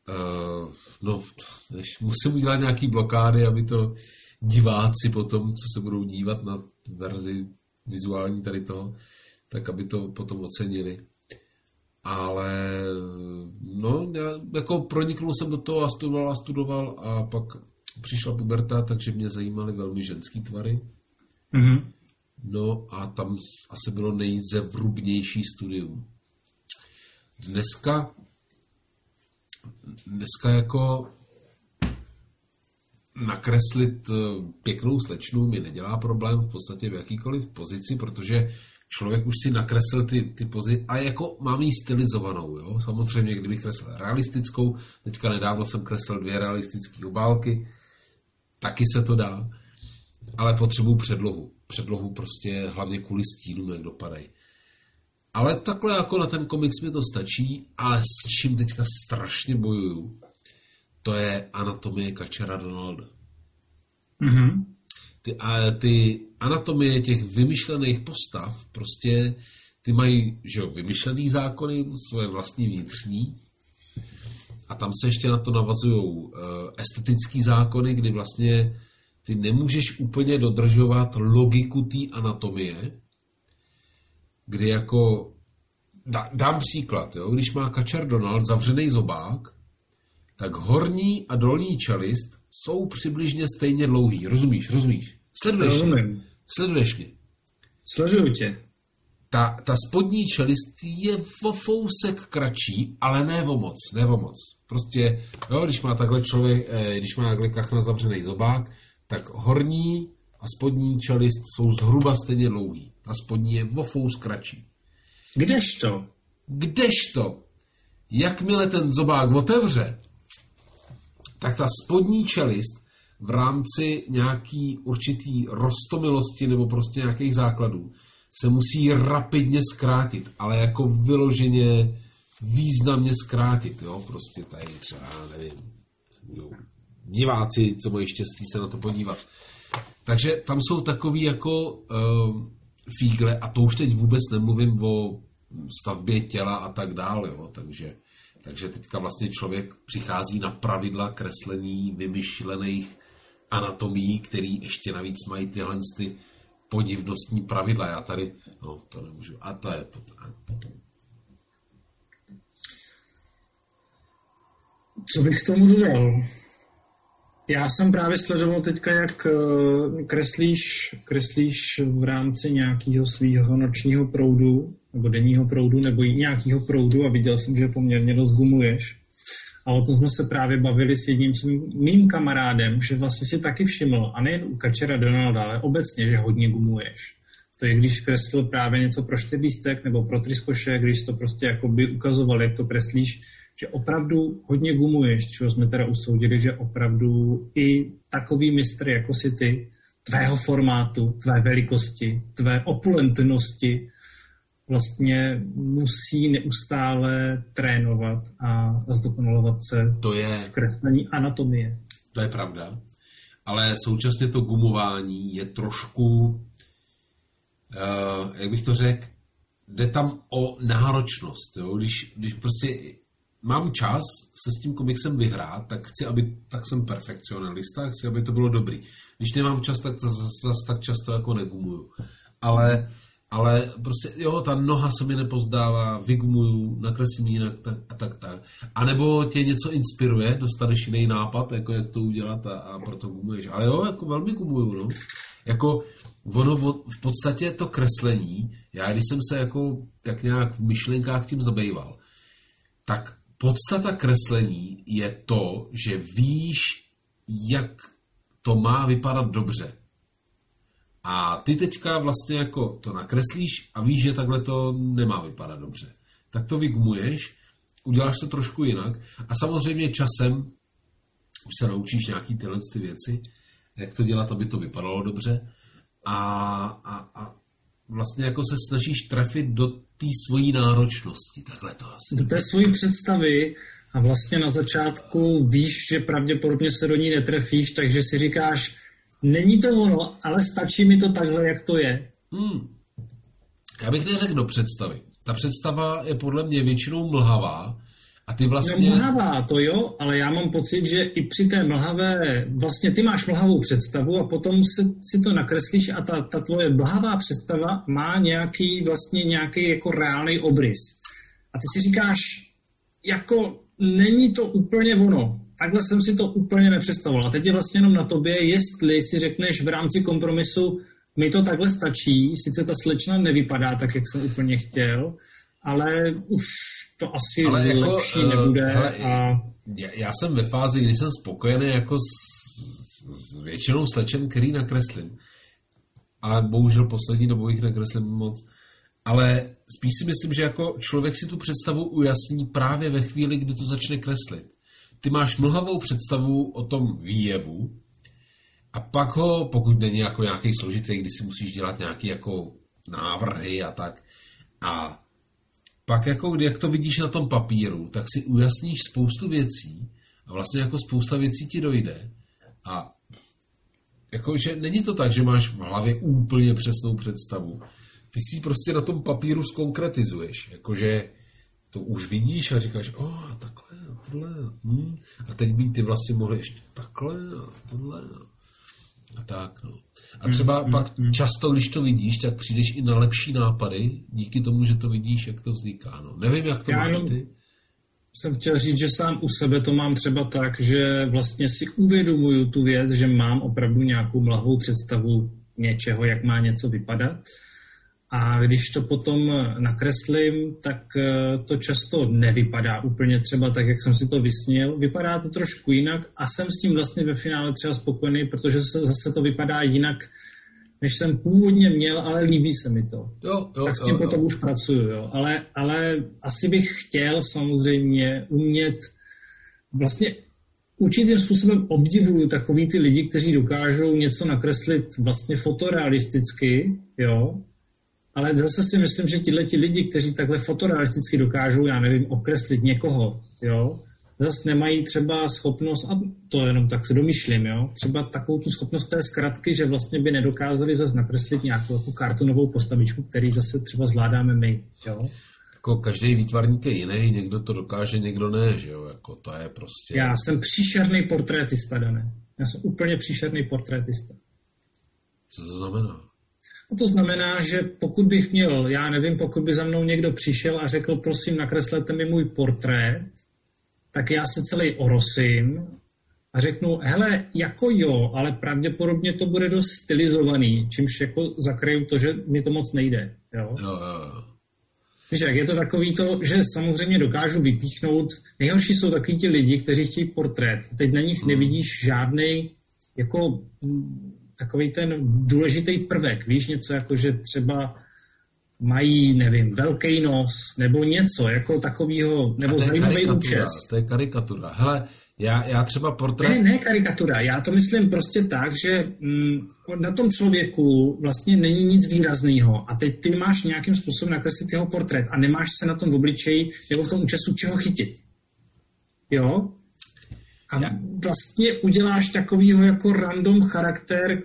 Uh, no, než musím udělat nějaký blokády, aby to diváci potom, co se budou dívat na verzi vizuální tady toho, tak aby to potom ocenili. Ale no, já jako proniknul jsem do toho a studoval a studoval a pak přišla puberta, takže mě zajímaly velmi ženský tvary. Mm-hmm. No a tam asi bylo nejzevrubnější studium. Dneska dneska jako nakreslit pěknou slečnu mi nedělá problém v podstatě v jakýkoliv pozici, protože člověk už si nakreslil ty, ty pozice a jako mám ji stylizovanou, jo? Samozřejmě, kdybych kreslil realistickou, teďka nedávno jsem kreslil dvě realistické obálky, taky se to dá, ale potřebuji předlohu. Předlohu prostě hlavně kvůli stínům, jak dopadají. Ale takhle jako na ten komiks mi to stačí, ale s čím teďka strašně bojuju, to je anatomie Kačera Donalda. Mhm. Ty, a ty anatomie těch vymyšlených postav, prostě ty mají, že jo, vymyšlený zákony, svoje vlastní vnitřní a tam se ještě na to navazují estetický zákony, kdy vlastně ty nemůžeš úplně dodržovat logiku té anatomie, kdy jako, dá, dám příklad, jo, když má Kačer Donald zavřený zobák, tak horní a dolní čelist jsou přibližně stejně dlouhý. Rozumíš, rozumíš? Sleduješ Rozumím. mě. Sleduješ mě. Sleduju tě. Ta, ta spodní čelist je o fousek kratší, ale ne o moc, ne o moc. Prostě, jo, když má takhle člověk, eh, když má takhle kachna zavřený zobák, tak horní a spodní čelist jsou zhruba stejně dlouhý. Ta spodní je o fous kratší. Kdežto? Kdežto? Jakmile ten zobák otevře, tak ta spodní čelist v rámci nějaký určitý roztomilosti nebo prostě nějakých základů se musí rapidně zkrátit, ale jako vyloženě významně zkrátit, jo, prostě tady třeba, nevím, jo, diváci, co mají štěstí se na to podívat. Takže tam jsou takový jako um, fígle a to už teď vůbec nemluvím o stavbě těla a tak dále, jo, takže Takže teďka vlastně člověk přichází na pravidla kreslení vymyšlených anatomií, které ještě navíc mají tyhle ty podivnostní pravidla. Já tady, no to nemůžu, a to je potom. Co bych k tomu dodal? Já jsem právě sledoval teďka, jak kreslíš, kreslíš v rámci nějakého svého nočního proudu, nebo denního proudu, nebo nějakého proudu a viděl jsem, že poměrně dost gumuješ. A o tom jsme se právě bavili s jedním svým, mým kamarádem, že vlastně si taky všiml, a nejen u Kačera Donalda, ale obecně, že hodně gumuješ. To je, když kreslil právě něco pro Čtyřlístek nebo pro Tryskoše, když to prostě jako by ukazoval, jak to kreslíš, že opravdu hodně gumuješ, čeho jsme teda usoudili, že opravdu i takový mistr, jako si ty, tvého formátu, tvé velikosti, tvé opulentnosti, vlastně musí neustále trénovat a zdokonalovat se to je, v kreslení anatomie. To je pravda, ale současně to gumování je trošku, uh, jak bych to řekl, jde tam o náročnost. Jo? Když, když prostě mám čas se s tím komiksem vyhrát, tak chci, aby, tak jsem perfekcionalista, chci, aby to bylo dobrý. Když nemám čas, tak to zase tak často jako negumuju. Ale, ale prostě, jo, ta noha se mi nepozdává, vygumuju, nakreslím jinak tak, a tak, tak. A nebo tě něco inspiruje, dostaneš jiný nápad, jako jak to udělat a, a proto gumuješ. Ale jo, jako velmi gumuju, no. Jako ono v podstatě to kreslení, já když jsem se jako tak nějak v myšlenkách tím zabýval, tak podstata kreslení je to, že víš, jak to má vypadat dobře. A ty teďka vlastně jako to nakreslíš a víš, že takhle to nemá vypadat dobře. Tak to vygumuješ, uděláš to trošku jinak a samozřejmě časem už se naučíš nějaký tyhle ty věci, jak to dělat, aby to vypadalo dobře. A, a, a vlastně jako se snažíš trefit do té svojí náročnosti. Takhle to asi. Do té svojí představy a vlastně na začátku víš, že pravděpodobně se do ní netrefíš, takže si říkáš, není to ono, ale stačí mi to takhle, jak to je. Hmm. Já bych neřekl do představy. Ta představa je podle mě většinou mlhavá. A ty vlastně... No, mlhavá to jo, ale já mám pocit, že i při té mlhavé, vlastně ty máš mlhavou představu a potom se, si to nakreslíš a ta, ta tvoje mlhavá představa má nějaký vlastně nějaký jako reálný obrys. A ty si říkáš, jako není to úplně ono. Takhle jsem si to úplně nepředstavoval. A teď je vlastně jenom na tobě, jestli si řekneš v rámci kompromisu, mi to takhle stačí, sice ta slečna nevypadá tak, jak jsem úplně chtěl, ale už to asi ale jako, lepší nebude. Hele, a... já, já jsem ve fázi, kdy jsem spokojený jako s, s většinou slečen, který nakreslím. Ale bohužel poslední dobou jich nakreslím moc. Ale spíš si myslím, že jako člověk si tu představu ujasní právě ve chvíli, kdy to začne kreslit. Ty máš mlhavou představu o tom výjevu a pak ho, pokud není jako nějaký složitý, kdy si musíš dělat nějaký jako návrhy a tak a pak jako, jak to vidíš na tom papíru, tak si ujasníš spoustu věcí a vlastně jako spousta věcí ti dojde. A jako, že není to tak, že máš v hlavě úplně přesnou představu. Ty si prostě na tom papíru zkonkretizuješ. Jakože to už vidíš a říkáš, o, oh, takhle, a tohle, hm. A teď by ty vlasy mohly ještě takhle, a tohle, a tak, no. A třeba mm, pak mm, často, když to vidíš, tak přijdeš i na lepší nápady díky tomu, že to vidíš, jak to vzniká. No. Nevím, jak to já máš ty. Jsem chtěl říct, že sám u sebe to mám třeba tak, že vlastně si uvědomuju tu věc, že mám opravdu nějakou mlhavou představu něčeho, jak má něco vypadat. A když to potom nakreslím, tak to často nevypadá úplně třeba tak, jak jsem si to vysnil. Vypadá to trošku jinak a jsem s tím vlastně ve finále třeba spokojený, protože zase to vypadá jinak, než jsem původně měl, ale líbí se mi to. Jo, jo, tak s tím jo, potom jo. už pracuju. Jo. Ale, ale asi bych chtěl samozřejmě umět vlastně určitým způsobem obdivuju takový ty lidi, kteří dokážou něco nakreslit vlastně fotorealisticky, jo. Ale zase si myslím, že tihleti lidi, kteří takhle fotorealisticky dokážou, já nevím, okreslit někoho, jo, zase nemají třeba schopnost, a to jenom tak se domýšlím, jo, třeba takovou tu schopnost té zkratky, že vlastně by nedokázali zase nakreslit nějakou jako kartonovou postavičku, který zase třeba zvládáme my, jo. Jako každý výtvarník je jiný, někdo to dokáže, někdo ne, že jo, jako to je prostě... Já jsem příšerný portrétista, Dané. Já jsem úplně příšerný portrétista. Co to znamená? No to znamená, že pokud bych měl, já nevím, pokud by za mnou někdo přišel a řekl, prosím, nakreslete mi můj portrét, tak já se celý orosím a řeknu, hele, jako jo, ale pravděpodobně to bude dost stylizovaný, čímž jako zakryju to, že mi to moc nejde. Jo? No, no. Víš, jak je to takový to, že samozřejmě dokážu vypíchnout, nejhorší jsou takový ti lidi, kteří chtějí portrét. A teď na nich hmm. nevidíš žádnej, jako... takový ten důležitý prvek, víš, něco jako, že třeba mají, nevím, velký nos, nebo něco, jako takovýho, nebo zajímavý účes. To je karikatura. Hele, já, já třeba portrét... Ne, ne karikatura, já to myslím prostě tak, že mm, na tom člověku vlastně není nic výrazného a teď ty máš nějakým způsobem nakreslit jeho portrét a nemáš se na tom v obličeji nebo v tom účesu čeho chytit. Jo? A vlastně uděláš takovýho jako random charakter,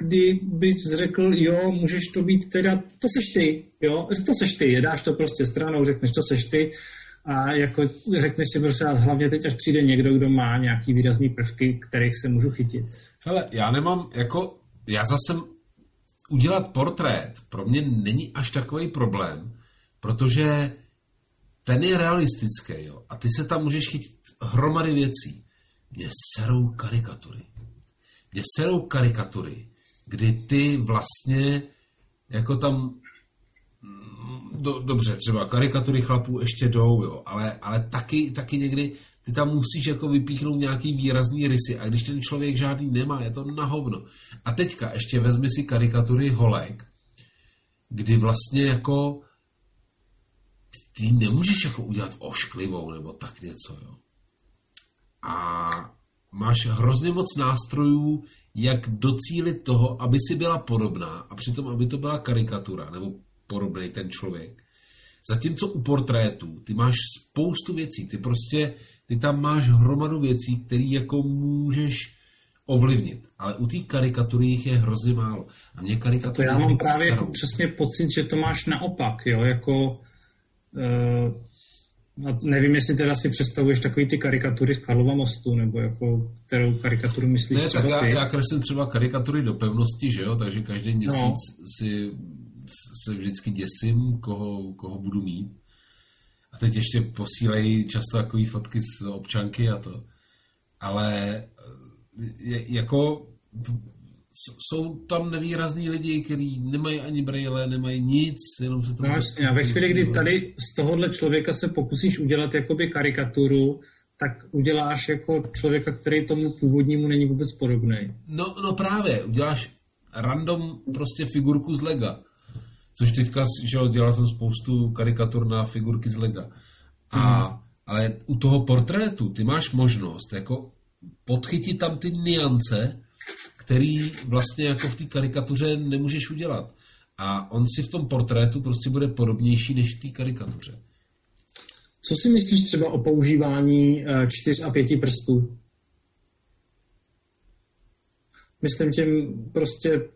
kdy bys řekl, jo, můžeš to být teda, to seš ty, jo, to seš ty, dáš to prostě stranou, řekneš, to seš ty a jako řekneš si prostě hlavně teď, až přijde někdo, kdo má nějaký výrazný prvky, kterých se můžu chytit. Hele, já nemám, jako, já zase udělat portrét pro mě není až takový problém, protože ten je realistický, jo, a ty se tam můžeš chytit hromady věcí. Mě serou karikatury. Mě serou karikatury, kdy ty vlastně jako tam do, dobře, třeba karikatury chlapů ještě jdou, jo, ale, ale taky, taky někdy ty tam musíš jako vypíchnout nějaký výrazný rysy a když ten člověk žádný nemá, je to na hovno. A teďka ještě vezmi si karikatury holek, kdy vlastně jako ty nemůžeš jako udělat ošklivou nebo tak něco, jo. A máš hrozně moc nástrojů, jak docílit toho, aby si byla podobná a přitom, aby to byla karikatura nebo podobný ten člověk. Zatímco u portrétů ty máš spoustu věcí, ty prostě, ty tam máš hromadu věcí, které jako můžeš ovlivnit, ale u té karikatury jich je hrozně málo. A mě karikatury to já mám právě jako přesně pocit, že to máš naopak, jo, jako uh... A nevím, jestli teda si představuješ takový ty karikatury z Karlova mostu, nebo jako kterou karikaturu myslíš? Ne, tak já, já kreslím třeba karikatury do pevnosti, že jo, takže každý měsíc no. si se vždycky děsím, koho, koho budu mít. A teď ještě posílejí často takový fotky z občanky a to. Ale je, jako jsou tam nevýrazní lidi, kteří nemají ani brejle, nemají nic, jenom se tam... No jasně, a ve chvíli, kdy tady z tohohle člověka se pokusíš udělat jakoby karikaturu, tak uděláš jako člověka, který tomu původnímu není vůbec podobný. No, no právě, uděláš random prostě figurku z Lega, což teďka, že dělal jsem spoustu karikatur na figurky z Lega. A, mm. Ale u toho portrétu ty máš možnost jako podchytit tam ty niance, který vlastně jako v té karikatuře nemůžeš udělat. A on si v tom portrétu prostě bude podobnější než v té karikatuře. Co si myslíš třeba o používání čtyř a pěti prstů? Myslím tím prostě,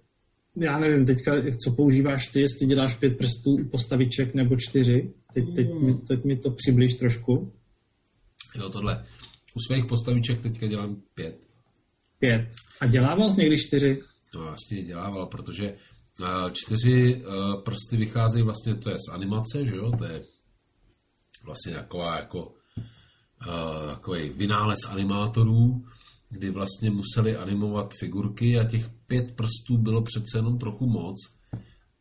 já nevím teďka, co používáš ty, jestli děláš pět prstů u postaviček nebo čtyři. Teď, teď, hmm. mi, teď mi to přiblíž trošku. Jo, tohle. U svých postaviček teďka dělám pět. Pět. A dělával jsi někdy čtyři? No vlastně dělával, protože čtyři prsty vycházejí vlastně, to je z animace, že jo, to je vlastně taková jako takový vynález animátorů, kdy vlastně museli animovat figurky a těch pět prstů bylo přece jenom trochu moc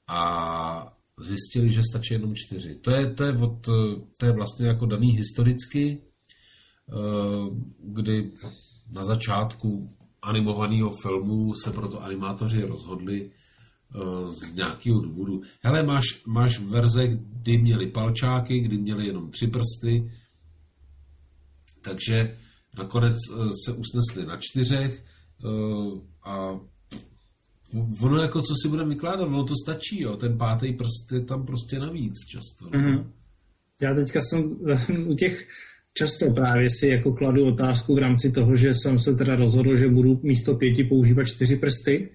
a zjistili, že stačí jenom čtyři. To je, to je, od, to je vlastně jako daný historicky, kdy na začátku animovaného filmu se proto animátoři rozhodli uh, z nějakého důvodu. Hele, máš, máš verze, kdy měli palčáky, kdy měli jenom tři prsty, takže nakonec uh, se usnesli na čtyřech uh, a ono jako, co si budeme vykládat, ono to stačí, jo, ten pátý prst je tam prostě navíc často. Mm-hmm. Já teďka jsem u těch často právě si jako kladu otázku v rámci toho, že jsem se teda rozhodl, že budu místo pěti používat čtyři prsty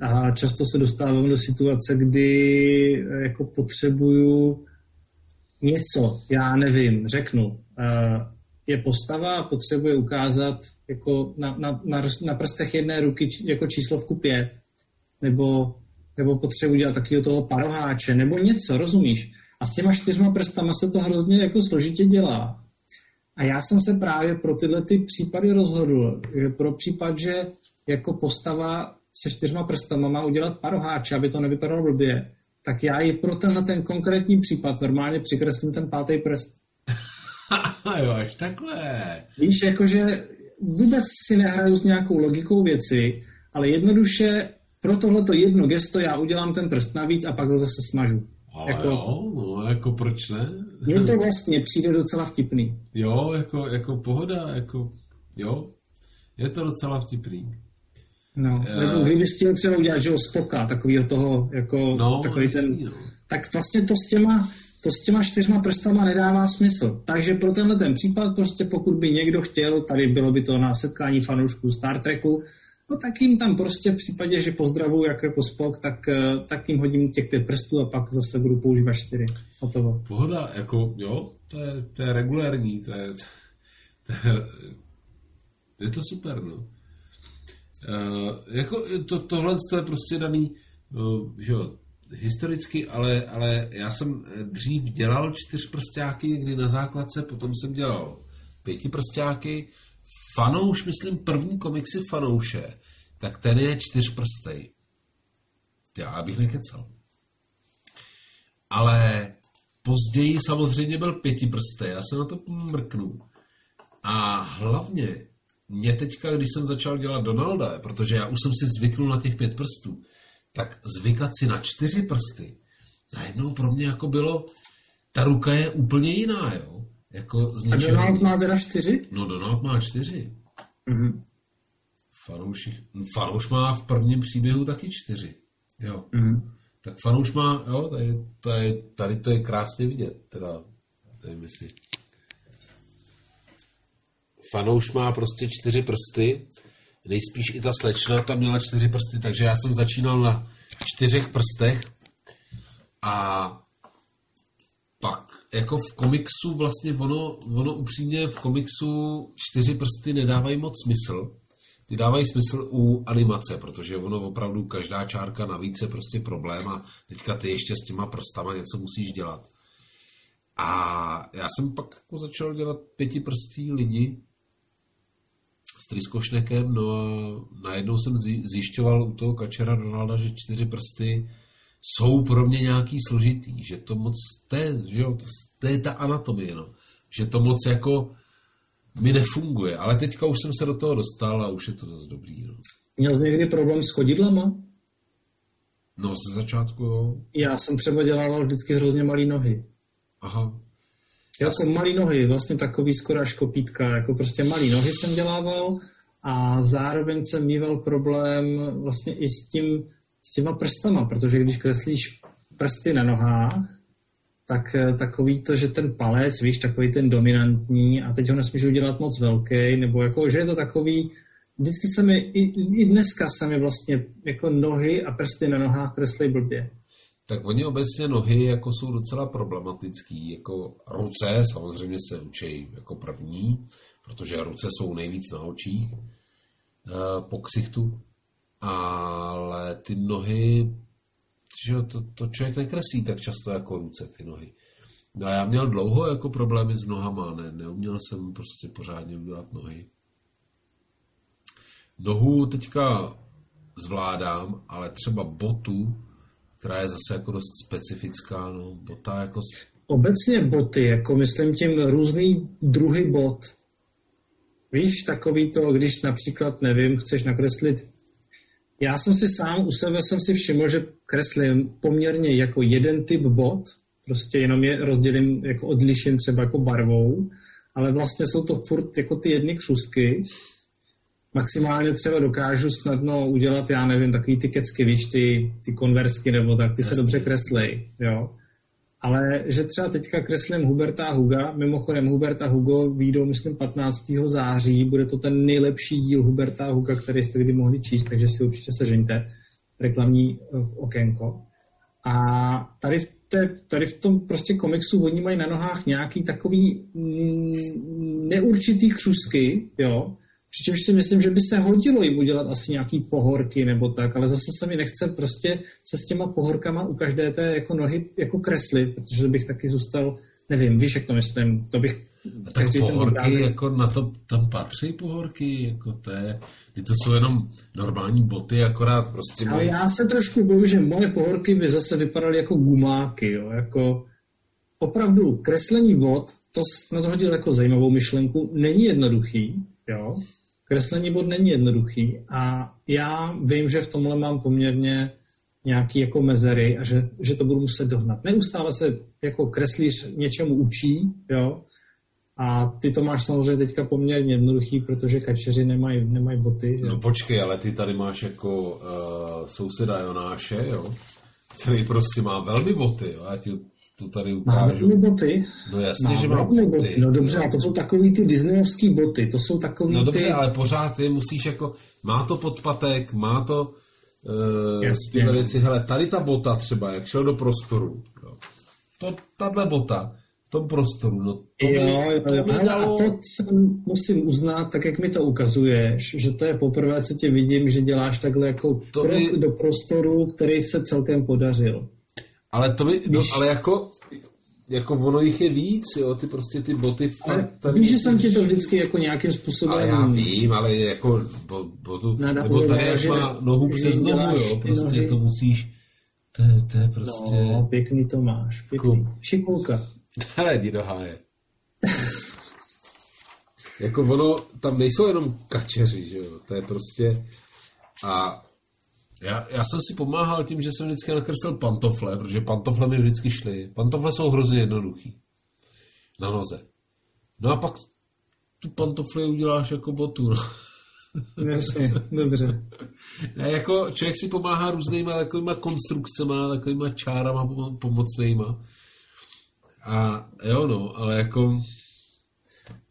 a často se dostávám do situace, kdy jako potřebuju něco, já nevím, řeknu. Je postava a potřebuje ukázat jako na, na, na, na prstech jedné ruky jako číslovku pět nebo, nebo potřebuji dělat takového toho paroháče nebo něco, rozumíš? A s těma čtyřma prstama se to hrozně jako složitě dělá. A já jsem se právě pro tyhle ty případy rozhodl, že pro případ, že jako postava se čtyřma prstama má udělat paroháče, aby to nevypadalo blbě, tak já ji pro tenhle ten konkrétní případ normálně přikreslím ten pátý prst. Jo, až takhle. Víš, jakože vůbec si nehraju s nějakou logikou věci, ale jednoduše pro tohleto jedno gesto já udělám ten prst navíc a pak ho zase smažu. Ale jako, jo, no, jako proč ne? Mně to vlastně přijde docela vtipný. Jo, jako, jako pohoda, jako, jo, je to docela vtipný. No, uh, nebo kdyby chtěl třeba udělat, že ho Spoka, takovýho toho, jako, no, takový jasný, ten, no. Tak vlastně to s těma, to s těma čtyřma prstama nedává smysl. Takže pro tenhle ten případ, prostě pokud by někdo chtěl, tady bylo by to na setkání fanoušků Star Treku, no tak jim tam prostě v případě, že pozdravuju jak jako spok, tak, tak jim hodím těch pět prstů a pak zase budu používat čtyři. Hotovo. Pohoda, jako jo, to je, to je regulární, to je, to je, je to super, no. Uh, jako to, tohle je prostě daný, uh, že jo, historicky, ale, ale já jsem dřív dělal čtyřprstáky někdy na základce, potom jsem dělal pětiprstáky. Fanouš, myslím, první komiksy Fanouše, tak ten je čtyřprstej. Já bych nekecal. Ale později samozřejmě byl pětiprstej, já se na to mrknu. A hlavně mě teďka, když jsem začal dělat Donalda, protože já už jsem si zvyknul na těch pět prstů, tak zvykat si na čtyři prsty, najednou pro mě jako bylo, ta ruka je úplně jiná, jo? Jako z ničeho. A Donald má teda čtyři? No, Donald má čtyři. Mm-hmm. Fanouš má v prvním příběhu taky čtyři. Jo. Mm-hmm. Tak Fanouš má, jo, tady, tady, tady to je krásně vidět, teda, nevím jestli. Fanouš má prostě čtyři prsty, nejspíš i ta slečna tam měla čtyři prsty, takže já jsem začínal na čtyřech prstech a pak jako v komiksu vlastně ono, ono upřímně v komiksu čtyři prsty nedávají moc smysl. Ty dávají smysl u animace, protože ono opravdu každá čárka navíc je prostě problém a teďka ty ještě s těma prstama něco musíš dělat. A já jsem pak jako začal dělat pětiprstý lidi s Tryskošnekem, no a najednou jsem zjišťoval u toho Kačera Donalda, že čtyři prsty jsou pro mě nějaký složitý, že to moc, to je, že jo, to je ta anatomie, no. Že to moc jako mi nefunguje, ale teďka už jsem se do toho dostal a už je to zase dobrý, no. Měl jsi někdy problém s chodidlama? No, se začátku, jo. Já jsem třeba dělal vždycky hrozně malý nohy. Aha. Já Jasný. jsem malý nohy, vlastně takový skoro až kopítka, jako prostě malý nohy jsem dělával a zároveň jsem měl problém vlastně i s tím, s těma prstama, protože když kreslíš prsty na nohách, tak takový to, že ten palec, víš, takový ten dominantní a teď ho nesmíš udělat moc velký, nebo jako, že je to takový, vždycky se mi, i, i dneska se mi vlastně jako nohy a prsty na nohách kreslí blbě. Tak oni obecně nohy jako jsou docela problematický, jako ruce samozřejmě se učí jako první, protože ruce jsou nejvíc na očích, po ksichtu, ale ty nohy, že to, to člověk nekreslí tak často jako ruce, ty nohy. No a já měl dlouho jako problémy s nohama, ne, neuměl jsem prostě pořádně udělat nohy. Nohu teďka zvládám, ale třeba botu, která je zase jako dost specifická, no, bota jako... Obecně boty, jako myslím tím různý druhy bot. Víš, takový to, když například, nevím, chceš nakreslit... Já jsem si sám u sebe jsem si všiml, že kreslím poměrně jako jeden typ bot, prostě jenom je rozdělím, jako odliším třeba jako barvou, ale vlastně jsou to furt jako ty jedny křusky. Maximálně třeba dokážu snadno udělat, já nevím, takový ty kecky, víš, ty, ty konversky nebo tak, ty se dobře kreslej, jo. Ale že třeba teďka kreslím Huberta a Huga, mimochodem Huberta a Hugo výjdou, myslím, patnáctého září, bude to ten nejlepší díl Huberta a Huga, který jste kdy mohli číst, takže si určitě sežeňte, reklamní okénko. A tady v, té, tady v tom prostě komiksu oni mají na nohách nějaký takový neurčitý křusky, jo, přičemž si myslím, že by se hodilo jim udělat asi nějaký pohorky nebo tak, ale zase se mi nechce prostě se s těma pohorkama u každé té jako nohy jako kreslit, protože bych taky zůstal, nevím, víš, jak to myslím, to bych... A tak pohorky, ten jako na to, tam patří pohorky, jako to je, to jsou jenom normální boty, akorát prostě... Ale já se trošku bojím, že moje pohorky by zase vypadaly jako gumáky, jo, jako... Opravdu, kreslení bod, to nadhodil jako zajímavou myšlenku, není jednoduchý, jo. Kreslení bod není jednoduchý a já vím, že v tomhle mám poměrně nějaký jako mezery a že, že to budu muset dohnat. Neustále se jako kreslíř něčemu učí, jo. A ty to máš samozřejmě teďka poměrně jednoduchý, protože kačeři nemají, nemají boty. Jo? No počkej, ale ty tady máš jako uh, souseda Jonáše, jo, který prostě má velmi boty, jo. A ti... to tady ukážu. Má boty? No jasně, že má boty. boty. No dobře, no. A to jsou takový ty Disneyovský boty, to jsou takový No dobře, ty... ale pořád ty musíš jako, má to podpatek, má to uh, tyhle věci, hele, tady ta bota třeba, jak šel do prostoru, no. to, tahle bota, v tom prostoru, no to jo, mi, to jo, mi dalo... A to musím uznat, tak jak mi to ukazuješ, že to je poprvé, co tě vidím, že děláš takhle jako to krok mi... do prostoru, který se celkem podařil. Ale to by, no, ale jako, jako ono jich je víc, jo, ty prostě ty boty fakt... Tady... Víš, že jsem ti to vždycky jako nějakým způsobem... Ale já vím, ale jako bo, botu, nebo tady jak má nohu přes nohu, jo, prostě to musíš, to, to je prostě... No, pěkný to máš, pěkný, šikulka. Hele, jdi do háje. Jako ono, tam nejsou jenom kačeři, že jo, to je prostě... A... Já, já jsem si pomáhal tím, že jsem vždycky nakreslil pantofle, protože pantofle mi vždycky šly. Pantofle jsou hrozně jednoduchý. Na noze. No a pak tu pantofle uděláš jako botu. Jasně, dobře. Ne, jako člověk si pomáhá různýma takovýma konstrukcema, takovýma čárama pomocnýma. A jo no, ale jako...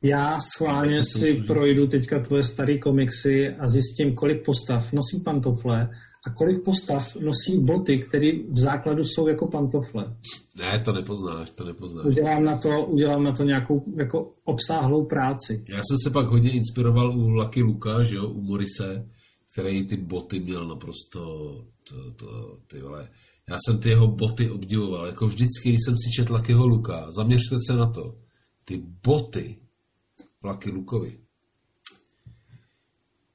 Já schválně si projdu teďka tvoje starý komiksy a zjistím, kolik postav nosí pantofle a kolik postav nosí boty, které v základu jsou jako pantofle. Ne, to nepoznáš, to nepoznáš. Udělám na to, udělám na to nějakou jako obsáhlou práci. Já jsem se pak hodně inspiroval u Lucky Luka, že jo, u Morise, který ty boty měl naprosto, to, to, ty vole. Já jsem ty jeho boty obdivoval, jako vždycky, když jsem si četl Luckyho Luka, zaměřte se na to, ty boty Lucky Lukovi.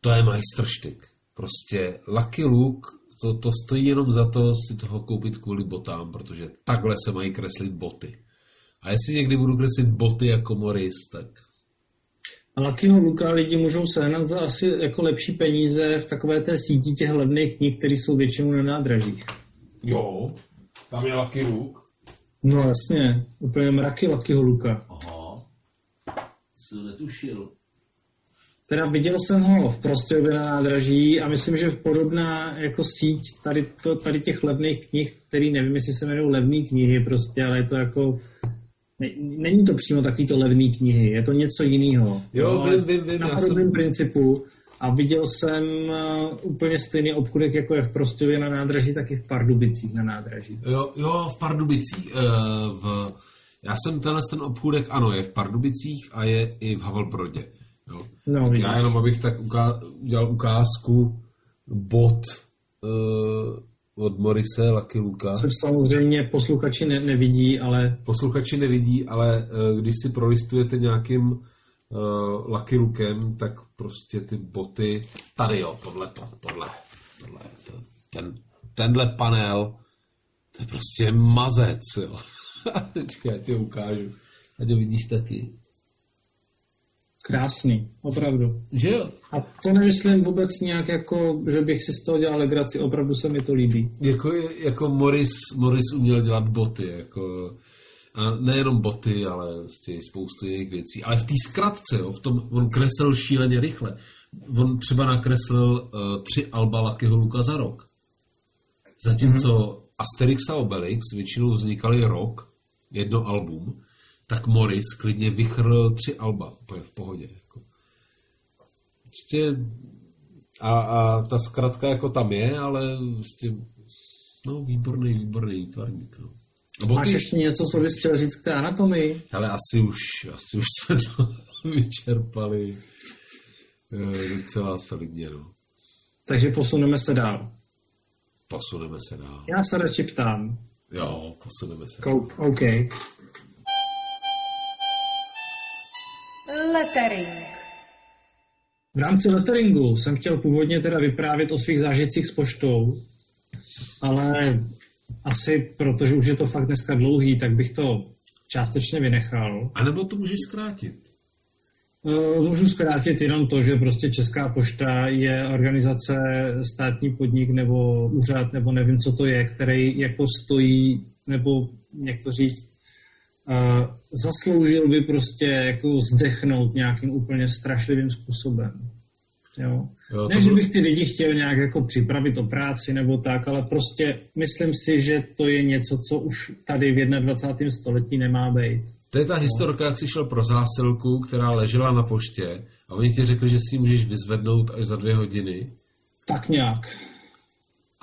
To je majstrštyk. Prostě Lucky Luke, to, to stojí jenom za to si toho koupit kvůli botám, protože takhle se mají kreslit boty. A jestli někdy budu kreslit boty jako Morris, tak... Luckyho Luka lidi můžou sehnat za asi jako lepší peníze v takové té síti těch levných knih, které jsou většinou na nádražích. Jo, tam je Lucky Luke. No jasně, úplně mraky Luckyho Luka. Aha. Netušil. Teda viděl jsem ho v Prostějově na nádraží a myslím, že podobná jako síť tady, to, tady těch levných knih, který nevím, jestli se jmenují levný knihy prostě, ale je to jako ne, není to přímo takovýto levný knihy, je to něco jiného. Jo, no, vím, vím, vím. Na podobném jsem... principu a viděl jsem úplně stejný obchůdek, jako je v Prostějově na nádraží, tak i v Pardubicích na nádraží. Jo, jo v Pardubicích, uh, v Já jsem tenhle ten obchůdek, ano, je v Pardubicích a je i v Havelbrodě. Jo. No, tak já jenom, abych tak uká- udělal ukázku bot uh, od Morise, Lucky Luka. Což samozřejmě posluchači ne- nevidí, ale... Posluchači nevidí, ale uh, když si prolistujete nějakým uh, Lucky Lukem, tak prostě ty boty... Tady jo, tohle, to, tohle, tohle, to, ten, tenhle panel, to je prostě mazec, jo. Teďka, já ti ukážu. A to vidíš taky. Krásný, opravdu. Že jo? A to nemyslím vůbec nějak jako, že bych si z toho dělal legraci, opravdu se mi to líbí. Jako, jako Morris, Morris uměl dělat boty, jako, a nejenom boty, ale vlastně spoustu jiných věcí. Ale v té zkratce, jo, v tom, on kreslil šíleně rychle. On třeba nakreslil uh, tři alba Luckyho Luka za rok. Zatímco mm-hmm. Asterix a Obelix většinou vznikaly rok, jedno album, tak Morris klidně vychrl tři alba, to je v pohodě. Jako. Prostě a, a ta zkratka jako tam je, ale prostě, no, výborný, výborný výtvarník. No. Máš ty... ještě něco, co bys chtěl říct k té anatomii? Hele, asi už, asi už jsme to vyčerpali docela solidně. No. Takže posuneme se dál. Posuneme se dál. Já se radši ptám. Jo, posuneme se dál. OK. Lettering. V rámci letteringu jsem chtěl původně teda vyprávět o svých zážitcích s poštou, ale asi protože už je to fakt dneska dlouhý, tak bych to částečně vynechal. A nebo to můžeš zkrátit? Můžu zkrátit jenom to, že prostě Česká pošta je organizace, státní podnik nebo úřad, nebo nevím, co to je, který jako stojí, nebo jak to říct, zasloužil by prostě jako zdechnout nějakým úplně strašlivým způsobem. Jo. Jo, ne, že bych ty lidi chtěl nějak jako připravit o práci nebo tak, ale prostě myslím si, že to je něco, co už tady v dvacátém prvním století nemá být. To je ta historka, jak jsi šel pro zásilku, která ležela na poště a oni ti řekli, že si ji můžeš vyzvednout až za dvě hodiny. Tak nějak.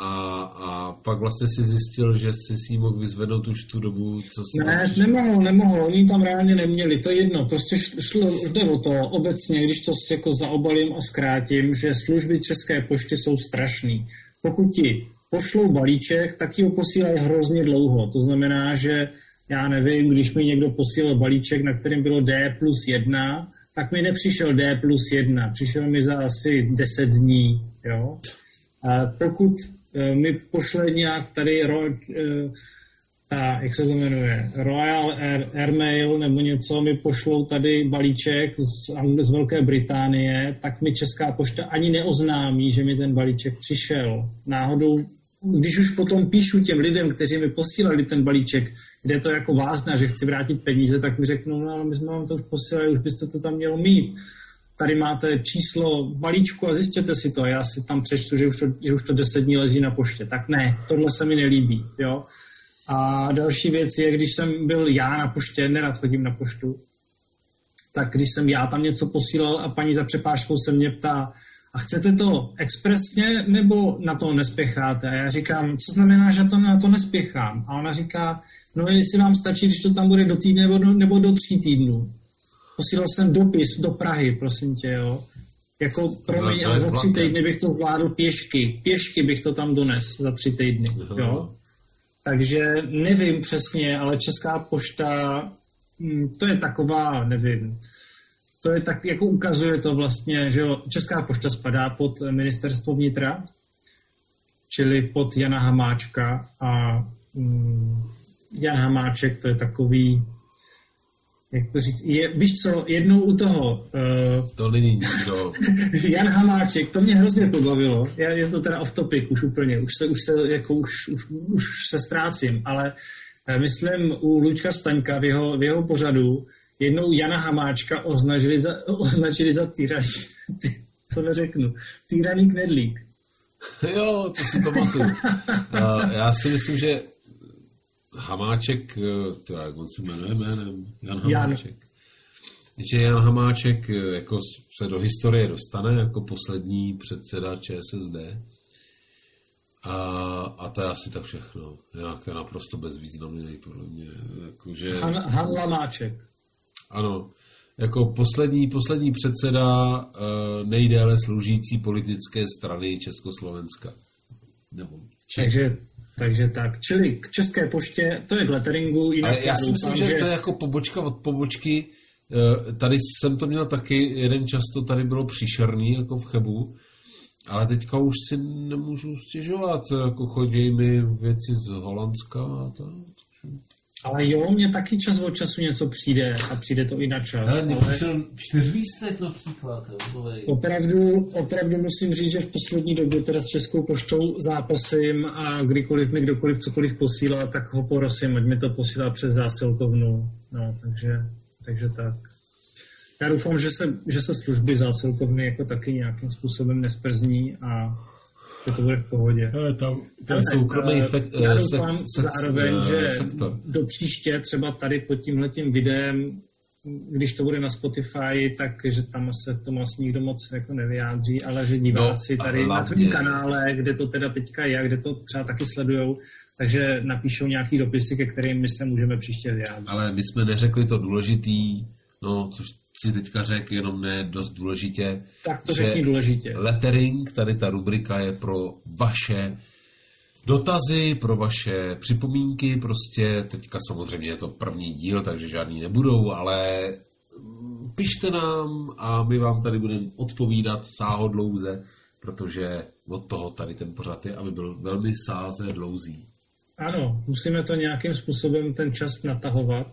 A, a pak vlastně si zjistil, že jsi si ji mohl vyzvednout už tu dobu, co jsi... Ne, nemohl, nemohl, oni tam reálně neměli, to je jedno, prostě šlo, jde o to obecně, když to si jako zaobalím a zkrátím, že služby České pošty jsou strašný. Pokud ti pošlou balíček, tak ti ho posílají hrozně dlouho, to znamená, že já nevím, když mi někdo posílal balíček, na kterém bylo D plus jedna, tak mi nepřišel D plus jedna, přišel mi za asi deset dní, jo. A pokud mi pošle nějak tady ro, ta, jak se to jmenuje, Royal Air, Airmail nebo něco, mi pošlou tady balíček z, z Velké Británie, tak mi Česká pošta ani neoznámí, že mi ten balíček přišel. Náhodou, když už potom píšu těm lidem, kteří mi posílali ten balíček, kde to jako vázna, že chci vrátit peníze, tak mi řeknou, no my jsme vám to už posílali, už byste to tam mělo mít. Tady máte číslo balíčku a zjistěte si to. Já si tam přečtu, že už to, že už to deset dní leží na poště. Tak ne, tohle se mi nelíbí. Jo? A další věc je, když jsem byl já na poště, nerad chodím na poštu, tak když jsem já tam něco posílal a paní za přepážkou se mě ptá, a chcete to expresně nebo na to nespěcháte? A já říkám, co znamená, že to na to nespěchám? A ona říká, no jestli vám stačí, když to tam bude do týdne nebo do, nebo do tří týdnů. Posílal jsem dopis do Prahy, prosím tě, jo. Jako, promiň, ale za tři týdny bych to vládl pěšky. Pěšky bych to tam dones za tři týdny, jo. Takže nevím přesně, ale Česká pošta, to je taková, nevím, to je tak, jako ukazuje to vlastně, že jo, Česká pošta spadá pod ministerstvo vnitra, čili pod Jana Hamáčka a mm, Jan Hamáček, to je takový, jak to říct, je, víš co, jednou u toho... Uh, to není nikdo. Jan Hamáček, to mě hrozně pobavilo. Já, je to teda off topic už úplně, už se, už se, jako, už, už, už se ztrácím, ale uh, myslím u Luďka Staňka v jeho, v jeho pořadu jednou Jana Hamáčka označili za, označili za týraník. To neřeknu. Týraník Nedlík. Jo, to si to pamatuju. uh, já si myslím, že Hamáček, teda jak on se jmenuje jménem, Jan Hamáček. Jan. Že Jan Hamáček jako se do historie dostane jako poslední předseda ČSSD. A, a to je asi tak všechno. Jinak je naprosto bezvýznamný podle mě. Jako, že, Han, Han Hamáček. Ano. Jako poslední, poslední předseda nejdéle sloužící politické strany Československa. Nebo Čech. Takže... Takže tak, čili k České poště, to je k letteringu. Jinak ale já si myslím, že to je jako pobočka od pobočky. Tady jsem to měl taky, jeden často tady bylo příšerný, jako v Chebu, ale teďka už si nemůžu stěžovat, jako chodí mi věci z Holandska a tak. Ale jo, mně taky čas od času něco přijde a přijde to i na čas. Ale mě přišel Čtyřlístek například. Opravdu, opravdu musím říct, že v poslední době teda s Českou poštou zápasím a kdykoliv mi kdokoliv cokoliv posílá, tak ho porosím, ať mi to posílá přes zásilkovnu. No, takže, takže tak. Já doufám, že se, že se služby zásilkovny jako taky nějakým způsobem nesprzní a že to bude v pohodě. Tam, to je soukromý zároveň, že sektor. Do příště třeba tady pod tímhletím videem, když to bude na Spotify, tak že tam se k tomu asi nikdo moc jako nevyjádří, ale že diváci no, tady hlavně... na tom kanále, kde to teda teďka je, kde to třeba taky sledujou, takže napíšou nějaký dopisy, ke kterým my se můžeme příště vyjádřit. Ale my jsme neřekli to důležitý, no což si teďka řek, jenom ne dost důležitě. Tak to řekni důležitě. Lettering, tady ta rubrika je pro vaše dotazy, pro vaše připomínky, prostě teďka samozřejmě je to první díl, takže žádný nebudou, ale pište nám a my vám tady budeme odpovídat sáhodlouze, protože od toho tady ten pořad je, aby byl velmi sázedlouzí. Ano, musíme to nějakým způsobem ten čas natahovat,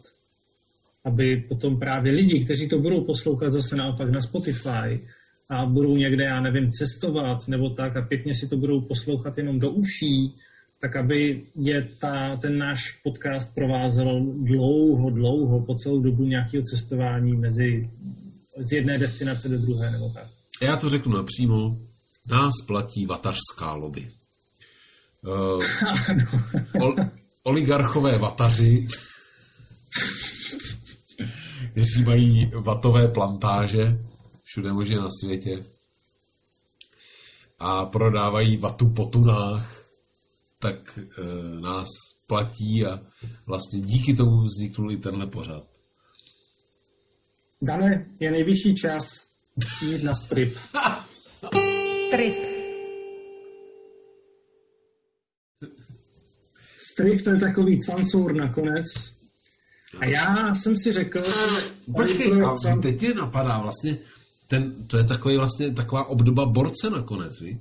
aby potom právě lidi, kteří to budou poslouchat zase naopak na Spotify a budou někde, já nevím, cestovat nebo tak a pěkně si to budou poslouchat jenom do uší, tak aby je ta, ten náš podcast provázel dlouho, dlouho, po celou dobu nějakého cestování mezi z jedné destinace do druhé nebo tak. Já to řeknu napřímo, nás platí vatařská lobby. Uh, ol, oligarchové vataři, kteří mají vatové plantáže všude možně na světě a prodávají vatu po tunách, tak uh, nás platí a vlastně díky tomu vzniknul i tenhle pořad. Dane, je nejvyšší čas jít na strip. Strip. Strip, to je takový cancour nakonec. A já jsem si řekl... Počkej, to... a teď mě napadá vlastně, ten, to je takový vlastně taková obdoba borce nakonec, viď?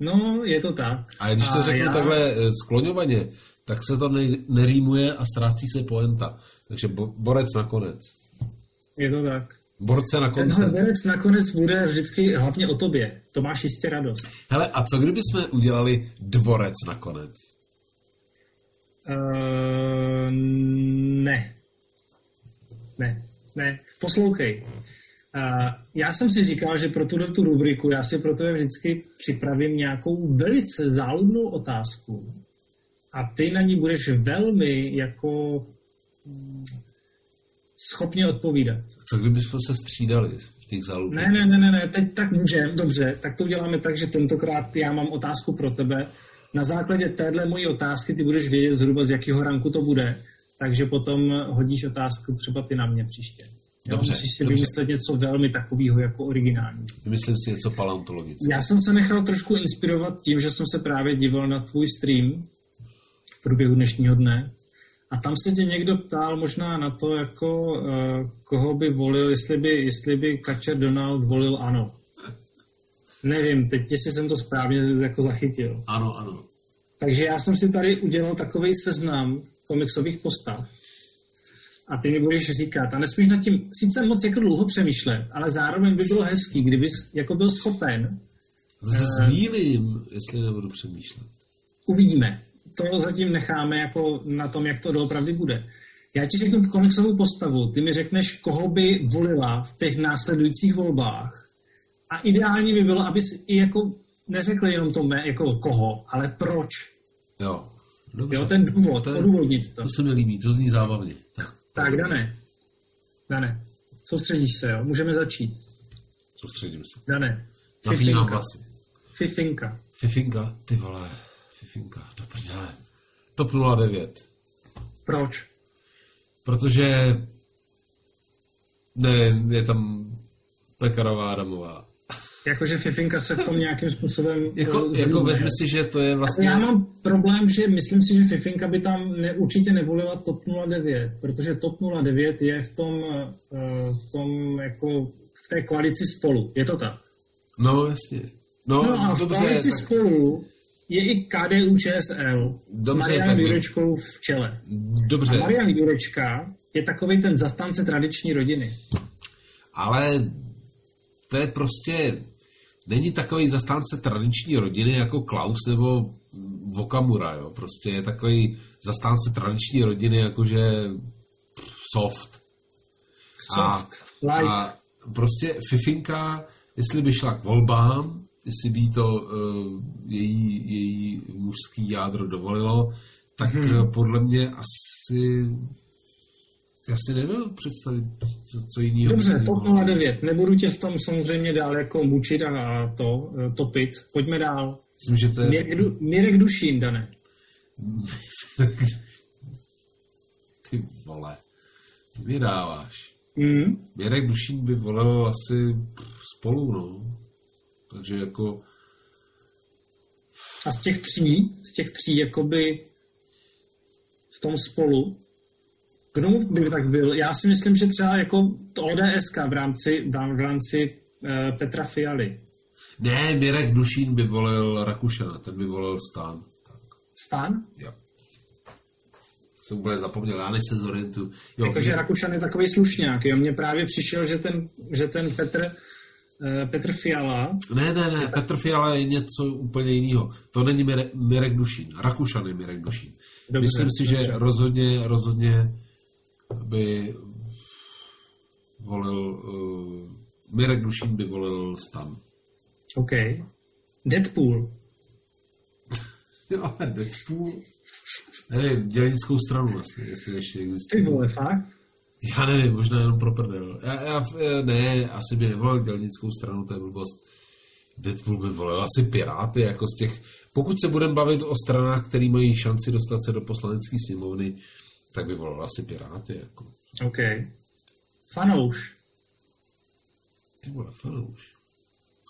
No, je to tak. A když a to řeknu já... takhle skloňovaně, tak se to ne- nerýmuje a ztrácí se poenta. Takže bo- borec nakonec. Je to tak. Borce na konce. Tenhle borec nakonec bude vždycky hlavně o tobě. To máš jistě radost. Hele, a co kdyby jsme udělali dvorec nakonec? Uh, ne. Ne, ne. Poslouchej. Uh, já jsem si říkal, že pro tuhle tu rubriku já si pro tebe vždycky připravím nějakou velice záludnou otázku a ty na ní budeš velmi jako... schopně odpovídat. Co kdybychom se střídali v těch zálubách? Ne, ne, ne, ne, teď tak můžeme, dobře, tak to uděláme tak, že tentokrát já mám otázku pro tebe. Na základě téhle mojí otázky ty budeš vědět zhruba, z jakého ranku to bude, takže potom hodíš otázku třeba ty na mě příště. Jo? Dobře. Musíš si dobře. vymyslet něco velmi takového jako originální. Myslím si něco paleontologické. Já jsem se nechal trošku inspirovat tím, že jsem se právě díval na tvůj stream v průběhu dnešního dne. A tam se tě někdo ptal možná na to, jako uh, koho by volil, jestli by, jestli by Kačer Donald volil ANO. Nevím, teď jestli jsem to správně jako zachytil. Ano, ano. Takže já jsem si tady udělal takový seznam komiksových postav. A ty mi budeš říkat, a nesmíš nad tím sice moc jako dlouho přemýšlet, ale zároveň by bylo hezký, kdybys jako byl schopen. Zmíním, uh, jestli nebudu přemýšlet. Uvidíme. To zatím necháme jako na tom, jak to doopravdy bude. Já ti řeknu komiksovou postavu, ty mi řekneš, koho by volila v těch následujících volbách. A ideální by bylo, abys i jako neřekl jenom to mé, jako koho, ale proč. Jo, dobře. Jo, ten důvod, to je, odůvodnit to. To se mi líbí, to zní zábavně. Tak, tak Dane, Dane, soustředíš se, jo, můžeme začít. Soustředím se. Dane, Fifinka. Fifinka. Fifinka, ty vole. Fifinka, do prdele. T O P nula devět. Proč? Protože ne, je tam Pekarová Adamová. Jakože Fifinka se v tom nějakým způsobem... jako, jako vezmi si, že to je vlastně... Já mám problém, že myslím si, že Fifinka by tam ne, určitě nevolila T O P nula devět, protože T O P nula devět je v tom, v tom jako v té koalici Spolu. Je to tak? No, jasně. No, no a v koalici tak... Spolu je i K D U Č S L s Marianem Jurečkou v čele. Dobře. A Marian Jurečka je takovej ten zastánce tradiční rodiny. Ale to je prostě... Není takový zastánce tradiční rodiny jako Klaus nebo Okamura, jo. Prostě je takový zastánce tradiční rodiny jakože soft. Soft, a, light. A prostě Fifinka, jestli by šla k volbám, jestli by to uh, její, její mužský jádro dovolilo, tak hmm. podle mě asi... Já si nevěděl představit, co, co jiného... Dobře, T O P nula devět. Nebudu tě v tom samozřejmě dál jako mučit a to, topit. Pojďme dál. Myslím, že to je... Mirek, du, Mirek Dušín, Dane. Ty vole. To mě dáváš. Hmm? Mirek Dušín by volil asi Spolu, no. Takže jako... A z těch tří, z těch tří jakoby v tom Spolu, kdo by tak byl? Já si myslím, že třeba jako to O D S ka v rámci, v rámci uh, Petra Fialy. Ne, Mirek Dušín by volil Rakušana, ten by volil Stan. Tak. Stan? Jo. Jsem úplně zapomněl, já než se zorientuju. Jakože Rakušan je takový slušňák, jo? Mně právě přišel, že ten, že ten Petr... Petr Fiala. Ne, ne, ne, Petr Fiala je něco úplně jiného. To není Mirek Dušín. Rakušan je Mirek Dušín. Dobře, myslím si, dobře. Že rozhodně, rozhodně by volil uh, Mirek Dušín by volil Stan. OK. Deadpool. Jo, Deadpool. Nevím, dělnickou stranu asi, jestli ještě existuje. Ty vole, fakt? Já nevím, možná jenom pro prdel. Já, já, ne, asi by nevolil dělnickou stranu, to je blbost. Deadpool by volil asi Piráty, jako z těch... Pokud se budeme bavit o stranách, které mají šanci dostat se do poslanecké sněmovny, tak by volil asi Piráty, jako. OK. Fanouš. Ty vole, fanouš.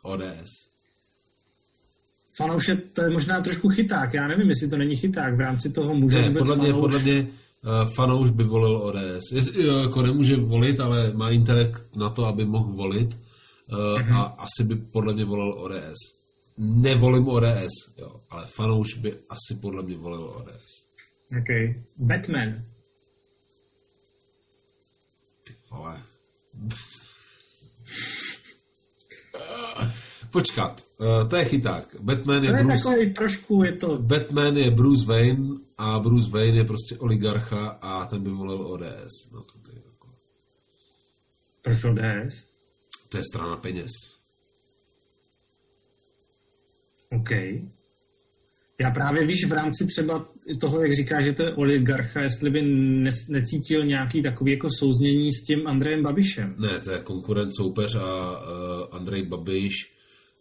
O D S. Fanouše, to je možná trošku chyták. Já nevím, jestli to není chyták. V rámci toho může ne, vůbec podle mě, fanouš... Podle mě uh, fanouš by volil O D S. Jest, jako nemůže volit, ale má intelekt na to, aby mohl volit. Uh, uh-huh. A asi by podle mě volil O D S. Nevolím O D S, jo, ale fanouš by asi podle mě volil O D S. OK. Batman. Ty vole. Počkat, to je chyták. Batman je, je Bruce... takový trošku, je to... Batman je Bruce Wayne a Bruce Wayne je prostě oligarcha a ten by volil O D S. No, to je jako... Proč O D S? To je strana peněz. OK. Já právě, víš, v rámci třeba toho, jak říkáš, že to je oligarcha, jestli by necítil nějaký takový jako souznění s tím Andrejem Babišem. Ne, to je konkurent, soupeř a uh, Andrej Babiš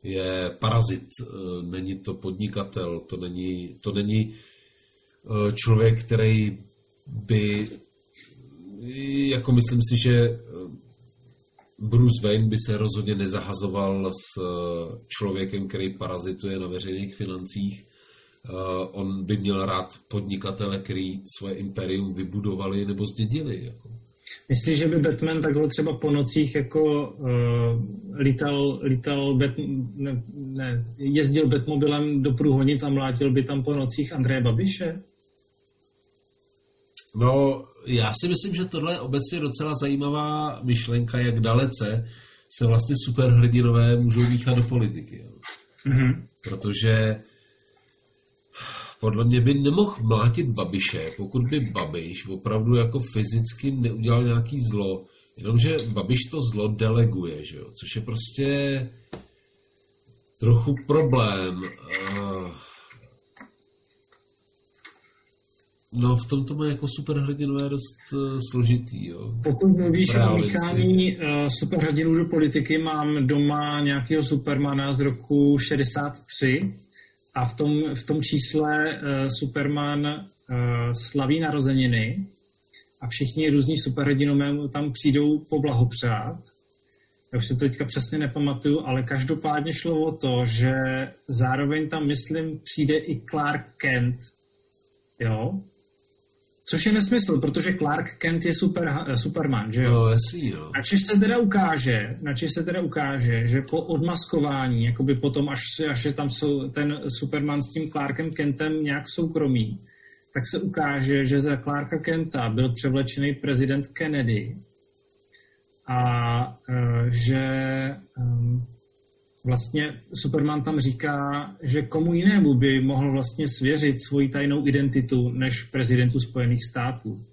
je parazit, uh, není to podnikatel, to není, to není uh, člověk, který by, jako myslím si, že Bruce Wayne by se rozhodně nezahazoval s uh, člověkem, který parazituje na veřejných financích. Uh, on by měl rád podnikatele, který svoje imperium vybudovali nebo zdědili. Jako. Myslíš, že by Batman takhle třeba po nocích jako uh, lítal, lítal Bat, ne, ne, jezdil Batmobilem do Průhonic a mlátil by tam po nocích Andreje Babiše? No, já si myslím, že tohle je obecně docela zajímavá myšlenka, jak dalece se vlastně superhrdinové můžou míchat do politiky. Jo. Mm-hmm. Protože podle mě by nemohl mlátit Babiše, pokud by Babiš opravdu jako fyzicky neudělal nějaký zlo, jenomže Babiš to zlo deleguje, že jo? Což je prostě trochu problém. No v tom to má jako superhrdinové dost složitý, jo. Pokud mluvíš o míchání superhrdinů do politiky, mám doma nějakého Supermana z roku šedesát tři, a v tom, v tom čísle uh, Superman uh, slaví narozeniny a všichni různí superhrdinové mu tam přijdou poblahopřát. Já už se to teďka přesně nepamatuju, ale každopádně šlo o to, že zároveň tam, myslím, přijde i Clark Kent. Jo? Což je nesmysl, protože Clark Kent je super, Superman, že jo? No, jasný, jo. Načež se teda ukáže, načež se teda ukáže, že po odmaskování, jakoby potom, až, až je tam jsou ten Superman s tím Clarkem Kentem nějak soukromý, tak se ukáže, že za Clarka Kenta byl převlečený prezident Kennedy a že vlastně Superman tam říká, že komu jinému by mohl vlastně svěřit svoji tajnou identitu než prezidentu Spojených států.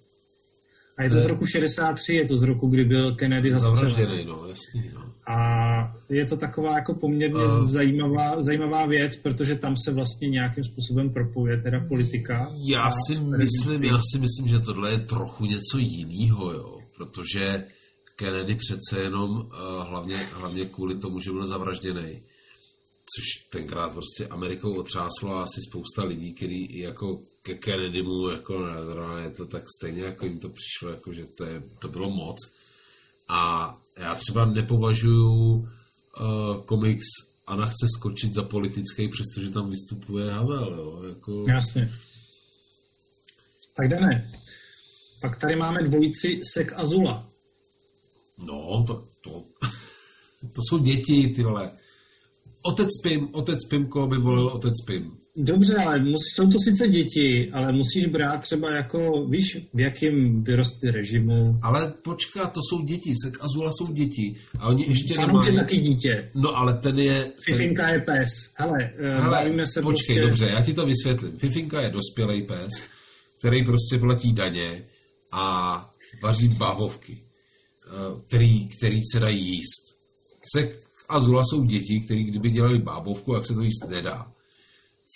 A je to ne. Z roku šedesát tři, je to z roku, kdy byl Kennedy zastřelen. No, jasný, no. A je to taková jako poměrně a... zajímavá, zajímavá věc, protože tam se vlastně nějakým způsobem propojuje teda politika. Já si myslím, já si myslím, že tohle je trochu něco jinýho, jo, protože Kennedy přece jenom hlavně, hlavně kvůli tomu, že byl zavražděný. Což tenkrát prostě Amerikou otřáslo asi spousta lidí, který jako ke Kennedymu jako je to tak stejně, jako jim to přišlo, jako že to, je, to bylo moc. A já třeba nepovažuju uh, komiks Anna chce skočit za politický, přestože tam vystupuje Havel, jo. Jako... Jasně. Tak jdeme. Pak tady máme dvojici Sek a Zula. No, to, to, to jsou děti, tyhle. Otec Pim, otec Pim, koho by volil otec Pim? Dobře, ale musí, jsou to sice děti, ale musíš brát třeba jako, víš, v jakým vyrostli režimu. Ale počká, to jsou děti, Sek a Zula jsou děti. A oni ještě Fanouš je taky dítě. No, ale ten je... Fifinka ten... je pes. Hele, Hele bavíme se počkej, prostě... dobře, já ti to vysvětlím. Fifinka je dospělej pes, který prostě platí daně a vaří bábovky. Který, který se dají jíst. Sek a Zula jsou děti, které kdyby dělali bábovku, jak se to jíst nedá.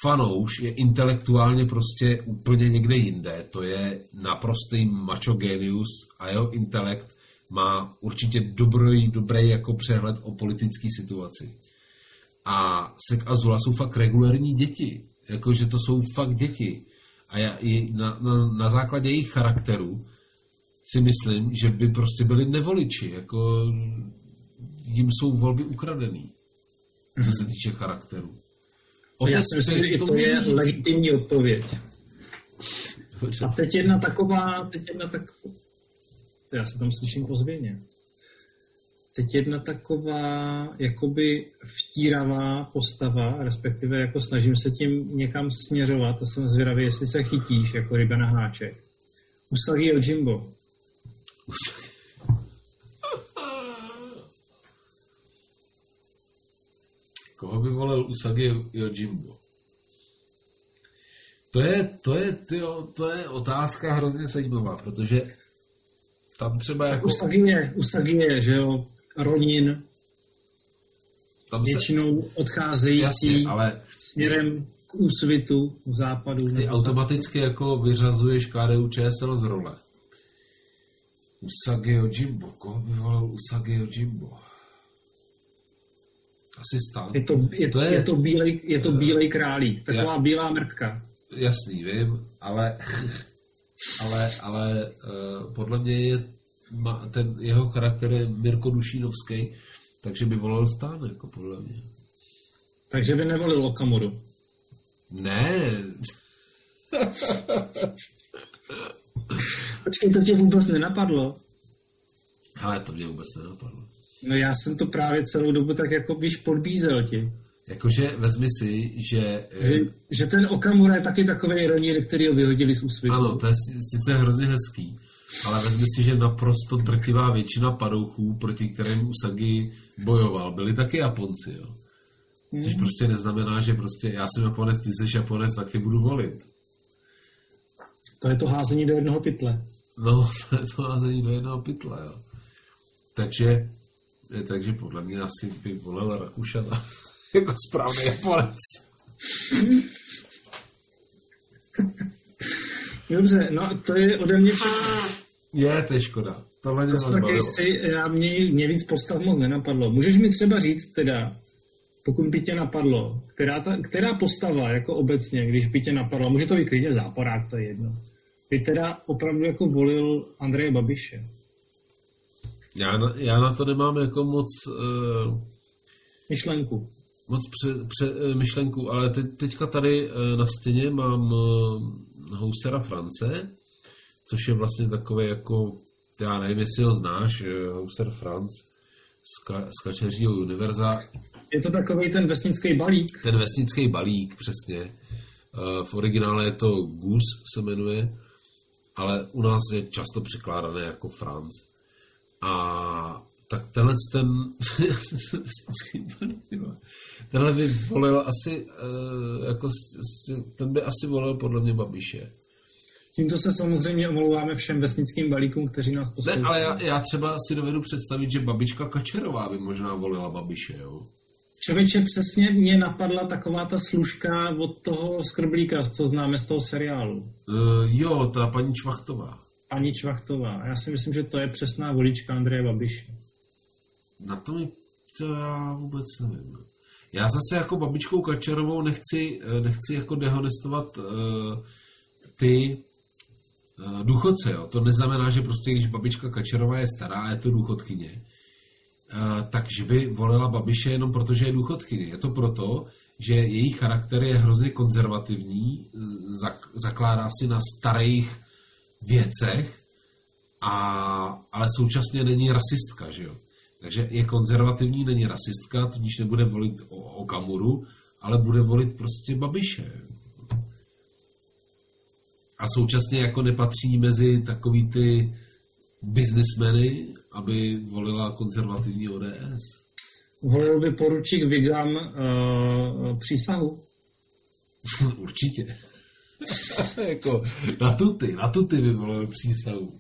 Fanouš je intelektuálně prostě úplně někde jinde. To je naprostý macho genius a jeho intelekt má určitě dobrý, dobrý jako přehled o politické situaci. A Sek a Zula jsou fakt regulární děti. Jakože to jsou fakt děti. A já i na, na, na základě jejich charakteru si myslím, že by prostě byli nevoliči. Jako jim jsou volby ukradený, co se týče charakteru. Otec, já si myslím, že i to je legitimní odpověď. A teď jedna taková, teď jedna taková, já se tam slyším po zvěně. Teď jedna taková jakoby vtíravá postava, respektive jako snažím se tím někam směřovat a jsem zvědavý, jestli se chytíš jako ryba na háček. Usagi Yojimbo. Koho by volil Usagi Yojimbo? To je, to je, tyjo, to je otázka hrozně zajímavá, protože tam třeba jako... Usagi je, Usagi je, že jo, Ronin, tam se... většinou odcházející ale... směrem k Úsvitu, k západu. Ty automaticky jako vyřazuješ K D U Č S L z role. Usagi Yojimbo, koho by volil Usagi Yojimbo? Je to, je, to je, je to bílej, je to bílej králík, taková já, bílá mrtka. Jasný, vím, ale ale, ale uh, podle mě je, ma, ten jeho charakter je Mirko Dušínovský, takže by volil Stán, jako podle mě. Takže by nevolil Okamuru. Ne. Počkej, to tě vůbec nenapadlo. Ale to mě vůbec nenapadlo. No já jsem to právě celou dobu tak jako, víš, podbízel ti. Jakože vezmi si, že... Že, že ten Okamura je taky takovej Ronin, který ho vyhodili z Úsvitu. Ano, to je sice hrozně hezký, ale vezmi si, že naprosto drtivá většina padouchů, proti kterým Usagi bojoval, byli taky Japonci, jo. Což hmm. prostě neznamená, že prostě já jsem Japonec, ty jsi Japonec, tak tě budu volit. To je to házení do jednoho pytle. No, to je to házení do jednoho pytle, jo. Takže... Takže podle mě asi by volil Rakušana jako správný Japonec. Dobře, no to je ode mě... Je, to je škoda. Tohle si, já mě, mě víc postav moc nenapadlo. Můžeš mi třeba říct teda, pokud by tě napadlo, která, ta, která postava jako obecně, když by tě napadlo, může to být klidně záporák, to je jedno, by teda opravdu jako volil Andreje Babiše. Já na, já na to nemám jako moc uh, myšlenku. Moc pře, pře, myšlenku, ale te, teďka tady uh, na stěně mám uh, Housera France, což je vlastně takové jako, já nevím, jestli ho znáš, uh, Houser France z, ka, z Kačeřího univerza. Je to takový ten vesnický balík. Ten vesnický balík, přesně. Uh, v originále je to Gus, se jmenuje, ale u nás je často překládané jako France. A tak tenhle ten tenhle by volil asi jako ten by asi volil podle mě Babiše. Tímto se samozřejmě omlouváme všem vesnickým balíkům, kteří nás poslouchají. Ne, ale já, já třeba si dovedu představit, že babička Kačerová by možná volila Babiše, jo. Člověče, přesně mě napadla taková ta služka od toho Skrblíka, co známe z toho seriálu. Uh, jo, ta paní Čvachtová. Paní Čvachtová. Já si myslím, že to je přesná volička Andreje Babiše. Na to mi to já vůbec nevím. Já zase jako babičkou Kačerovou nechci, nechci jako dehonestovat uh, ty uh, důchodce. Jo. To neznamená, že prostě když babička Kačerová je stará a je to důchodkyně, uh, takže by volila Babiše jenom protože je důchodkyně. Je to proto, že její charakter je hrozně konzervativní, zak, zakládá si na starých věcech, a, ale současně není rasistka, že jo. Takže je konzervativní, není rasistka, tudíž nebude volit o, o Kamuru, ale bude volit prostě Babiše. A současně jako nepatří mezi takový ty biznismeny, aby volila konzervativní O D S. Volil by poručík Vigam uh, přísahu? Určitě. Jako, na tuty, na tuty by bylo přísahu.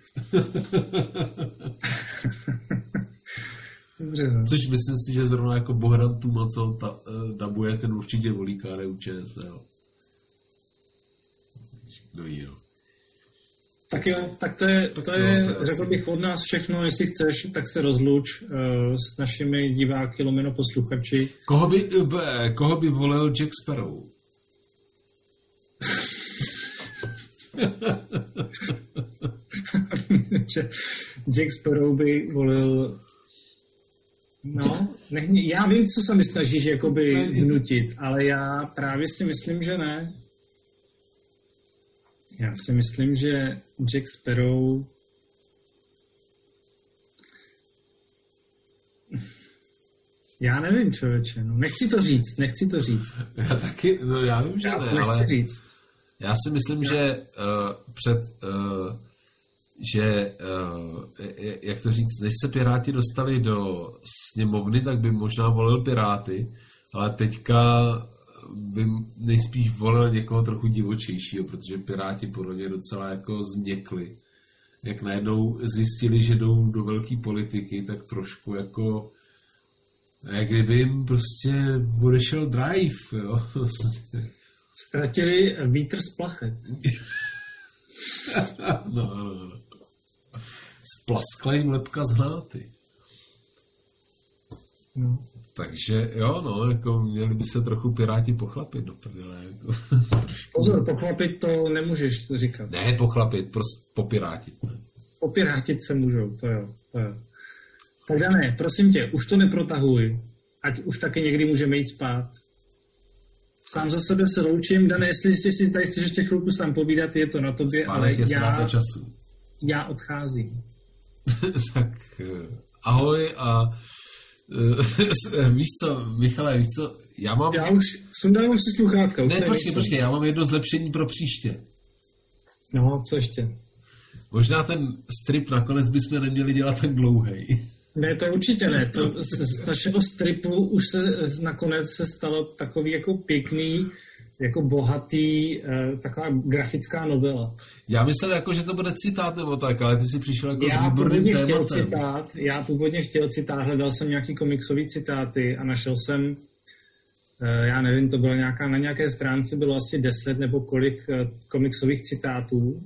dobře. No. Což myslím si, že zrovna jako Bohdan Tuma, co ta, dabuje, ten určitě volí K D U Č S L. Kdo ví, jo. Tak jo, tak to je, tak to je no, to řekl asi... bych od nás všechno, jestli chceš, tak se rozluč uh, s našimi diváky lomeno posluchači. Koho by, b, koho by volil Jack Sparrow? Jack Sparrow by volil... No, nech mě... já vím, co se mi snažíš jakoby vnutit, ale já právě si myslím, že ne. Já si myslím, že Jack Sparrow... Já nevím, člověče, no. Nechci to říct, nechci to říct. Já taky, no já vím, že já to ne, nechci ale... říct. Já si myslím, já. že uh, před... Uh, že, uh, jak to říct, než se Piráti dostali do sněmovny, tak by možná volil Piráty, ale teďka... by nejspíš volil někoho trochu divočejšího, protože Piráti podle mě docela jako změkli. Jak najednou zjistili, že jdou do velké politiky, tak trošku jako jak kdyby jim prostě odešel drive, jo. Ztratili vítr z plachet. no, no, no. Splaskla jim lepka z hnáty. No. Takže jo, no, jako měli by se trochu Piráti pochlapit do prdele. Jako, pozor, pochlapit to nemůžeš to říkat. Ne, pochlapit, prostě popirátit. Ne? Popirátit se můžou, to jo, to jo. Tak Dané, prosím tě, už to neprotahuj, ať už taky někdy můžeme jít spát. Sám za sebe se loučím, Dané, jestli jsi si tady chceš ještě chvilku sám povídat, je to na tobě, Spánek ale já, času. já odcházím. Tak ahoj a víš co, Michale, víš co, já mám... Já už sundávám si sluchátka. Ne, počkej, počkej, já mám jedno zlepšení pro příště. No, co ještě? Možná ten strip nakonec bychom neměli dělat tak dlouhej. Ne, to určitě ne. To z našeho stripu už se nakonec se stalo takový jako pěkný, jako bohatý, taková grafická novela. Já myslel jako, že to bude citát nebo tak, ale ty jsi přišel jako já s výborným tématem. Chtěl citát, já původně chtěl citát, hledal jsem nějaký komiksový citáty a našel jsem, já nevím, to bylo nějaká, na nějaké stránce bylo asi deset nebo kolik komiksových citátů,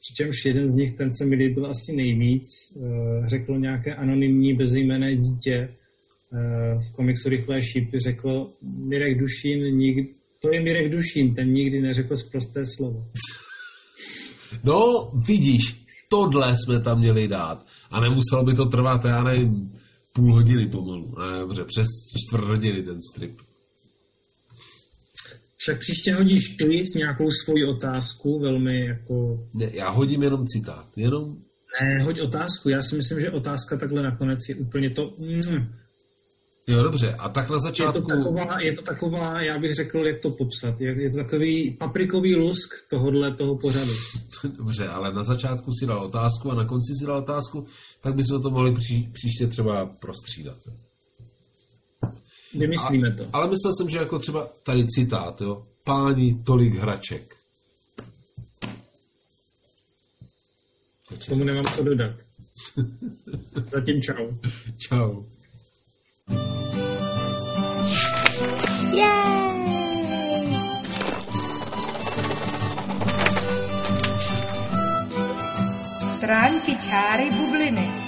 přičemž jeden z nich, ten se mi líbil asi nejvíc, řekl nějaké anonymní bezejmenné dítě v komiksu Rychlé šípy, řekl Mirek Dušín nikdy. To je Mirek Dušín, ten nikdy neřekl sprosté slovo. No, vidíš, tohle jsme tam měli dát. A nemuselo by to trvat, já nevím, půl hodiny pomalu. Ne, dobře, přes čtvrt hodiny ten strip. Však příště hodíš tweet nějakou svoji otázku, velmi jako... Ne, já hodím jenom citát, jenom... Ne, hoď otázku, já si myslím, že otázka takhle nakonec je úplně to... Mm. Jo, dobře, a tak na začátku... Je to taková, je to taková já bych řekl, jak to popsat, je, je to takový paprikový lusk tohodle toho pořadu. Dobře, ale na začátku si dal otázku a na konci si dal otázku, tak bychom to mohli pří, příště třeba prostřídat. Nemyslíme a, to. Ale myslel jsem, že jako třeba tady citát, jo, páni tolik hraček. K tomu nemám co dodat. Zatím čau. Čau. Stránky čáry bubliny.